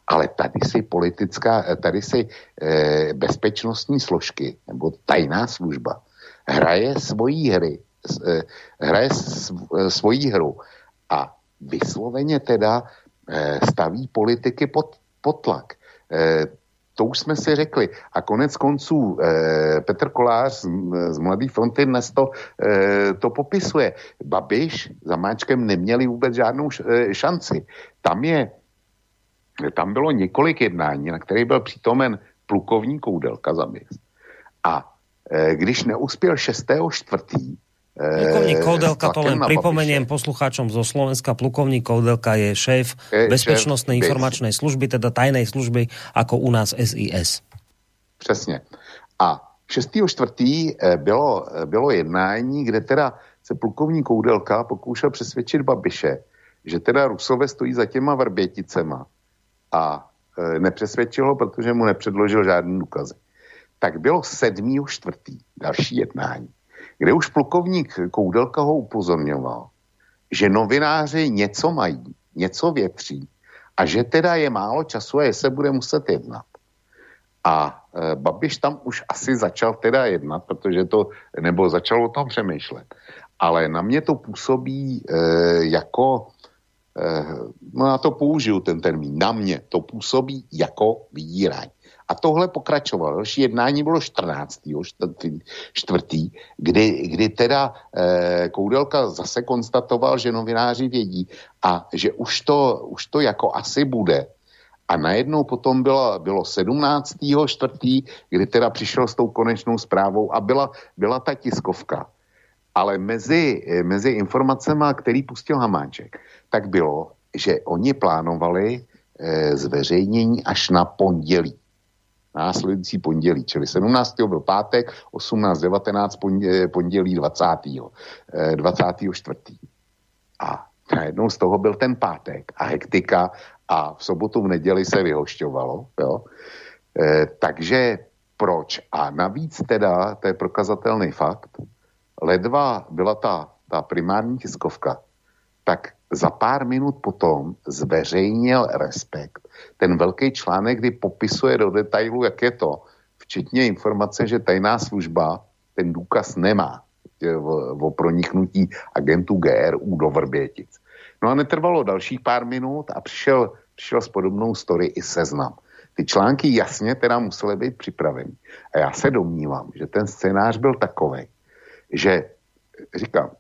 Ale tady si politická, tady si e, bezpečnostní složky nebo tajná služba hraje svojí hry. hraje svoji hru a vysloveně teda staví politiky pod, pod tlak. To už jsme si řekli. A konec konců Petr Kolář z, z Mladé fronty dnes to, to popisuje. Babiš s Hamáčkem neměli vůbec žádnou šanci. Tam, je, tam bylo několik jednání, na kterých byl přítomen plukovník Koudelka za B I S. A když neuspěl šestého čtvrtý Plukovník Koudelka, to len pripomeniem poslucháčom zo Slovenska, plukovník Koudelka je šéf Bezpečnostnej informačnej služby, teda tajnej služby, ako u nás S I S. Přesně. A šestého čtvrtého bylo, bylo jednání, kde teda se plukovník Koudelka pokoušel přesvědčit Babiše, že teda Rusové stojí za těma Vrběticema a nepřesvědčilo, protože mu nepředložil žádný důkazy. Tak bylo sedmého čtvrtého další jednání, kde už plukovník Koudelka ho upozorňoval, že novináři něco mají, něco větří a že teda je málo času a je se bude muset jednat. A e, Babiš tam už asi začal teda jednat, protože to, nebo začal o tom přemýšlet. Ale na mě to působí e, jako, e, no já to použiju ten termín, na mě to působí jako vydírání. A tohle pokračovalo. Další jednání bylo čtrnáctého čtvrtého Kdy, kdy teda eh, Koudelka zase konstatoval, že novináři vědí a že už to, už to jako asi bude. A najednou potom bylo, bylo sedmnáctého čtvrtého kdy teda přišel s tou konečnou zprávou a byla, byla ta tiskovka. Ale mezi, mezi informacemi, který pustil Hamáček, tak bylo, že oni plánovali e, zveřejnění až na pondělí. Následující pondělí, čili sedmnáctého byl pátek, osmnáct devatenáct pondělí dvacátého, dvacátého čtvrtého A najednou z toho byl ten pátek a hektika a v sobotu v neděli se vyhošťovalo. Jo? E, takže proč? A navíc teda, to je prokazatelný fakt, ledva byla ta, ta primární tiskovka, tak za pár minut potom zveřejnil Respekt ten velký článek, kdy popisuje do detailu, jak je to, včetně informace, že tajná služba ten důkaz nemá o proniknutí agentů G R U do Vrbětic. No a netrvalo dalších pár minut a přišel, přišel s podobnou story i Seznam. Ty články jasně teda musely být připraveny. A já se domnívám, že ten scénář byl takovej, že říkám,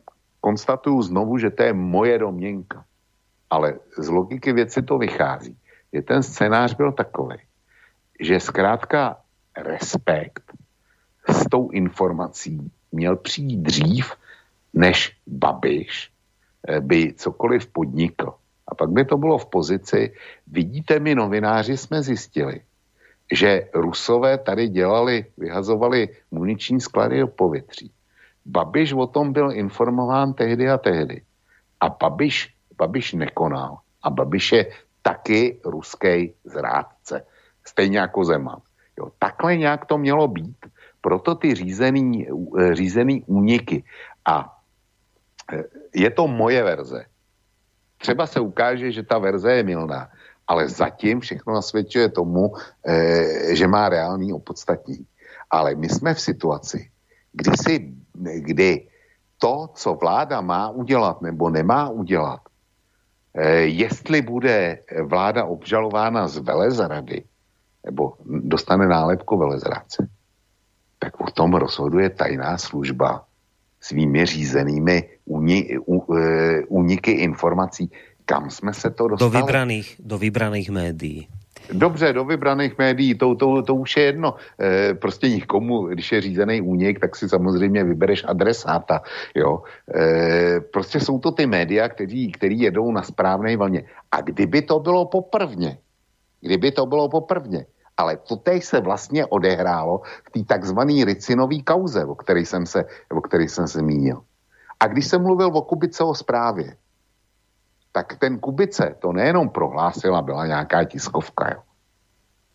konstatuju znovu, že to je moje domněnka, ale z logiky věci to vychází, že ten scénář byl takový, že zkrátka Respekt s tou informací měl přijít dřív, než Babiš by cokoliv podnikl. A pak by to bylo v pozici, vidíte my novináři jsme zjistili, že Rusové tady dělali, vyhazovali muniční sklady do povětří. Babiš o tom byl informován tehdy a tehdy. A Babiš, Babiš nekonal. A Babiš je taky ruský zrádce. Stejně jako Zeman. Jo, takhle nějak to mělo být. Proto ty řízený, řízený úniky. A je to moje verze. Třeba se ukáže, že ta verze je mylná. Ale zatím všechno nasvědčuje tomu, že má reálný opodstatnění. Ale my jsme v situaci, kdy si kdy to, co vláda má udělat nebo nemá udělat, jestli bude vláda obžalována z velezrady, nebo dostane nálepku velezradce, tak o tom rozhoduje tajná služba svými řízenými úniky informací. Kam jsme se to dostali? Do vybraných, do vybraných médií. Dobře, do vybraných médií, to, to, to už je jedno. E, prostě nikomu, když je řízený únik, tak si samozřejmě vybereš adresáta. Jo? E, prostě jsou to ty média, kteří, kteří jedou na správnej vlně. A kdyby to bylo poprvně, kdyby to bylo poprvně, ale to teď se vlastně odehrálo v té takzvané Ricinové kauze, o které jsem se, o které jsem se zmínil. A když jsem mluvil o Kubice o zprávě, tak ten Kubice to nejenom prohlásila, byla nějaká tiskovka. Jo.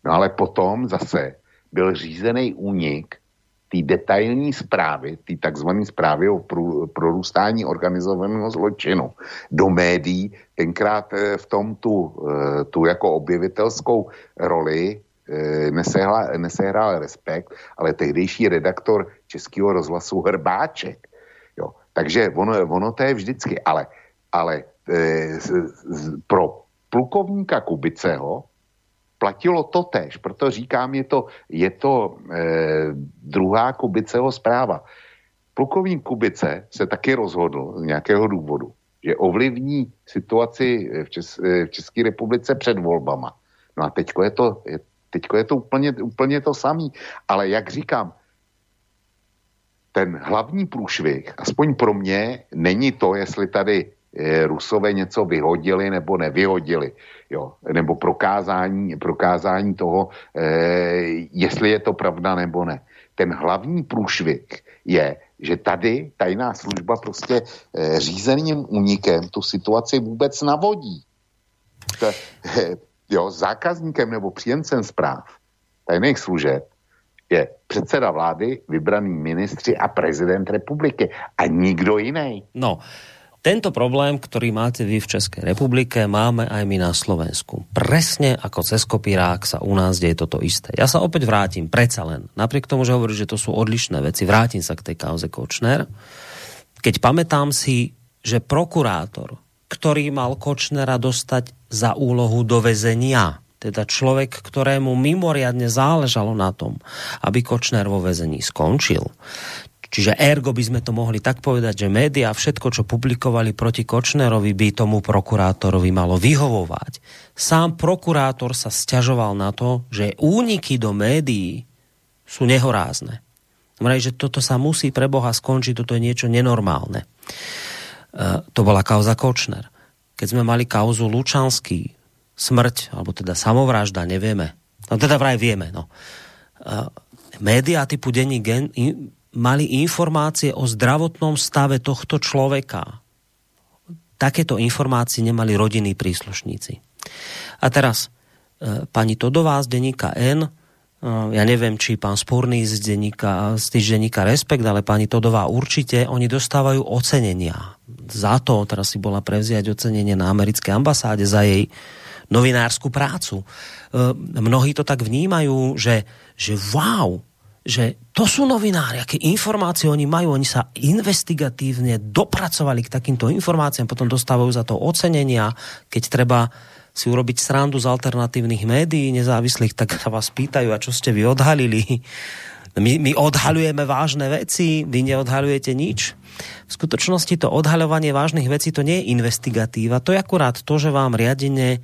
No ale potom zase byl řízený únik té detailní zprávy, té takzvané zprávy o prorůstání organizovaného zločinu do médií, tenkrát v tom tu, tu jako objevitelskou roli nesehrál, nesehrál Respekt, ale tehdejší redaktor Českého rozhlasu Hrbáček. Jo. Takže ono, ono to je vždycky, ale... ale pro plukovníka Kubiceho platilo to též, proto říkám, je to, je to eh, druhá Kubiceho zpráva. Plukovník Kubice se taky rozhodl z nějakého důvodu, že ovlivní situaci v, Čes, v České republice před volbama. No a teďko je to, je, teďko je to úplně, úplně to samý. Ale jak říkám, ten hlavní průšvih, aspoň pro mě, není to, jestli tady Rusové něco vyhodili nebo nevyhodili, jo? Nebo prokázání, prokázání toho, eh, jestli je to pravda nebo ne. Ten hlavní průšvih je, že tady tajná služba prostě eh, řízeným únikem tu situaci vůbec navodí. To, eh, jo, zákazníkem nebo příjemcem zpráv tajných služeb je předseda vlády, vybraný ministři a prezident republiky a nikdo jiný. No, tento problém, ktorý máte vy v Českej republike, máme aj my na Slovensku. Presne ako cez kopírák sa u nás deje toto isté. Ja sa opäť vrátim, predsa len. Napriek tomu, že hovoríš, že to sú odlišné veci, vrátim sa k tej kauze Kočner. Keď pamätám si, že prokurátor, ktorý mal Kočnera dostať za úlohu do väzenia, teda človek, ktorému mimoriadne záležalo na tom, aby Kočner vo väzení skončil, čiže ergo by sme to mohli tak povedať, že médiá všetko, čo publikovali proti Kočnerovi, by tomu prokurátorovi malo vyhovovať. Sám prokurátor sa sťažoval na to, že úniky do médií sú nehorázne. Mrej, že toto sa musí pre Boha skončiť, toto je niečo nenormálne. Uh, to bola kauza Kočner. Keď sme mali kauzu Lučanský, smrť, alebo teda samovražda, nevieme. No teda vraj vieme, no. Uh, média typu Deník N in, mali informácie o zdravotnom stave tohto človeka. Takéto informácie nemali rodinní príslušníci. A teraz e, pani Todová z denníka N, e, ja neviem, či pán Spurný z denníka, z denníka Respekt, ale pani Todová určite, oni dostávajú ocenenia. Za to teraz si bola prevziať ocenenie na americkej ambasáde za jej novinárskú prácu. E, mnohí to tak vnímajú, že, že wow, že to sú novinári, aké informácie oni majú, oni sa investigatívne dopracovali k takýmto informáciám, potom dostávajú za to ocenenia. Keď treba si urobiť srandu z alternatívnych médií nezávislých, tak sa vás pýtajú, a čo ste vy odhalili? My, my odhaľujeme vážne veci, vy neodhaľujete nič. V skutočnosti to odhaľovanie vážnych vecí, to nie je investigatíva, to je akurát to, že vám riadenie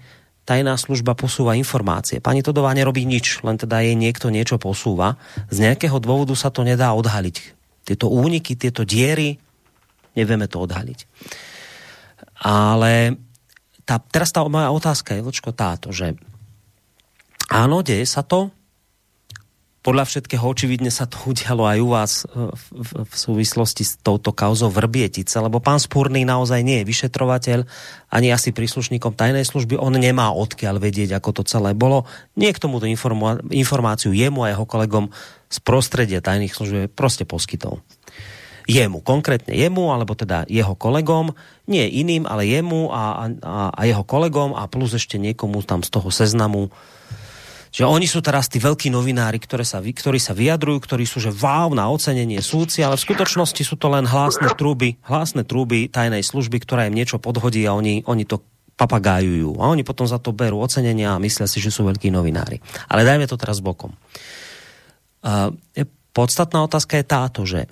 tajná služba posúva informácie. Pani Todová nerobí nič, len teda jej niekto niečo posúva. Z nejakého dôvodu sa to nedá odhaliť. Tieto úniky, tieto diery, nevieme to odhaliť. Ale tá, teraz tá moja otázka je, vočko, táto, že áno, deje sa to. Podľa všetkého očividne sa to udialo aj u vás v, v, v súvislosti s touto kauzou Vrbětice, lebo pán Spurný naozaj nie je vyšetrovateľ, ani asi príslušníkom tajnej služby, on nemá odkiaľ vedieť, ako to celé bolo. Niekto mu tú informá- informáciu jemu a jeho kolegom z prostredia tajných služieb proste poskytol. Jemu, konkrétne jemu, alebo teda jeho kolegom, nie iným, ale jemu a, a, a jeho kolegom a plus ešte niekomu tam z toho seznamu. Že oni sú teraz tí veľkí novinári, ktoré sa, ktorí sa vyjadrujú, ktorí sú, že váv na ocenenie súci, ale v skutočnosti sú to len hlásne trúby, hlásne trúby tajnej služby, ktorá im niečo podhodí a oni, oni to papagájujú. A oni potom za to berú ocenenia a myslia si, že sú veľkí novinári. Ale dajme to teraz bokom. Uh, podstatná otázka je táto, že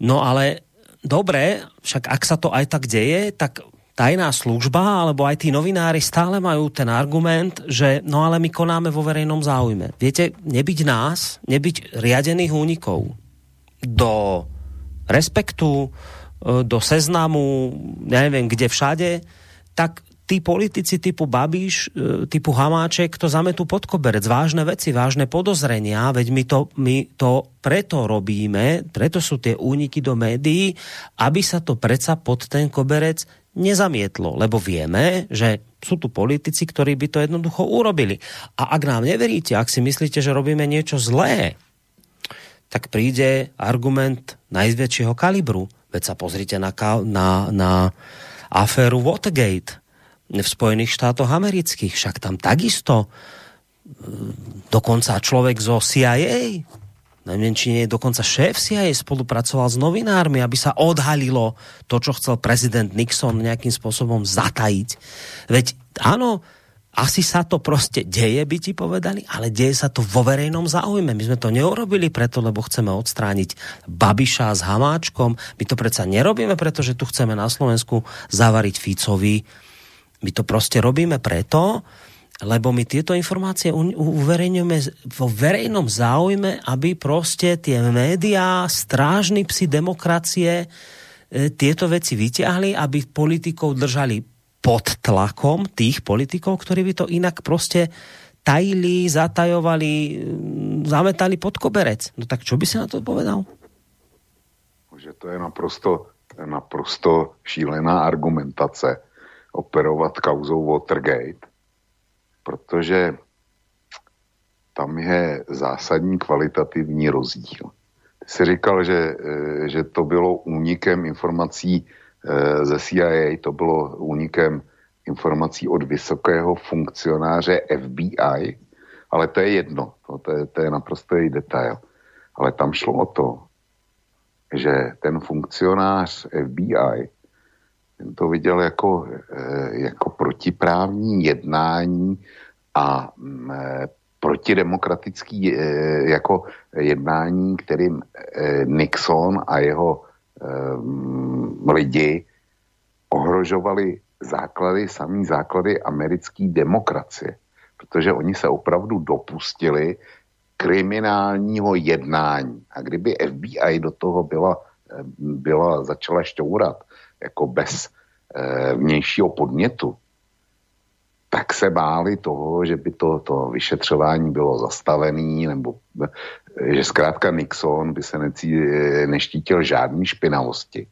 no ale dobre, však ak sa to aj tak deje, tak tajná služba, alebo aj tí novinári stále majú ten argument, že no ale my konáme vo verejnom záujme. Viete, nebyť nás, nebyť riadených únikov do Respektu, do Seznamu, neviem kde všade, tak tí politici typu Babiš, typu Hamáček, to zametú pod koberec. Vážne veci, vážne podozrenia, veď my to, my to preto robíme, preto sú tie úniky do médií, aby sa to predsa pod ten koberec nezamietlo, lebo vieme, že sú tu politici, ktorí by to jednoducho urobili. A ak nám neveríte, ak si myslíte, že robíme niečo zlé, tak príde argument najväčšieho kalibru. Veď sa pozrite na, na, na aféru Watergate v Spojených štátoch amerických. Však tam takisto dokonca človek zo C I A, neviem, či nie, dokonca šéf C I A spolupracoval s novinármi, aby sa odhalilo to, čo chcel prezident Nixon nejakým spôsobom zatajiť. Veď áno, asi sa to proste deje, by ti povedali, ale deje sa to vo verejnom záujme. My sme to neurobili preto, lebo chceme odstrániť Babiša s Hamáčkom. My to predsa nerobíme, pretože tu chceme na Slovensku zavariť Ficovi. My to proste robíme preto, lebo my tieto informácie uverejňujeme vo verejnom záujme, aby proste tie médiá, strážni psi demokracie tieto veci vyťahli, aby politikov držali pod tlakom, tých politikov, ktorí by to inak proste tajili, zatajovali, zametali pod koberec. No tak čo by si na to povedal? Že to je naprosto, naprosto šílená argumentace operovat kauzou Watergate, protože tam je zásadní kvalitativní rozdíl. Ty jsi říkal, že, že to bylo únikem informací ze C I A, to bylo únikem informací od vysokého funkcionáře F B I, ale to je jedno, to, to, je, to je naprostý detail. Ale tam šlo o to, že ten funkcionář F B I to viděl jako, jako protiprávní jednání a protidemokratický jako jednání, kterým Nixon a jeho lidi ohrožovali základy, samý základy americké demokracie. Protože oni se opravdu dopustili kriminálního jednání. A kdyby F B I do toho byla, byla začala šťourat jako bez eh, vnějšího podnětu, tak se báli toho, že by to, to vyšetřování bylo zastavené, nebo že zkrátka Nixon by se necí, neštítil žádný špinavosti,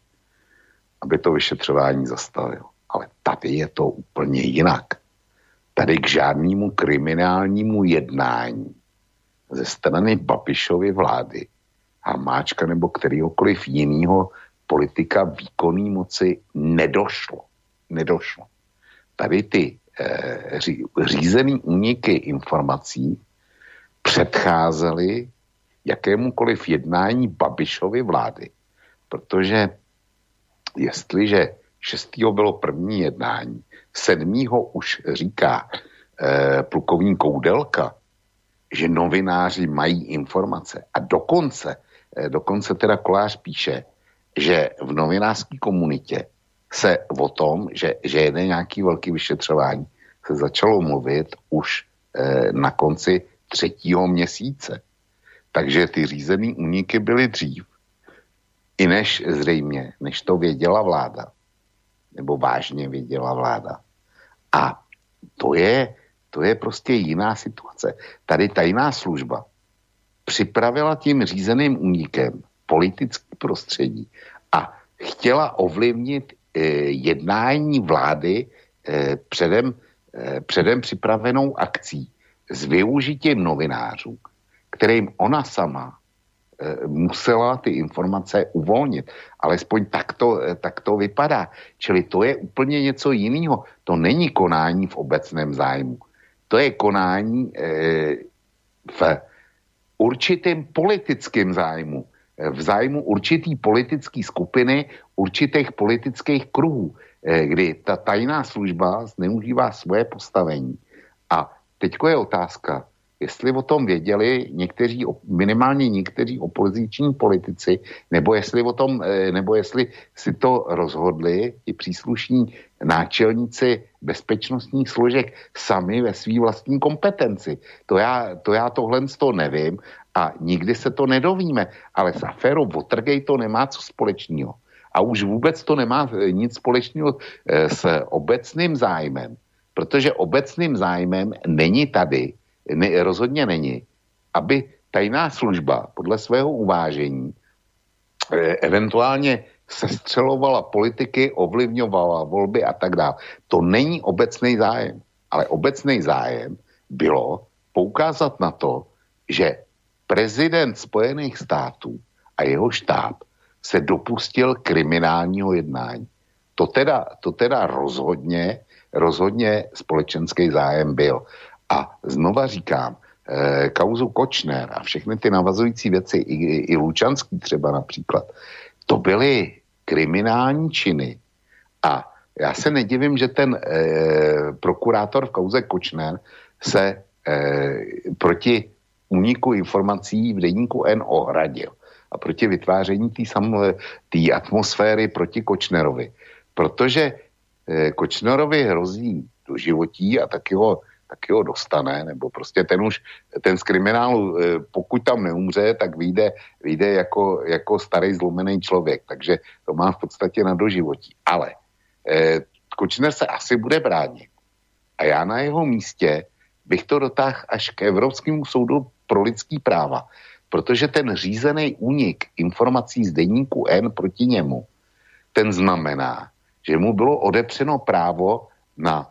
aby to vyšetřování zastavil. Ale tady je to úplně jinak. Tady k žádnému kriminálnímu jednání ze strany Babišovy vlády, Hamáčka nebo kterýhokoliv jiného politika výkonné moci nedošlo. Nedošlo. Tady ty eh, ří, řízený úniky informací předcházely jakémukoliv jednání Babišovy vlády. Protože jestliže šestého bylo první jednání, sedmého už říká eh, plukovník Koudelka, že novináři mají informace. A dokonce, eh, dokonce teda Kolář píše, že v novinářské komunitě se o tom, že, že jede nějaký velký vyšetřování, se začalo mluvit už eh, na konci třetího měsíce. Takže ty řízený úniky byly dřív. I než zřejmě, než to věděla vláda. Nebo vážně věděla vláda. A to je, to je prostě jiná situace. Tady tajná služba připravila tím řízeným únikem politické prostředí a chtěla ovlivnit eh, jednání vlády eh, předem, eh, předem připravenou akcí s využitím novinářů, kterým ona sama musela ty informace uvolnit. Alespoň tak to, tak to vypadá. Čili to je úplně něco jiného. To není konání v obecném zájmu. To je konání e, v určitém politickém zájmu. V zájmu určitý politické skupiny, určitých politických kruhů, e, kdy ta tajná služba zneužívá svoje postavení. A teďko je otázka, jestli o tom věděli někteří, minimálně někteří opoziční politici, nebo jestli o tom, nebo jestli si to rozhodli i příslušní náčelníci bezpečnostních složek sami ve své vlastní kompetenci. To já, to já tohle z toho nevím a nikdy se to nedovíme, ale s aférou Watergate to nemá co společného. A už vůbec to nemá nic společného s obecným zájmem, protože obecným zájmem není tady, Ne, rozhodně není, aby tajná služba podle svého uvážení e, eventuálně sestřelovala politiky, ovlivňovala volby a tak dále. To není obecný zájem, ale obecný zájem bylo poukázat na to, že prezident Spojených států a jeho štáb se dopustil kriminálního jednání. To teda, to teda rozhodně, rozhodně společenský zájem byl. A znova říkám, eh, kauzu Kočner a všechny ty navazující věci, i, i Lučanský třeba například, to byly kriminální činy. A já se nedivím, že ten eh, prokurátor v kauze Kočner se eh, proti úniku informací v Deníku N ohradil. A proti vytváření té atmosféry proti Kočnerovi. Protože eh, Kočnerovi hrozí doživotí a taky ho tak ho dostane, nebo prostě ten už, ten z kriminálu, pokud tam neumře, tak vyjde, vyjde jako, jako starý zlomený člověk, takže to má v podstatě na doživotí. Ale eh, Kočner se asi bude bránit. A já na jeho místě bych to dotáhl až k Evropskému soudu pro lidský práva, protože ten řízený únik informací z Deníku N proti němu, ten znamená, že mu bylo odepřeno právo na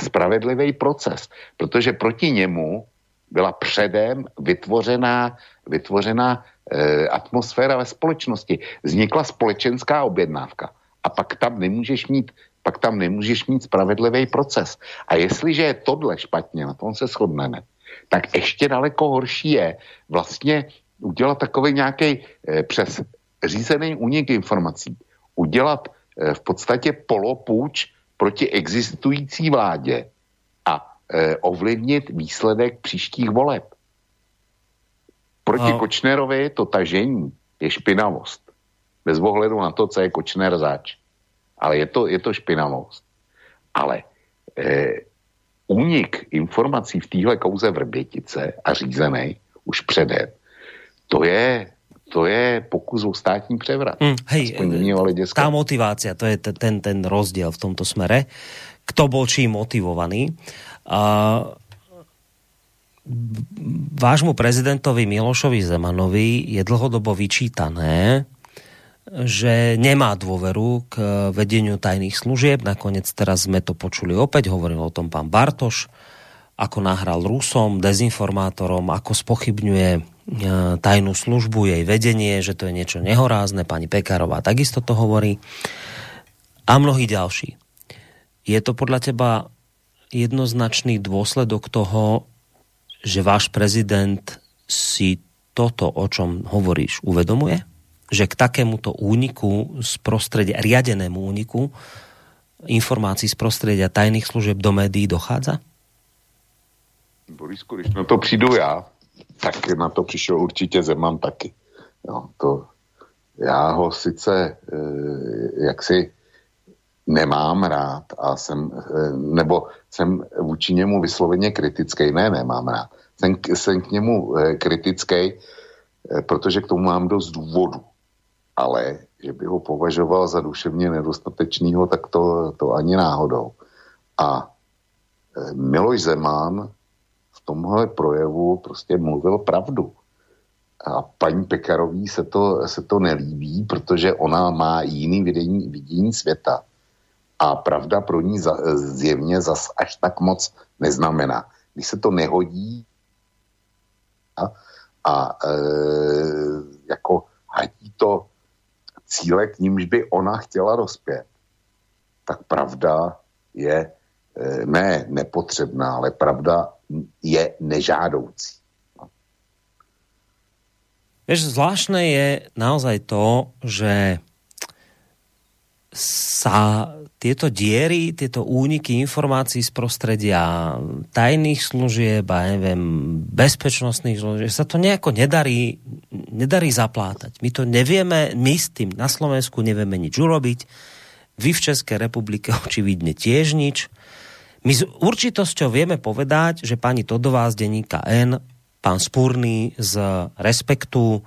spravedlivý proces, protože proti němu byla předem vytvořená, vytvořená eh, atmosféra ve společnosti. Vznikla společenská objednávka a pak tam nemůžeš mít, pak tam nemůžeš mít spravedlivý proces. A jestliže je tohle špatně, na tom se shodneme, tak ještě daleko horší je vlastně udělat takový nějaký eh, přes řízený únik informací, udělat eh, v podstatě polopůjč proti existující vládě a e, ovlivnit výsledek příštích voleb. Proti no. Kočnerovi to tažení je špinavost. Bez ohledu na to, co je Kočner zač. Ale je to, je to špinavost. Ale e, únik informací v téhle kauze Vrbětice a řízenej už předem, to je, to je pokus o státní převrat. Mm, hej, tá motivácia, to je t- ten, ten rozdiel v tomto smere. Kto bol čím motivovaný. A vášmu prezidentovi Milošovi Zemanovi je dlhodobo vyčítané, že nemá dôveru k vedeniu tajných služieb. Nakoniec teraz sme to počuli opäť, hovoril o tom pán Bartoš, ako nahral Rusom, dezinformátorom, ako spochybňuje tajnú službu, jej vedenie, že to je niečo nehorázne. Pani Pekarová takisto to hovorí. A mnohí ďalší. Je to podľa teba jednoznačný dôsledok toho, že váš prezident si toto, o čom hovoríš, uvedomuje? Že k takémuto úniku z prostredia, riadenému úniku informácií z prostredia tajných služieb do médií dochádza? Borisku, když na to přijdu já, tak na to přišel určitě Zeman taky. Jo, to, já ho sice e, jaksi nemám rád a jsem, e, nebo jsem vůči němu vysloveně kritický, ne, nemám rád. Jsem, jsem k němu e, kritický, e, protože k tomu mám dost důvodu. Ale že by ho považoval za duševně nedostatečného, tak to, to ani náhodou. A e, Miloš Zeman v tomhle projevu prostě mluvil pravdu. A paní Pekarový se to, se to nelíbí, protože ona má jiný vidění, vidění světa. A pravda pro ní za, zjevně zas až tak moc neznamená. Když se to nehodí a, a e, jako hadí to cíle, k nímž by ona chtěla dospět, tak pravda je e, ne nepotřebná, ale pravda je nežádoucí. Vieš, zvláštne je naozaj to, že sa tieto diery, tieto úniky informácií z prostredia tajných služieb a neviem, bezpečnostných služieb, sa to nejako nedarí, nedarí zaplátať. My to nevieme, my s tým na Slovensku nevieme nič urobiť, vy v Českej republike očividne tiež nič. My s určitosťou vieme povedať, že pani Todová z Deníka N, pán Spurný z Respektu,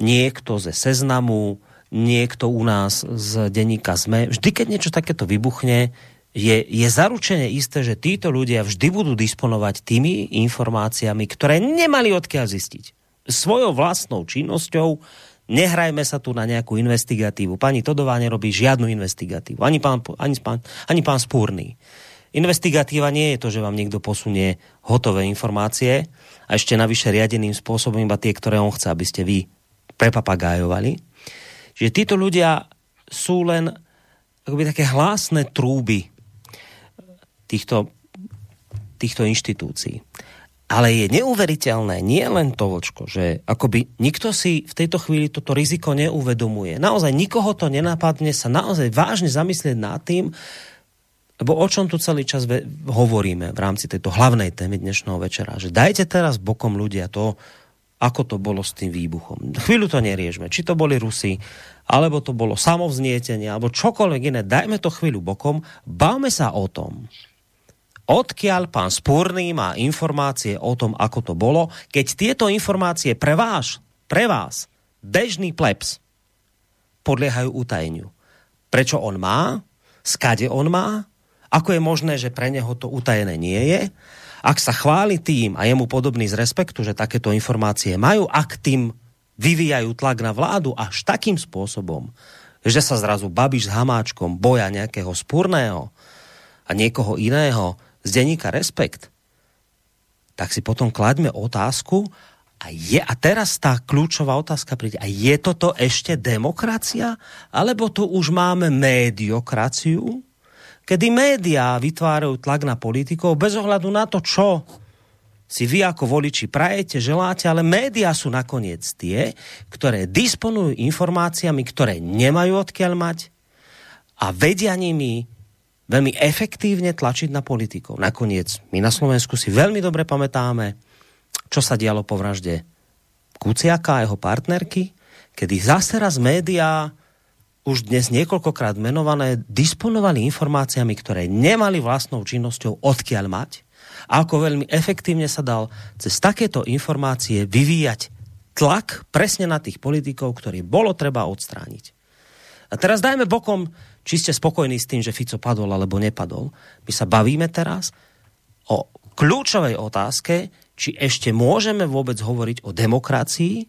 niekto ze Seznamu, niekto u nás z Deníka Sme, vždy, keď niečo takéto vybuchne, je, je zaručene isté, že títo ľudia vždy budú disponovať tými informáciami, ktoré nemali odkiaľ zistiť. Svojou vlastnou činnosťou. Nehrajme sa tu na nejakú investigatívu. Pani Todová nerobí žiadnu investigatívu. Ani pán, ani pán, ani pán Spurný. Investigatíva nie je to, že vám niekto posunie hotové informácie a ešte navyše riadeným spôsobom iba tie, ktoré on chce, aby ste vy prepapagájovali. Čiže títo ľudia sú len akoby také hlásne trúby týchto, týchto inštitúcií. Ale je neuveriteľné, nie len to, Vočko, že akoby nikto si v tejto chvíli toto riziko neuvedomuje. Naozaj nikoho to nenapadne sa naozaj vážne zamyslieť nad tým, lebo o čom tu celý čas ve- hovoríme v rámci tejto hlavnej témy dnešného večera, že dajte teraz bokom ľudia to, ako to bolo s tým výbuchom. Chvíľu to neriešme, či to boli Rusi, alebo to bolo samovznietenie, alebo čokoľvek iné, dajme to chvíľu bokom, bavme sa o tom, odkiaľ pán Spurný má informácie o tom, ako to bolo, keď tieto informácie pre vás, pre vás, bežný plebs, podliehajú utajeniu. Prečo on má, skade on má, ako je možné, že pre neho to utajené nie je? Ak sa chváli tým a jemu podobný z Respektu, že takéto informácie majú, ak tým vyvíjajú tlak na vládu až takým spôsobom, že sa zrazu Babiš s Hamáčkom boja nejakého Spurného a niekoho iného z denníka Respekt, tak si potom kladme otázku a, je, a teraz tá kľúčová otázka príde, a je toto ešte demokracia? Alebo tu už máme médiokraciu? Kedy médiá vytvárajú tlak na politikov bez ohľadu na to, čo si vy ako voliči prajete, želáte, ale médiá sú nakoniec tie, ktoré disponujú informáciami, ktoré nemajú odkiaľ mať a vedia nimi veľmi efektívne tlačiť na politikov. Nakoniec my na Slovensku si veľmi dobre pamätáme, čo sa dialo po vražde Kuciaka a jeho partnerky, kedy zase raz médiá už dnes niekoľkokrát menované, disponovali informáciami, ktoré nemali vlastnou činnosťou odkiaľ mať a ako veľmi efektívne sa dal cez takéto informácie vyvíjať tlak presne na tých politikov, ktorí bolo treba odstrániť. A teraz dajme bokom, či ste spokojní s tým, že Fico padol alebo nepadol. My sa bavíme teraz o kľúčovej otázke, či ešte môžeme vôbec hovoriť o demokracii,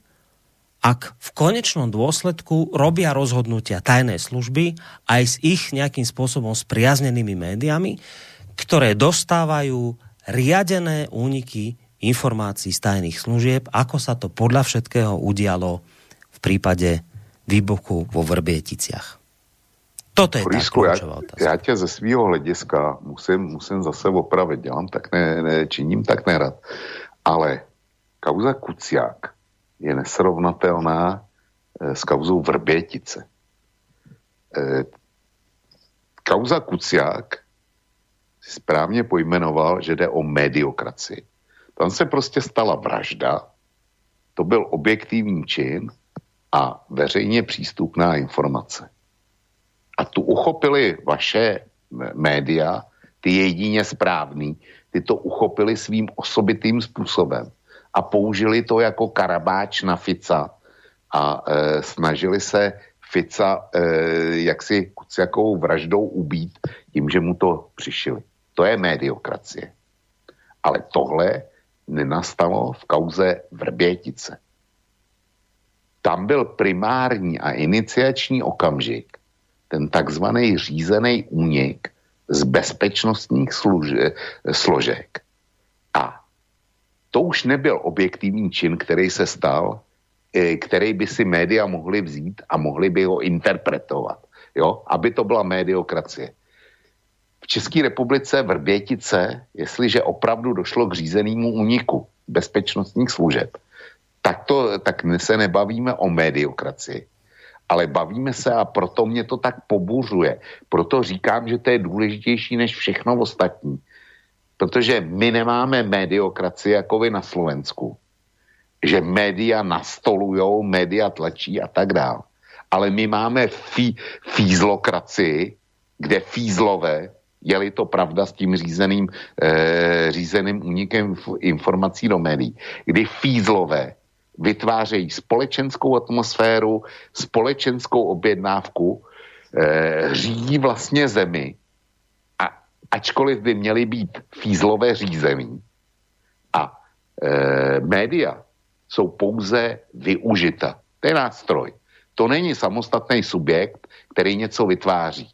ak v konečnom dôsledku robia rozhodnutia tajnej služby aj s ich nejakým spôsobom spriaznenými médiami, ktoré dostávajú riadené úniky informácií z tajných služieb, ako sa to podľa všetkého udialo v prípade výbuchu vo Vrběticích. Toto je Borisku, tá kľúčová otázka. Ja ťa ze svýho hlediska musím, musím zase opravit, dělám tak ne, ne, činím tak nerad. Ale kauza Kuciák je nesrovnatelná s kauzou Vrbětice. Kauza Kuciák správně pojmenoval, že jde o mediokracii. Tam se prostě stala vražda, to byl objektivní čin a veřejně přístupná informace. A tu uchopili vaše média, ty jedině správný, ty to uchopili svým osobitým způsobem a použili to jako karabáč na Fica a e, snažili se Fica e, jaksi Kuciakovou vraždou ubít tím, že mu to přišili. To je mediokracie. Ale tohle nenastalo v kauze Vrbětice. Tam byl primární a iniciační okamžik, ten takzvaný řízený únik z bezpečnostních služe, složek. A to už nebyl objektivní čin, který se stal, který by si média mohli vzít a mohli by ho interpretovat, jo? Aby to byla mediokracie. V České republice Vrbětice, jestliže opravdu došlo k řízenému úniku bezpečnostních služeb, tak, to, tak se nebavíme o mediokracii, ale bavíme se a proto mě to tak pobuřuje. Proto říkám, že to je důležitější než všechno ostatní. Protože my nemáme mediokracii jako vy na Slovensku. Že média nastolujou, média tlačí a tak dále. Ale my máme fí, fízlokracii, kde fízlové, je-li to pravda s tím řízeným, e, řízeným únikem informací do médií, kdy fízlové vytvářejí společenskou atmosféru, společenskou objednávku, e, řídí vlastně zemi, a ačkoliv by měly být fízlové řízení. A e, média jsou pouze využita. To je nástroj. To není samostatný subjekt, který něco vytváří.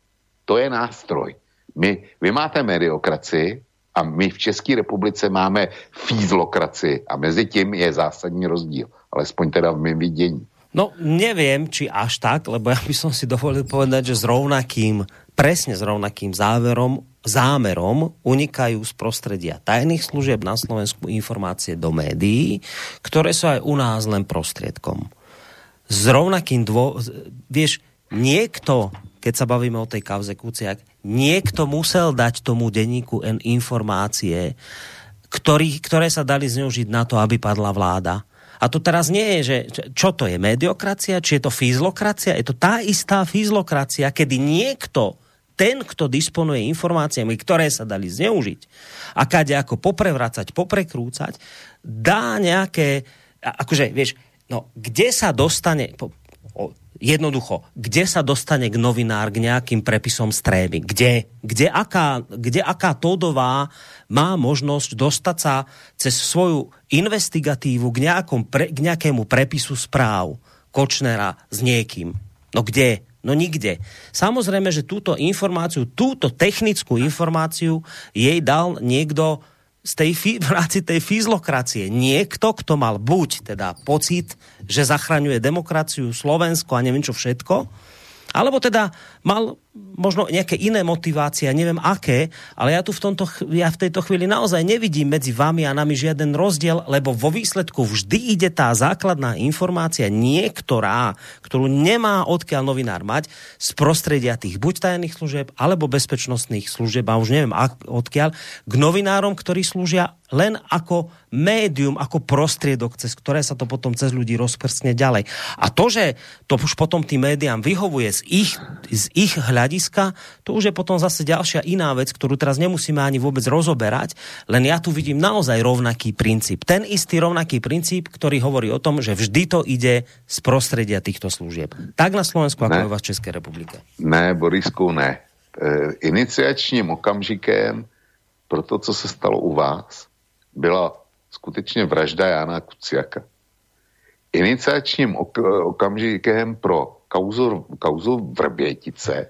To je nástroj. My, vy máte mediokracii, a my v České republice máme fízlokracii a mezi tím je zásadní rozdíl, alespoň teda v mém videní. No neviem, či až tak, lebo ja by som si dovolil povedať, že s rovnakým, presne s rovnakým záverom, zámerom unikajú z prostredia tajných služieb na Slovensku informácie do médií, ktoré sú aj u nás len prostriedkom. S rovnakým dvo... Vieš, niekto, keď sa bavíme o tej kauze Kuciak, niekto musel dať tomu denníku N informácie, ktorý, ktoré sa dali zneužiť na to, aby padla vláda. A to teraz nie je, že čo to je mediokracia, či je to fízlokracia, je to tá istá fízlokracia, kedy niekto, ten, kto disponuje informáciami, ktoré sa dali zneužiť a kade ako poprevracať, poprekrúcať, dá nejaké, akože, vieš, no, kde sa dostane... Po, o, Jednoducho, kde sa dostane k novinár k nejakým prepisom z trémy? Kde? Kde aká, kde aká Todová má možnosť dostať sa cez svoju investigatívu k, nejakom pre, k nejakému prepisu správ Kočnera s niekým? No kde? No nikde. Samozrejme, že túto informáciu, túto technickú informáciu jej dal niekto z tej fí- v rámci tej fízlokracie. Niekto, kto mal buď teda pocit, že zachraňuje demokraciu, Slovensko a neviem čo všetko, alebo teda mal možno nejaké iné motivácie, neviem aké, ale ja tu v, tomto, ja v tejto chvíli naozaj nevidím medzi vami a nami žiaden rozdiel, lebo vo výsledku vždy ide tá základná informácia niektorá, ktorú nemá odkiaľ novinár mať, z prostredia tých buď tajných služieb, alebo bezpečnostných služieb, a už neviem odkiaľ, k novinárom, ktorí slúžia len ako médium, ako prostriedok, cez ktoré sa to potom cez ľudí rozprskne ďalej. A to, že to už potom tým médiám vyhovuje z ich, z ich hľadiska, hľadiska, to už je potom zase ďalšia iná vec, ktorú teraz nemusíme ani vôbec rozoberať, len ja tu vidím naozaj rovnaký princíp. Ten istý rovnaký princíp, ktorý hovorí o tom, že vždy to ide z prostredia týchto služieb. Tak na Slovensku, ako aj v Českej republike. Ne, Borisku, ne. E, iniciačním okamžikem pro to, co se stalo u vás, byla skutečně vražda Jana Kuciaka. Iniciačním okamžikem pro kauzu, kauzu Vrbětice,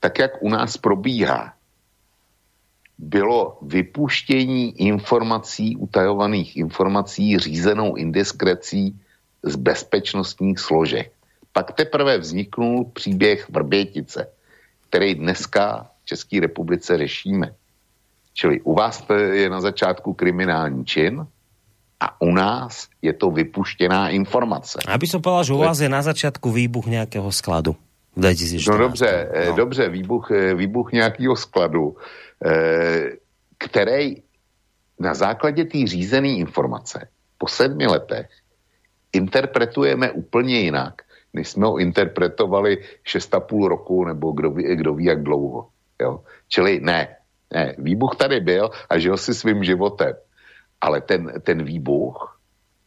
tak jak u nás probíhá, bylo vypuštění informací, utajovaných informací, řízenou indiskrecí z bezpečnostních složek. Pak teprve vzniknul příběh Vrbětice, který dneska v České republice řešíme. Čili u vás je na začátku kriminální čin a u nás je to vypuštěná informace. Aby som povedal, že u vás je na začátku výbuch nějakého skladu. No dobře, no. dobře výbuch, výbuch nějakého skladu, který na základě té řízené informace po sedmi letech interpretujeme úplně jinak, než jsme ho interpretovali šest a půl roku nebo kdo ví, kdo ví jak dlouho. Jo? Čili ne, ne, výbuch tady byl a žil si svým životem, ale ten, ten výbuch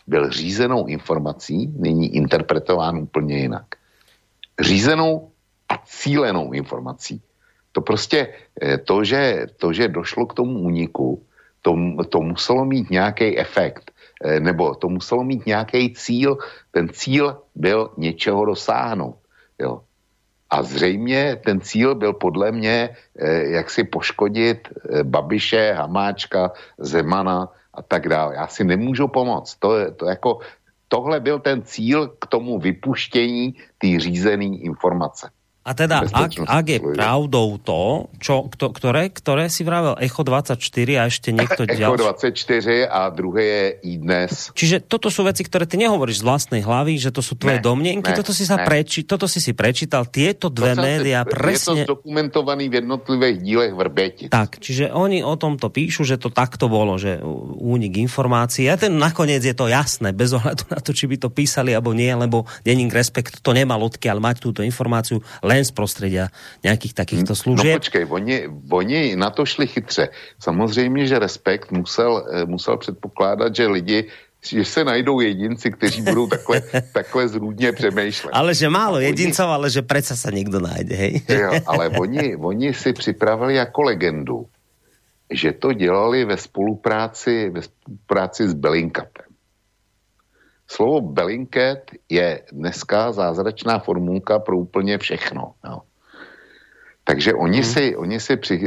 byl řízenou informací, není interpretován úplně jinak. Řízenou a cílenou informací. To prostě, to, že, to, že došlo k tomu úniku, to, to muselo mít nějaký efekt, nebo to muselo mít nějaký cíl, ten cíl byl něčeho dosáhnout. Jo. A zřejmě ten cíl byl podle mě, jak si poškodit Babiše, Hamáčka, Zemana a tak dále. Já si nemůžu pomoct. To, to jako... Tohle byl ten cíl k tomu vypuštění tý řízený informace. A teda, ak, ak je pravdou to, čo, kto, ktoré, ktoré si vravel Echo dvadsaťštyri a ešte niekto ďalší. Echo dvadsaťštyri a druhé je iDnes. Čiže toto sú veci, ktoré ty nehovoríš z vlastnej hlavy, že to sú tvoje ne, domnienky, ne, toto, si sa preči, toto si si prečítal, tieto dve to médiá si, presne... Je to zdokumentovaný v jednotlivých dílech Vrbětic. Tak, čiže oni o tomto píšu, že to takto bolo, že únik informácií. A ten nakoniec je to jasné, bez ohľadu na to, či by to písali alebo nie, lebo denník Respekt to nemal odkiaľ mať túto informáciu, z prostredia nejakých takýchto služieb. No počkej, oni, oni na to šli chytře. Samozřejmě, že Respekt musel, musel předpokládat, že lidi, že se najdou jedinci, kteří budou takhle, takhle zrůdně přemýšlet. Ale že málo jedincov, ale že predsa sa niekto nájde, hej? Jo, ale oni, oni si připravili jako legendu, že to dělali ve spolupráci, ve spolupráci s Bellingcatem. Slovo Bellingcat je dneska zázračná formulka pro úplně všechno. Jo. Takže oni mm. si, oni si při,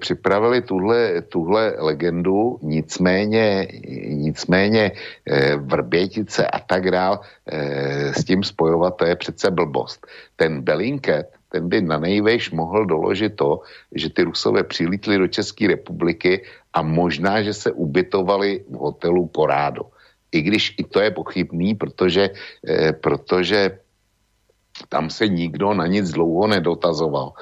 připravili tuhle, tuhle legendu, nicméně, nicméně e, Vrbětice a tak dál e, s tím spojovat, to je přece blbost. Ten Bellingcat, ten by na nejvejš mohl doložit to, že ty Rusové přilítli do České republiky a možná, že se ubytovali v hotelu Porádo. I když i to je pochybný, protože, eh, protože tam se nikdo na nic dlouho nedotazoval.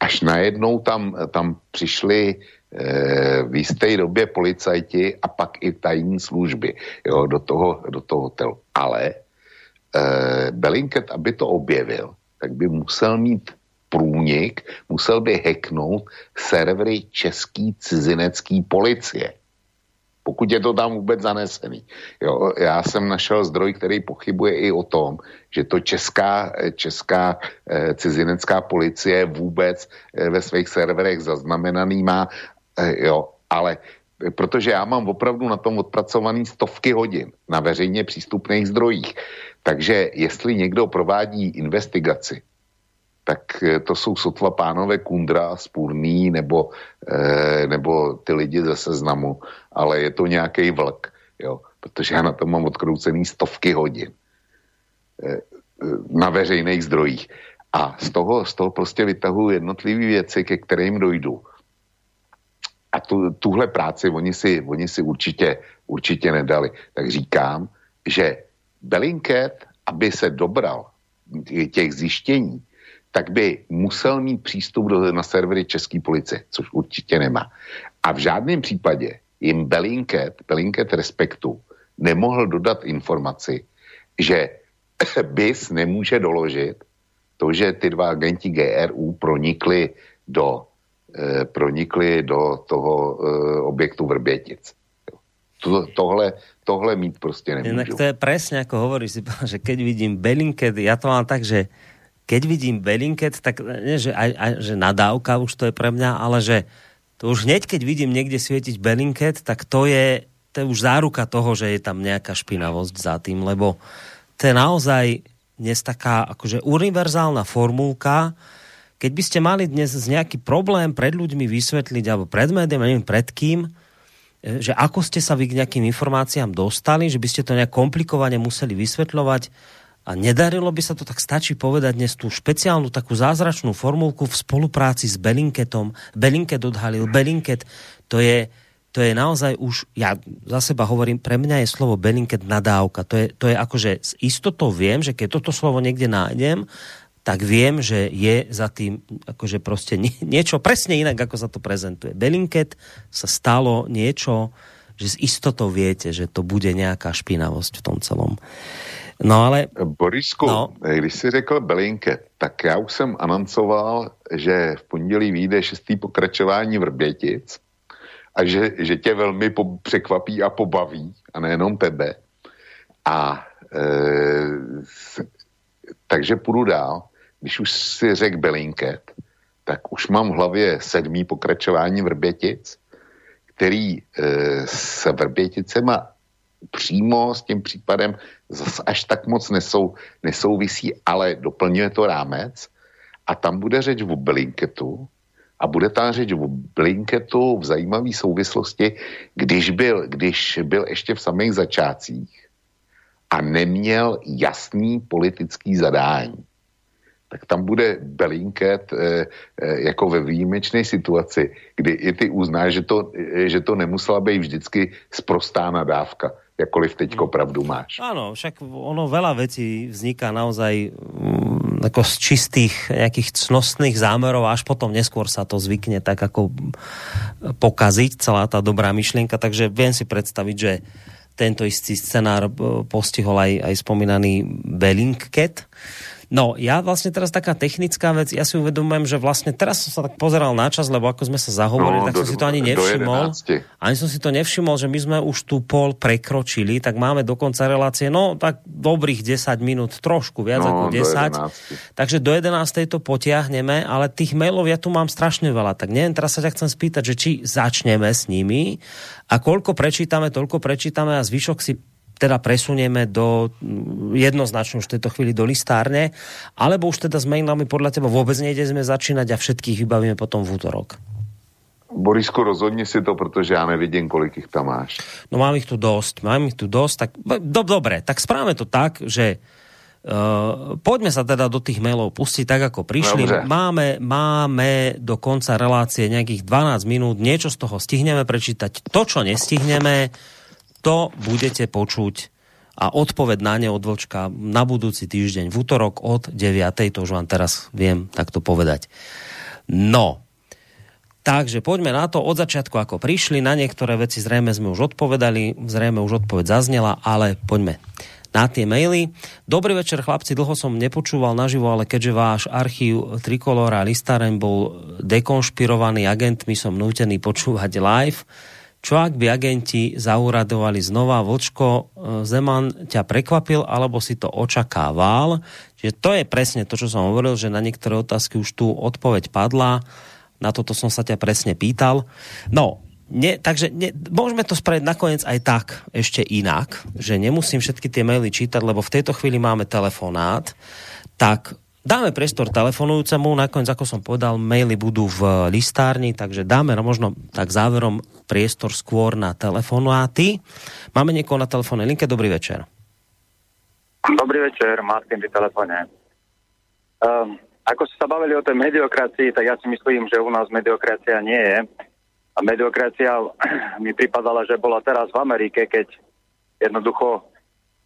Až najednou tam, tam přišli eh, v jisté době policajti a pak i tajní služby, jo, do toho, do toho hotelu. Ale eh, Bellingcat, aby to objevil, tak by musel mít průnik, musel by hacknout servery český cizinecký policie. Pokud je to tam vůbec zanesený. Jo, já jsem našel zdroj, který pochybuje i o tom, že to česká, česká eh, cizinecká policie vůbec eh, ve svých serverech zaznamenaný má, eh, jo, ale protože já mám opravdu na tom odpracovaný stovky hodin na veřejně přístupných zdrojích. Takže jestli někdo provádí investigaci, tak to jsou sotva pánové Kundra, Spurný, nebo, eh, nebo ty lidi ze Seznamu, ale je to nějaký vlk, jo, protože já na to mám odkroucený stovky hodin eh, na veřejných zdrojích. A z toho, z toho prostě vytahuji jednotlivé věci, ke kterým dojdu. A tu, tuhle práci oni si, oni si určitě, určitě nedali. Tak říkám, že Bellingcat, aby se dobral těch zjištění, tak by musel mít přístup do, na servery české policie, což určitě nemá. A v žádném případě jim Bellingcat, Bellingcat Respektu nemohl dodat informaci, že bé í es nemůže doložit, To, že ty dva agenti G R U pronikli do, eh, pronikli do toho eh, objektu Vrbětic. To, tohle, tohle mít prostě nemůžu. Inak to je presne, ako hovoríš si, že keď vidím Bellingcat, ja to mám tak, že keď vidím Bellingcat, tak nie, že, aj, aj, že nadávka už to je pre mňa, ale že to už hneď, keď vidím niekde svietiť Bellingcat, tak to je, to je už záruka toho, že je tam nejaká špinavosť za tým, lebo to je naozaj dnes taká akože univerzálna formulka. Keď by ste mali dnes nejaký problém pred ľuďmi vysvetliť, alebo pred médiami, neviem pred kým, že ako ste sa vy k nejakým informáciám dostali, že by ste to nejak komplikovane museli vysvetľovať a nedarilo by sa to, tak stačí povedať dnes tú špeciálnu takú zázračnú formulku v spolupráci s Bellingcatom. Bellingcat odhalil, Bellingcat, to je, to je naozaj už, ja za seba hovorím, pre mňa je slovo Bellingcat nadávka. To je, to je akože s istotou viem, že keď toto slovo niekde nájdem, tak viem, že je za tým akože proste nie, niečo presne inak, ako sa to prezentuje. Bellingcat sa stalo niečo, že s istotou viete, že to bude nejaká špinavosť v tom celom. No ale... Borisku, no. Když si řekl Bellingcat, tak já už jsem anoncoval, že v pondělí vyjde šestý pokračování Vrbětic a že, že tě velmi po- překvapí a pobaví, a nejenom tebe. A e, s, takže půjdu dál. Když už si řekl Bellingcat, tak už mám v hlavě sedmý pokračování Vrbětic, který e, s Vrběticema přímo s tím případem zase až tak moc nesou, nesouvisí, ale doplňuje to rámec a tam bude řeč o Bellingcatu a bude ta řeč o Bellingcatu v zajímavé souvislosti, když byl, když byl ještě v samých začátcích a neměl jasný politický zadání. Tak tam bude Bellingcat e, e, jako ve výjimečné situaci, kdy i ty uznáš, že to, e, že to nemusela být vždycky sprostá nadávka, jakkoliv teďko pravdu máš. Áno, však ono veľa vecí vzniká naozaj mm, ako z čistých nejakých cnostných zámerov, až potom neskôr sa to zvykne tak ako pokaziť, celá tá dobrá myšlienka, takže viem si predstaviť, že tento istý scenár postihol aj, aj spomínaný Bellingcat. No, ja vlastne teraz taká technická vec, ja si uvedomujem, že vlastne teraz som sa tak pozeral na čas, lebo ako sme sa zahovorili, no, tak do, som si to ani nevšimol. Ani som si to nevšimol, že my sme už tú pol prekročili, tak máme dokonca relácie, no tak dobrých desať minút, trošku viac no, ako desať. Takže do jedenástej to potiahneme, ale tých mailov ja tu mám strašne veľa, tak neviem, teraz sa ťa chcem spýtať, že či začneme s nimi a koľko prečítame, toľko prečítame a zvyšok si teda presunieme do jednoznačne už v tejto chvíli do listárne, alebo už teda s mailami podľa teba vôbec nejde sme začínať a všetkých vybavíme potom v útorok. Borisku, rozhodni si to, pretože ja nevidím, kolik ich tam máš. No mám ich tu dosť, mám ich tu dosť, tak do, dobre, tak správame to tak, že Uh, poďme sa teda do tých mailov pustiť tak, ako prišli. Dobre. Máme, máme do konca relácie nejakých dvanásť minút, niečo z toho stihneme prečítať, to, čo nestihneme, to budete počuť a odpoveď na ne od Vlčka na budúci týždeň v útorok od deviatej. To už vám teraz viem takto povedať. No, takže poďme na to od začiatku, ako prišli. Na niektoré veci zrejme sme už odpovedali, zrejme už odpoveď zaznela, ale poďme na tie maily. Dobrý večer, chlapci, dlho som nepočúval naživo, ale keďže váš archív Trikolora a Listarem bol dekonšpirovaný agentmi, som nútený počúvať live. Čo ak by agenti zauradovali znova? Vlčko, Zeman ťa prekvapil, alebo si to očakával? Čiže to je presne to, čo som hovoril, že na niektoré otázky už tu odpoveď padla. Na toto som sa ťa presne pýtal. No, nie, takže nie, môžeme to spraviť nakoniec aj tak, ešte inak, že nemusím všetky tie maily čítať, lebo v tejto chvíli máme telefonát. Tak dáme priestor telefonujúcemu, nakoniec, ako som povedal, maily budú v listárni, takže dáme no, možno tak záverom priestor skôr na telefonáty. Máme niekoho na telefónnej linke. Dobrý večer. Dobrý večer, Martin pri telefóne. Um, ako ste sa bavili o tej mediokracii, tak ja si myslím, že u nás mediokracia nie je. A mediokracia mi pripadala, že bola teraz v Amerike, keď jednoducho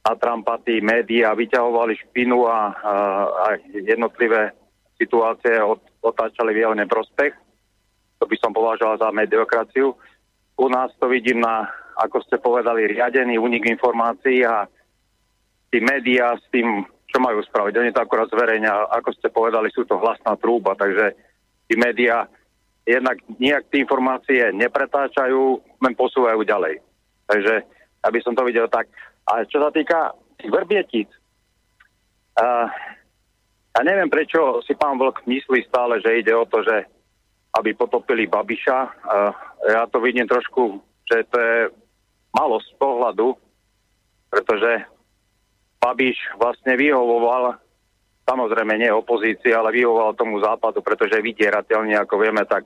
a Trumpa tí médiá vyťahovali špinu a, a, a jednotlivé situácie od, otáčali v jeho neprospech. To by som považoval za mediokraciu. U nás to vidím na, ako ste povedali, riadený únik informácií a tí médiá s tým čo majú spraviť. Oni to akorát zverejňa, ako ste povedali, sú to hlasná trúba, takže tí médiá jednak nejak tie informácie nepretáčajú, len posúvajú ďalej. Takže aby som to videl tak. A čo sa týka tých Vrbietíc, uh, ja neviem, prečo si pán Vlk myslí stále, že ide o to, že aby potopili Babiša. Uh, ja to vidím trošku, že to je malo z pohľadu, pretože Babiš vlastne vyhovoval, samozrejme nie opozícii, ale vyhovoval tomu západu, pretože vydierateľne, ako vieme, tak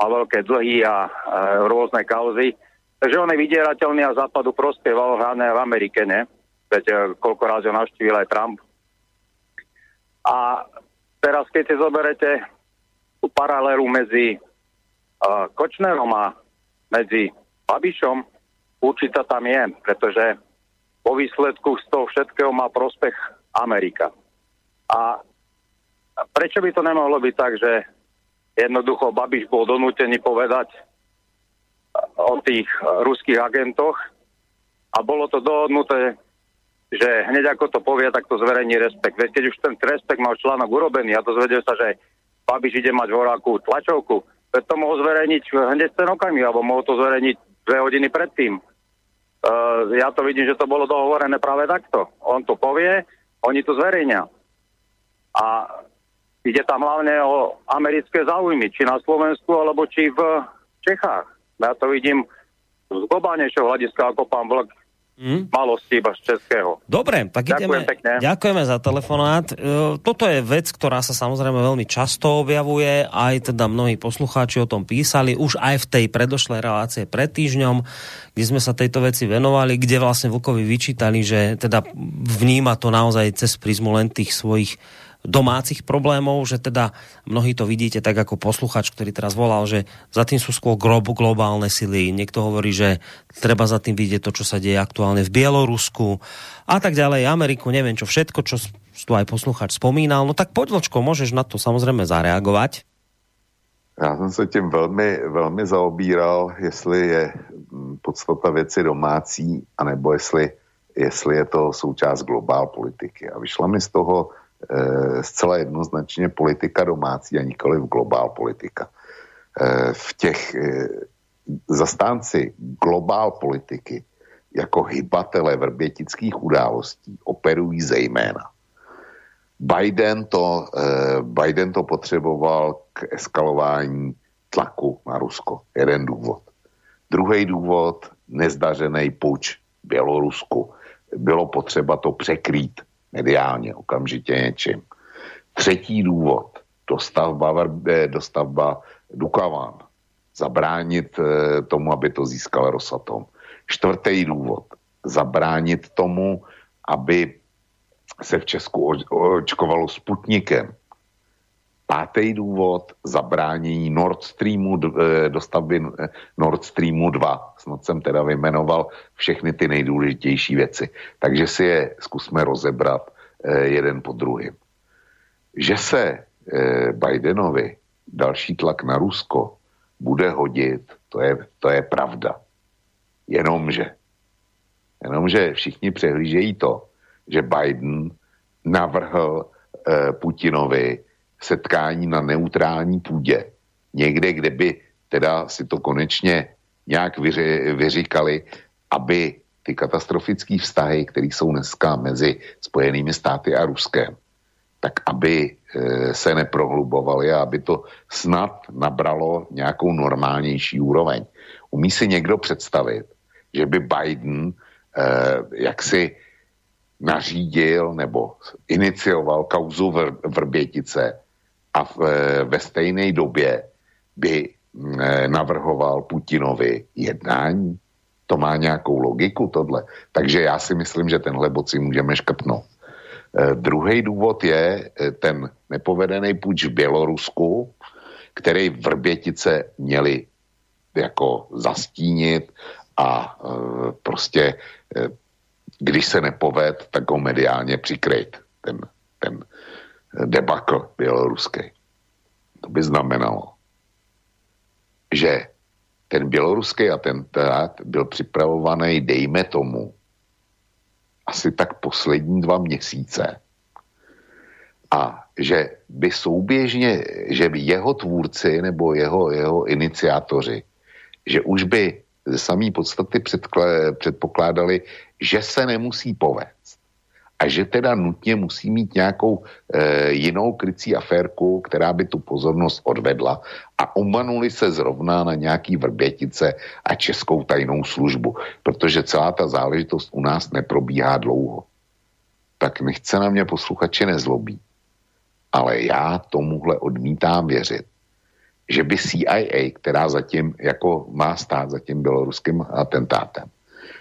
a veľké dlhy a e, rôzne kauzy. Takže on je vydierateľný a západu prospieval hlavne v Amerike, ne? Veď e, koľko raz ho navštívil aj Trump. A teraz, keď si zoberete tú paralelu medzi e, Kočnerom a medzi Babišom, určite tam je, pretože po výsledku z toho všetkého má prospech Amerika. A prečo by to nemohlo byť tak, že jednoducho Babiš bol donútený povedať o tých ruských agentoch a bolo to dohodnuté, že hneď ako to povie, tak to zverejní Respekt. Veď keď už ten Respekt mal článok urobený a dozvedel sa, že Babiš ide mať v Horáku tlačovku, veď to mohol zverejniť hneď ten okamih, alebo mohol to zverejniť dve hodiny predtým. Uh, ja to vidím, že to bolo dohovorené práve takto. On to povie, oni to zverejnia. A ide tam hlavne o americké záujmy, či na Slovensku, alebo či v Čechách. Ja to vidím z globálnejšieho hľadiska, ako pán Vlk mm. malosti iba z českého. Dobre, tak ďakujem ideme. Pekne. Ďakujeme za telefonát. Toto je vec, ktorá sa samozrejme veľmi často objavuje. Aj teda mnohí poslucháči o tom písali. Už aj v tej predošlej relácie pred týždňom, kde sme sa tejto veci venovali, kde vlastne Vlkovi vyčítali, že teda vníma to naozaj cez prizmu len tých svojich domácich problémov, že teda mnohí to vidíte tak ako posluchač, ktorý teraz volal, že za tým sú skôr globálne sily. Niekto hovorí, že treba za tým vidieť to, čo sa deje aktuálne v Bielorusku a tak ďalej, Ameriku, neviem čo, všetko, čo tu aj posluchač spomínal. No tak poď, Vlčko, môžeš na to samozrejme zareagovať. Já jsem se tím velmi, velmi zaobíral, jestli je podstata věci domácí, anebo jestli, jestli je to součást globál politiky. A vyšla mi z toho e, zcela jednoznačně politika domácí a nikoli v globál politika. E, v těch e, zastánci globál politiky jako hybatele vrbětických událostí operují zejména. Biden to, eh, Biden to potřeboval k eskalování tlaku na Rusko. Jeden důvod. Druhý důvod, nezdařený puč v Bělorusku. Bylo potřeba to překrýt mediálně, okamžitě něčím. Třetí důvod, dostavba, dostavba Dukovan. Zabránit eh, tomu, aby to získal Rosatom. Čtvrtý důvod, zabránit tomu, aby se v Česku očkovalo Sputnikem. Pátý důvod, zabránění Nord Streamu, dostavby Nord Streamu dva. Snad jsem teda vyjmenoval všechny ty nejdůležitější věci. Takže si je zkusme rozebrat jeden po druhém. Že se Bidenovi další tlak na Rusko bude hodit, to je, to je pravda. Jenomže, jenomže všichni přehlížejí to, že Biden navrhl eh, Putinovi setkání na neutrální půdě. Někde, kde by teda si to konečně nějak vyři, vyříkali, aby ty katastrofické vztahy, které jsou dneska mezi Spojenými státy a Ruskem, tak aby eh, se neprohlubovaly a aby to snad nabralo nějakou normálnější úroveň. Umí si někdo představit, že by Biden eh, jaksi nařídil nebo inicioval kauzu Vr- Vrbětice a v, ve stejné době by navrhoval Putinovi jednání. To má nějakou logiku tohle. Takže já si myslím, že tenhle bod si můžeme škrtnout. Eh, druhý důvod je ten nepovedený puč v Bělorusku, který Vrbětice měli jako zastínit a eh, prostě eh, když se nepoved, tak ho mediálně přikryt. Ten, ten debakl běloruský. To by znamenalo, že ten běloruský atentát byl připravovaný, dejme tomu, asi tak poslední dva měsíce a že by souběžně, že by jeho tvůrci nebo jeho, jeho iniciátoři, že už by ze samé podstaty předkla- předpokládali, že se nemusí povést a že teda nutně musí mít nějakou e, jinou krycí aférku, která by tu pozornost odvedla a omanuli se zrovna na nějaký Vrbětice a českou tajnou službu, protože celá ta záležitost u nás neprobíhá dlouho. Tak nechce na mě posluchači nezlobí, ale já tomuhle odmítám věřit, že by C I A, která zatím jako má stát za tím běloruským atentátem,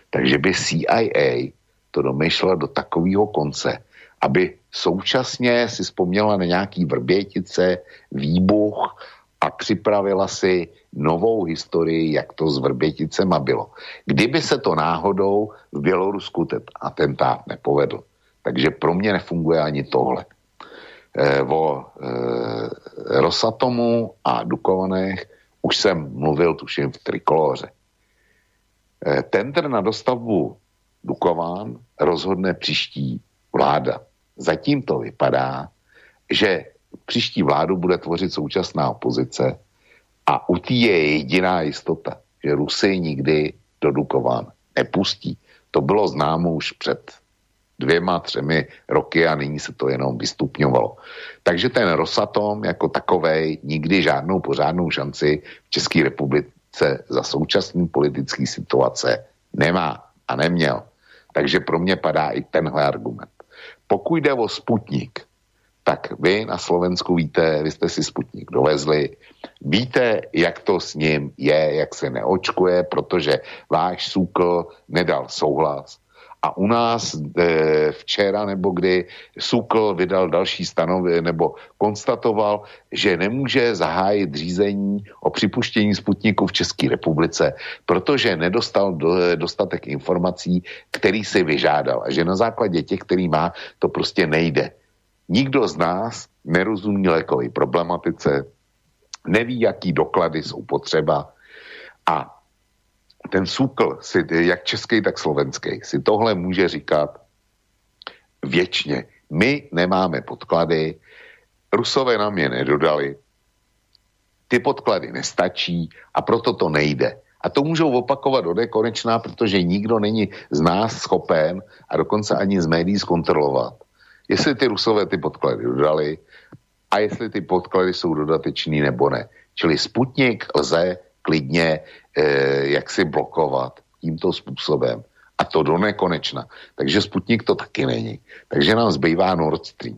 takže by C I A to domýšlela do takového konce, aby současně si vzpomněla na nějaký Vrbětice, výbuch a připravila si novou historii, jak to s Vrběticema bylo. Kdyby se to náhodou v Bělorusku ten atentát nepovedl. Takže pro mě nefunguje ani tohle. E, o e, Rosatomu a Dukovanech už jsem mluvil, tuším, v Trikoloře. E, tender na dostavbu Dukovan rozhodne příští vláda. Zatím to vypadá, že příští vládu bude tvořit současná opozice a u té je jediná jistota, že Rusy nikdy do Dukovan nepustí. To bylo známo už před dvěma, třemi roky a nyní se to jenom vystupňovalo. Takže ten Rosatom jako takovej nikdy žádnou pořádnou šanci v České republice za současný politický situace nemá a neměl. Takže pro mě padá i tenhle argument. Pokud jde o Sputnik, tak vy na Slovensku víte, vy jste si Sputnik dovezli, víte, jak to s ním je, jak se neočkuje, protože váš Súkl nedal souhlas. A u nás e, včera nebo kdy Súkl vydal další stanovy nebo konstatoval, že nemůže zahájit řízení o připuštění Sputniku v České republice, protože nedostal do, dostatek informací, který si vyžádal a že na základě těch, který má, to prostě nejde. Nikdo z nás nerozumí lékové problematice, neví, jaký doklady jsou potřeba a ten Súkl, si, jak český, tak slovenský, si tohle může říkat věčně. My nemáme podklady, Rusové nám je nedodali, ty podklady nestačí a proto to nejde. A to můžou opakovat do nekonečna, protože nikdo není z nás schopen a dokonce ani z médií zkontrolovat, jestli ty Rusové ty podklady dodali a jestli ty podklady jsou dodatečný nebo ne. Čili Sputnik lze klidně jak si blokovat tímto způsobem. A to do nekonečna. Takže Sputnik to taky není. Takže nám zbývá Nord Stream.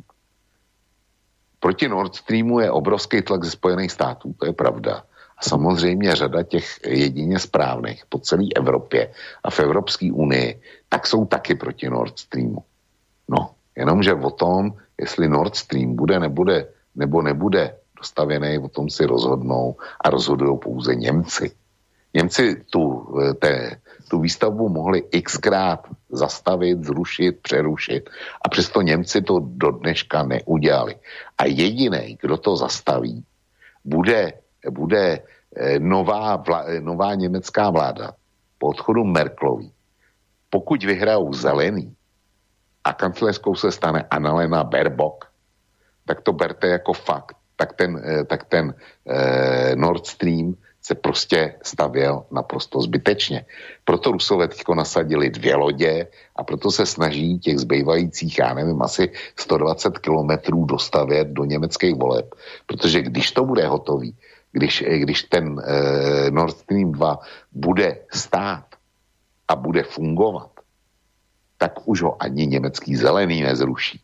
Proti Nord Streamu je obrovský tlak ze Spojených států, to je pravda. A samozřejmě řada těch jedině správných po celé Evropě a v Evropské unii, tak jsou taky proti Nord Streamu. No, jenomže o tom, jestli Nord Stream bude, nebude, nebo nebude dostavěný, o tom si rozhodnou a rozhodují pouze Němci. Němci tu, te, tu výstavbu mohli xkrát zastavit, zrušit, přerušit a přesto Němci to do dneška neudělali. A jediný, kdo to zastaví, bude, bude nová, vla, nová německá vláda po odchodu Merklový. Pokud vyhrajou zelený a kancléřkou se stane Annalena Baerbock, tak to berte jako fakt. Tak ten, tak ten eh, Nord Stream se prostě stavěl naprosto zbytečně. Proto Rusové teďko nasadili dvě lodě a proto se snaží těch zbývajících, já nevím, asi sto dvacet kilometrů dostavět do německých voleb. Protože když to bude hotový, když, když ten eh, Nord Stream dva bude stát a bude fungovat, tak už ho ani německý zelený nezruší.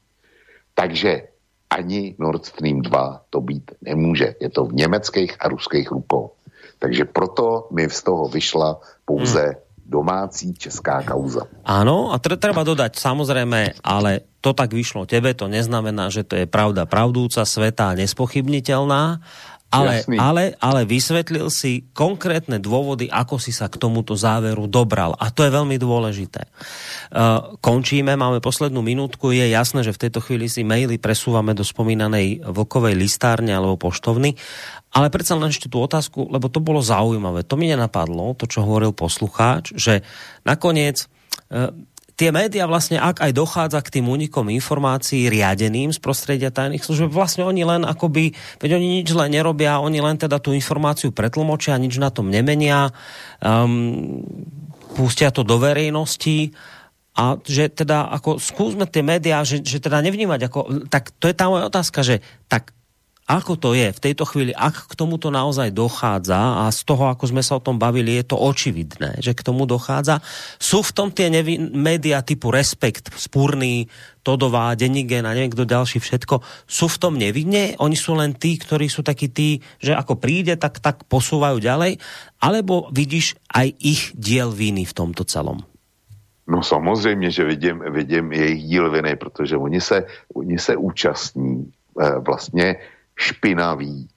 Takže ani Nord Stream dva to být nemůže. Je to v německých a ruských rukou. Takže proto mi z toho vyšla pouze domácí česká kauza. Áno, a treba dodať, samozrejme, ale to tak vyšlo tebe, to neznamená, že to je pravda pravdúca, svätá, nespochybniteľná, ale, ale, ale vysvetlil si konkrétne dôvody, ako si sa k tomuto záveru dobral. A to je veľmi dôležité. Uh, končíme, máme poslednú minútku, je jasné, že v tejto chvíli si maily presúvame do spomínanej vlkovej listárne alebo poštovny. Ale predsa len ešte tú otázku, lebo to bolo zaujímavé. To mi nenapadlo, to, čo hovoril poslucháč, že nakoniec tie médiá vlastne, ak aj dochádza k tým únikom informácií riadeným z prostredia tajných služieb, vlastne oni len akoby, veď oni nič len nerobia, oni len teda tú informáciu pretlmočia, nič na tom nemenia, um, pustia to do verejnosti. A že teda, ako skúsme tie médiá, že, že teda nevnímať, ako, tak to je tá moja otázka, že tak ako to je v tejto chvíli, ak k tomuto naozaj dochádza, a z toho, ako sme sa o tom bavili, je to očividné, že k tomu dochádza. Sú v tom tie nevi- médiá typu Respekt, Spurný, Todová, Deník N a neviem kto ďalší všetko, sú v tom nevinne? Oni sú len tí, ktorí sú takí tí, že ako príde, tak, tak posúvajú ďalej? Alebo vidíš aj ich diel viny v tomto celom? No samozřejmě, že vidím, vidím jejich díl viny, protože oni se, oni se účastní eh, vlastně špinavý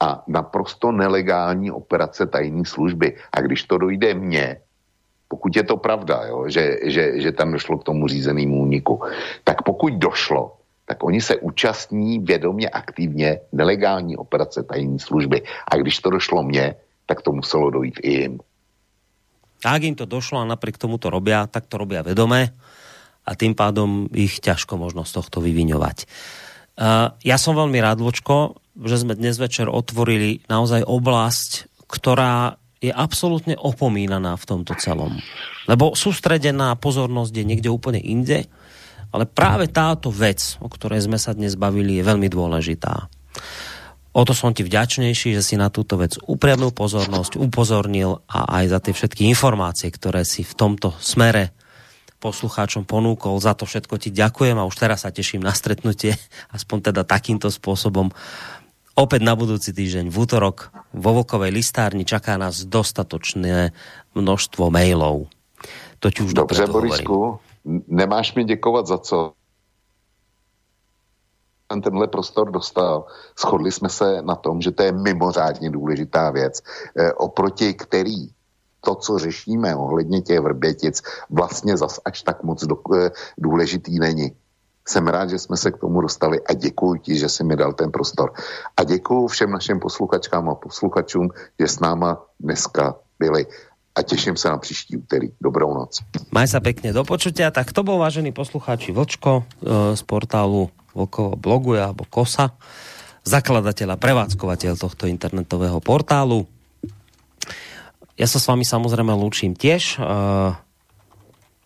a naprosto nelegální operace tajné služby. A když to dojde mně, pokud je to pravda, jo, že, že, že tam došlo k tomu řízenému úniku, tak pokud došlo, tak oni se účastní vědomě aktivně nelegální operace tajné služby. A když to došlo mně, tak to muselo dojít i jim. A ak im to došlo a napriek tomu to robia, tak to robia vedomé a tým pádom ich ťažko možno z tohto vyviňovať. Uh, ja som veľmi rád, Vočko, že sme dnes večer otvorili naozaj oblasť, ktorá je absolútne opomínaná v tomto celom. Lebo sústredená pozornosť je niekde úplne inde, ale práve táto vec, o ktorej sme sa dnes bavili, je veľmi dôležitá. O to som ti vďačnejší, že si na túto vec upriamil pozornosť, upozornil a aj za tie všetky informácie, ktoré si v tomto smere poslucháčom ponúkol. Za to všetko ti ďakujem a už teraz sa teším na stretnutie, aspoň teda takýmto spôsobom. Opäť na budúci týždeň v útorok vo Vlkovej listárni čaká nás dostatočné množstvo mailov. To ti už dobre hovorím. Dobre, Borisku, nemáš mi ďakovať za co? Tenhle prostor dostal. Shodli jsme se na tom, že to je mimořádně důležitá věc, e, oproti který to, co řešíme ohledně těch Vrbětic, vlastně zas až tak moc do, e, důležitý není. Jsem rád, že jsme se k tomu dostali a děkuji ti, že jsi mi dal ten prostor. A děkuji všem našim posluchačkám a posluchačům, že s náma dneska byli. A teším sa na príští úterý. Dobrou noc. Maj sa pekne, do počutia. Tak to bol, vážení poslucháči, Vlčko z portálu Vlkovo blogu alebo Kosa, zakladateľ a prevádzkovateľ tohto internetového portálu. Ja sa s vami samozrejme lúčim tiež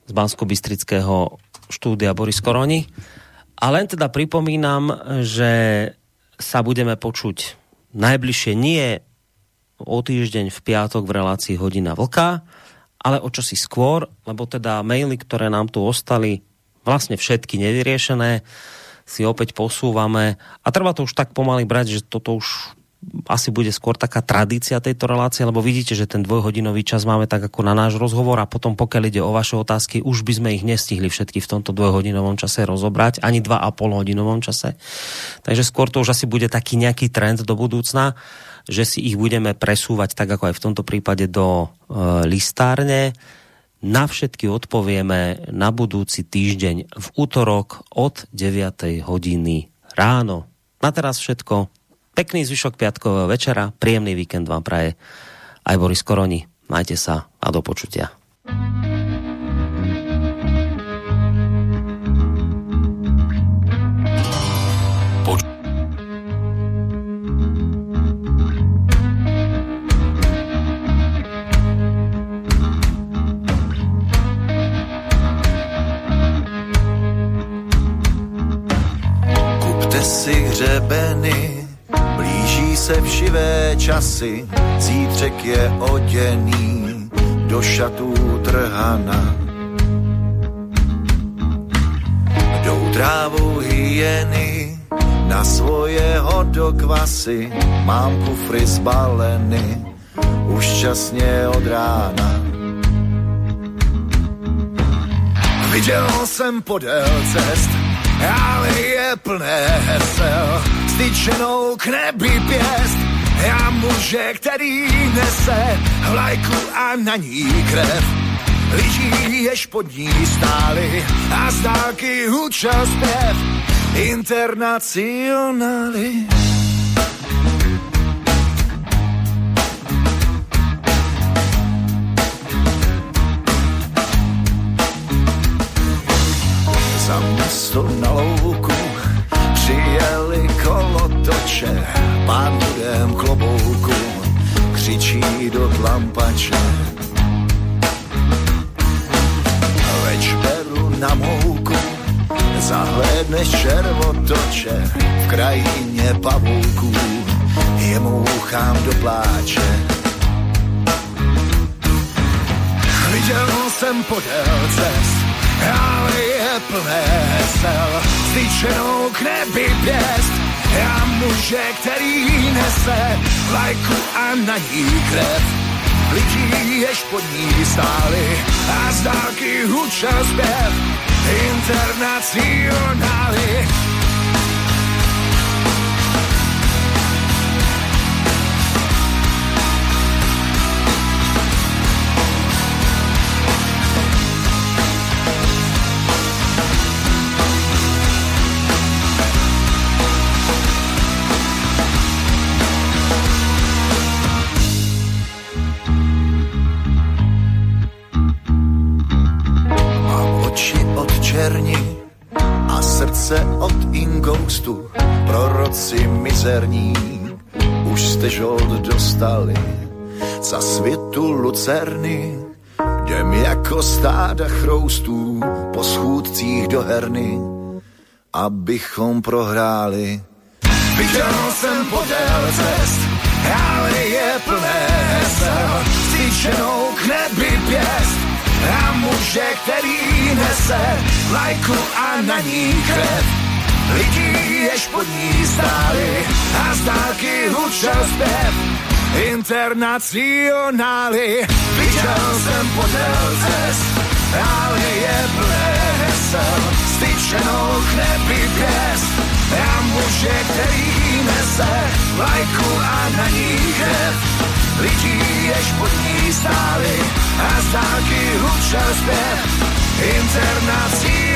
z banskobystrického štúdia Boris Koroni. A len teda pripomínam, že sa budeme počuť najbližšie nie o týždeň v piatok v relácii Hodina Vlka, ale o čosi skôr, lebo teda maily, ktoré nám tu ostali, vlastne všetky nevyriešené, si opäť posúvame. A treba to už tak pomaly brať, že toto už asi bude skôr taká tradícia tejto relácie, lebo vidíte, že ten dvojhodinový čas máme tak ako na náš rozhovor a potom, pokiaľ ide o vaše otázky, už by sme ich nestihli všetky v tomto dvojhodinovom čase rozobrať, ani dva a pol hodinovom čase. Takže skôr to už asi bude taký nejaký trend do budúcna, že si ich budeme presúvať, tak ako aj v tomto prípade, do e, listárne. Na všetky odpovieme na budúci týždeň v útorok od deviatej hodiny ráno. Na teraz všetko. Pekný zvyšok piatkového večera, príjemný víkend vám praje aj Boris Koroni. Majte sa a do počutia. Hřebeny, blíží se všivé časy, zítřek je oděný do šatů trhana. Jdou trávou hyeny na svoje hodokvasy, mám kufry zbaleny už časně od rána. Viděl jsem podél cest, ale je plné hesel, styčenou k nebi pěst a muže, který nese vlajku a na ní krev. Lidí, jež pod ní stáli a z dálky hučel zpěv internacionály. lesu na louku, přijeli kolotoče pánům klobouku, křičí do tlampače. Večeru na mouku zahlédneš červotoče v krajině pavouků, jemu uchám do pláče. Viděl jsem podél cest, ale je plné hesel, zničenou k nebi pěst a muže, který nese vlajku a na ní krev. Lidí jež pod ní stáli a z dálky hučel zpěv internacionály. Proroci mizerní už jste žolt dostali za světu lucerny, jdem jako stáda chroustů po schůdcích do herny, abychom prohráli. Viděl jsem podél cest, ale je plné hesel, zničenou k nebi pěst a muže, který nese vlajku a na ní krev. Lidí jež pod ní stáli a z dálky hučel zpěv internacionály. Viděl jsem podél cest, ale je plné hesel, styčenou k nebi pěst a muže, který nese vlajku a na ní krev. Lidí jež pod ní stáli a z dálky hučel zpěv internacionály.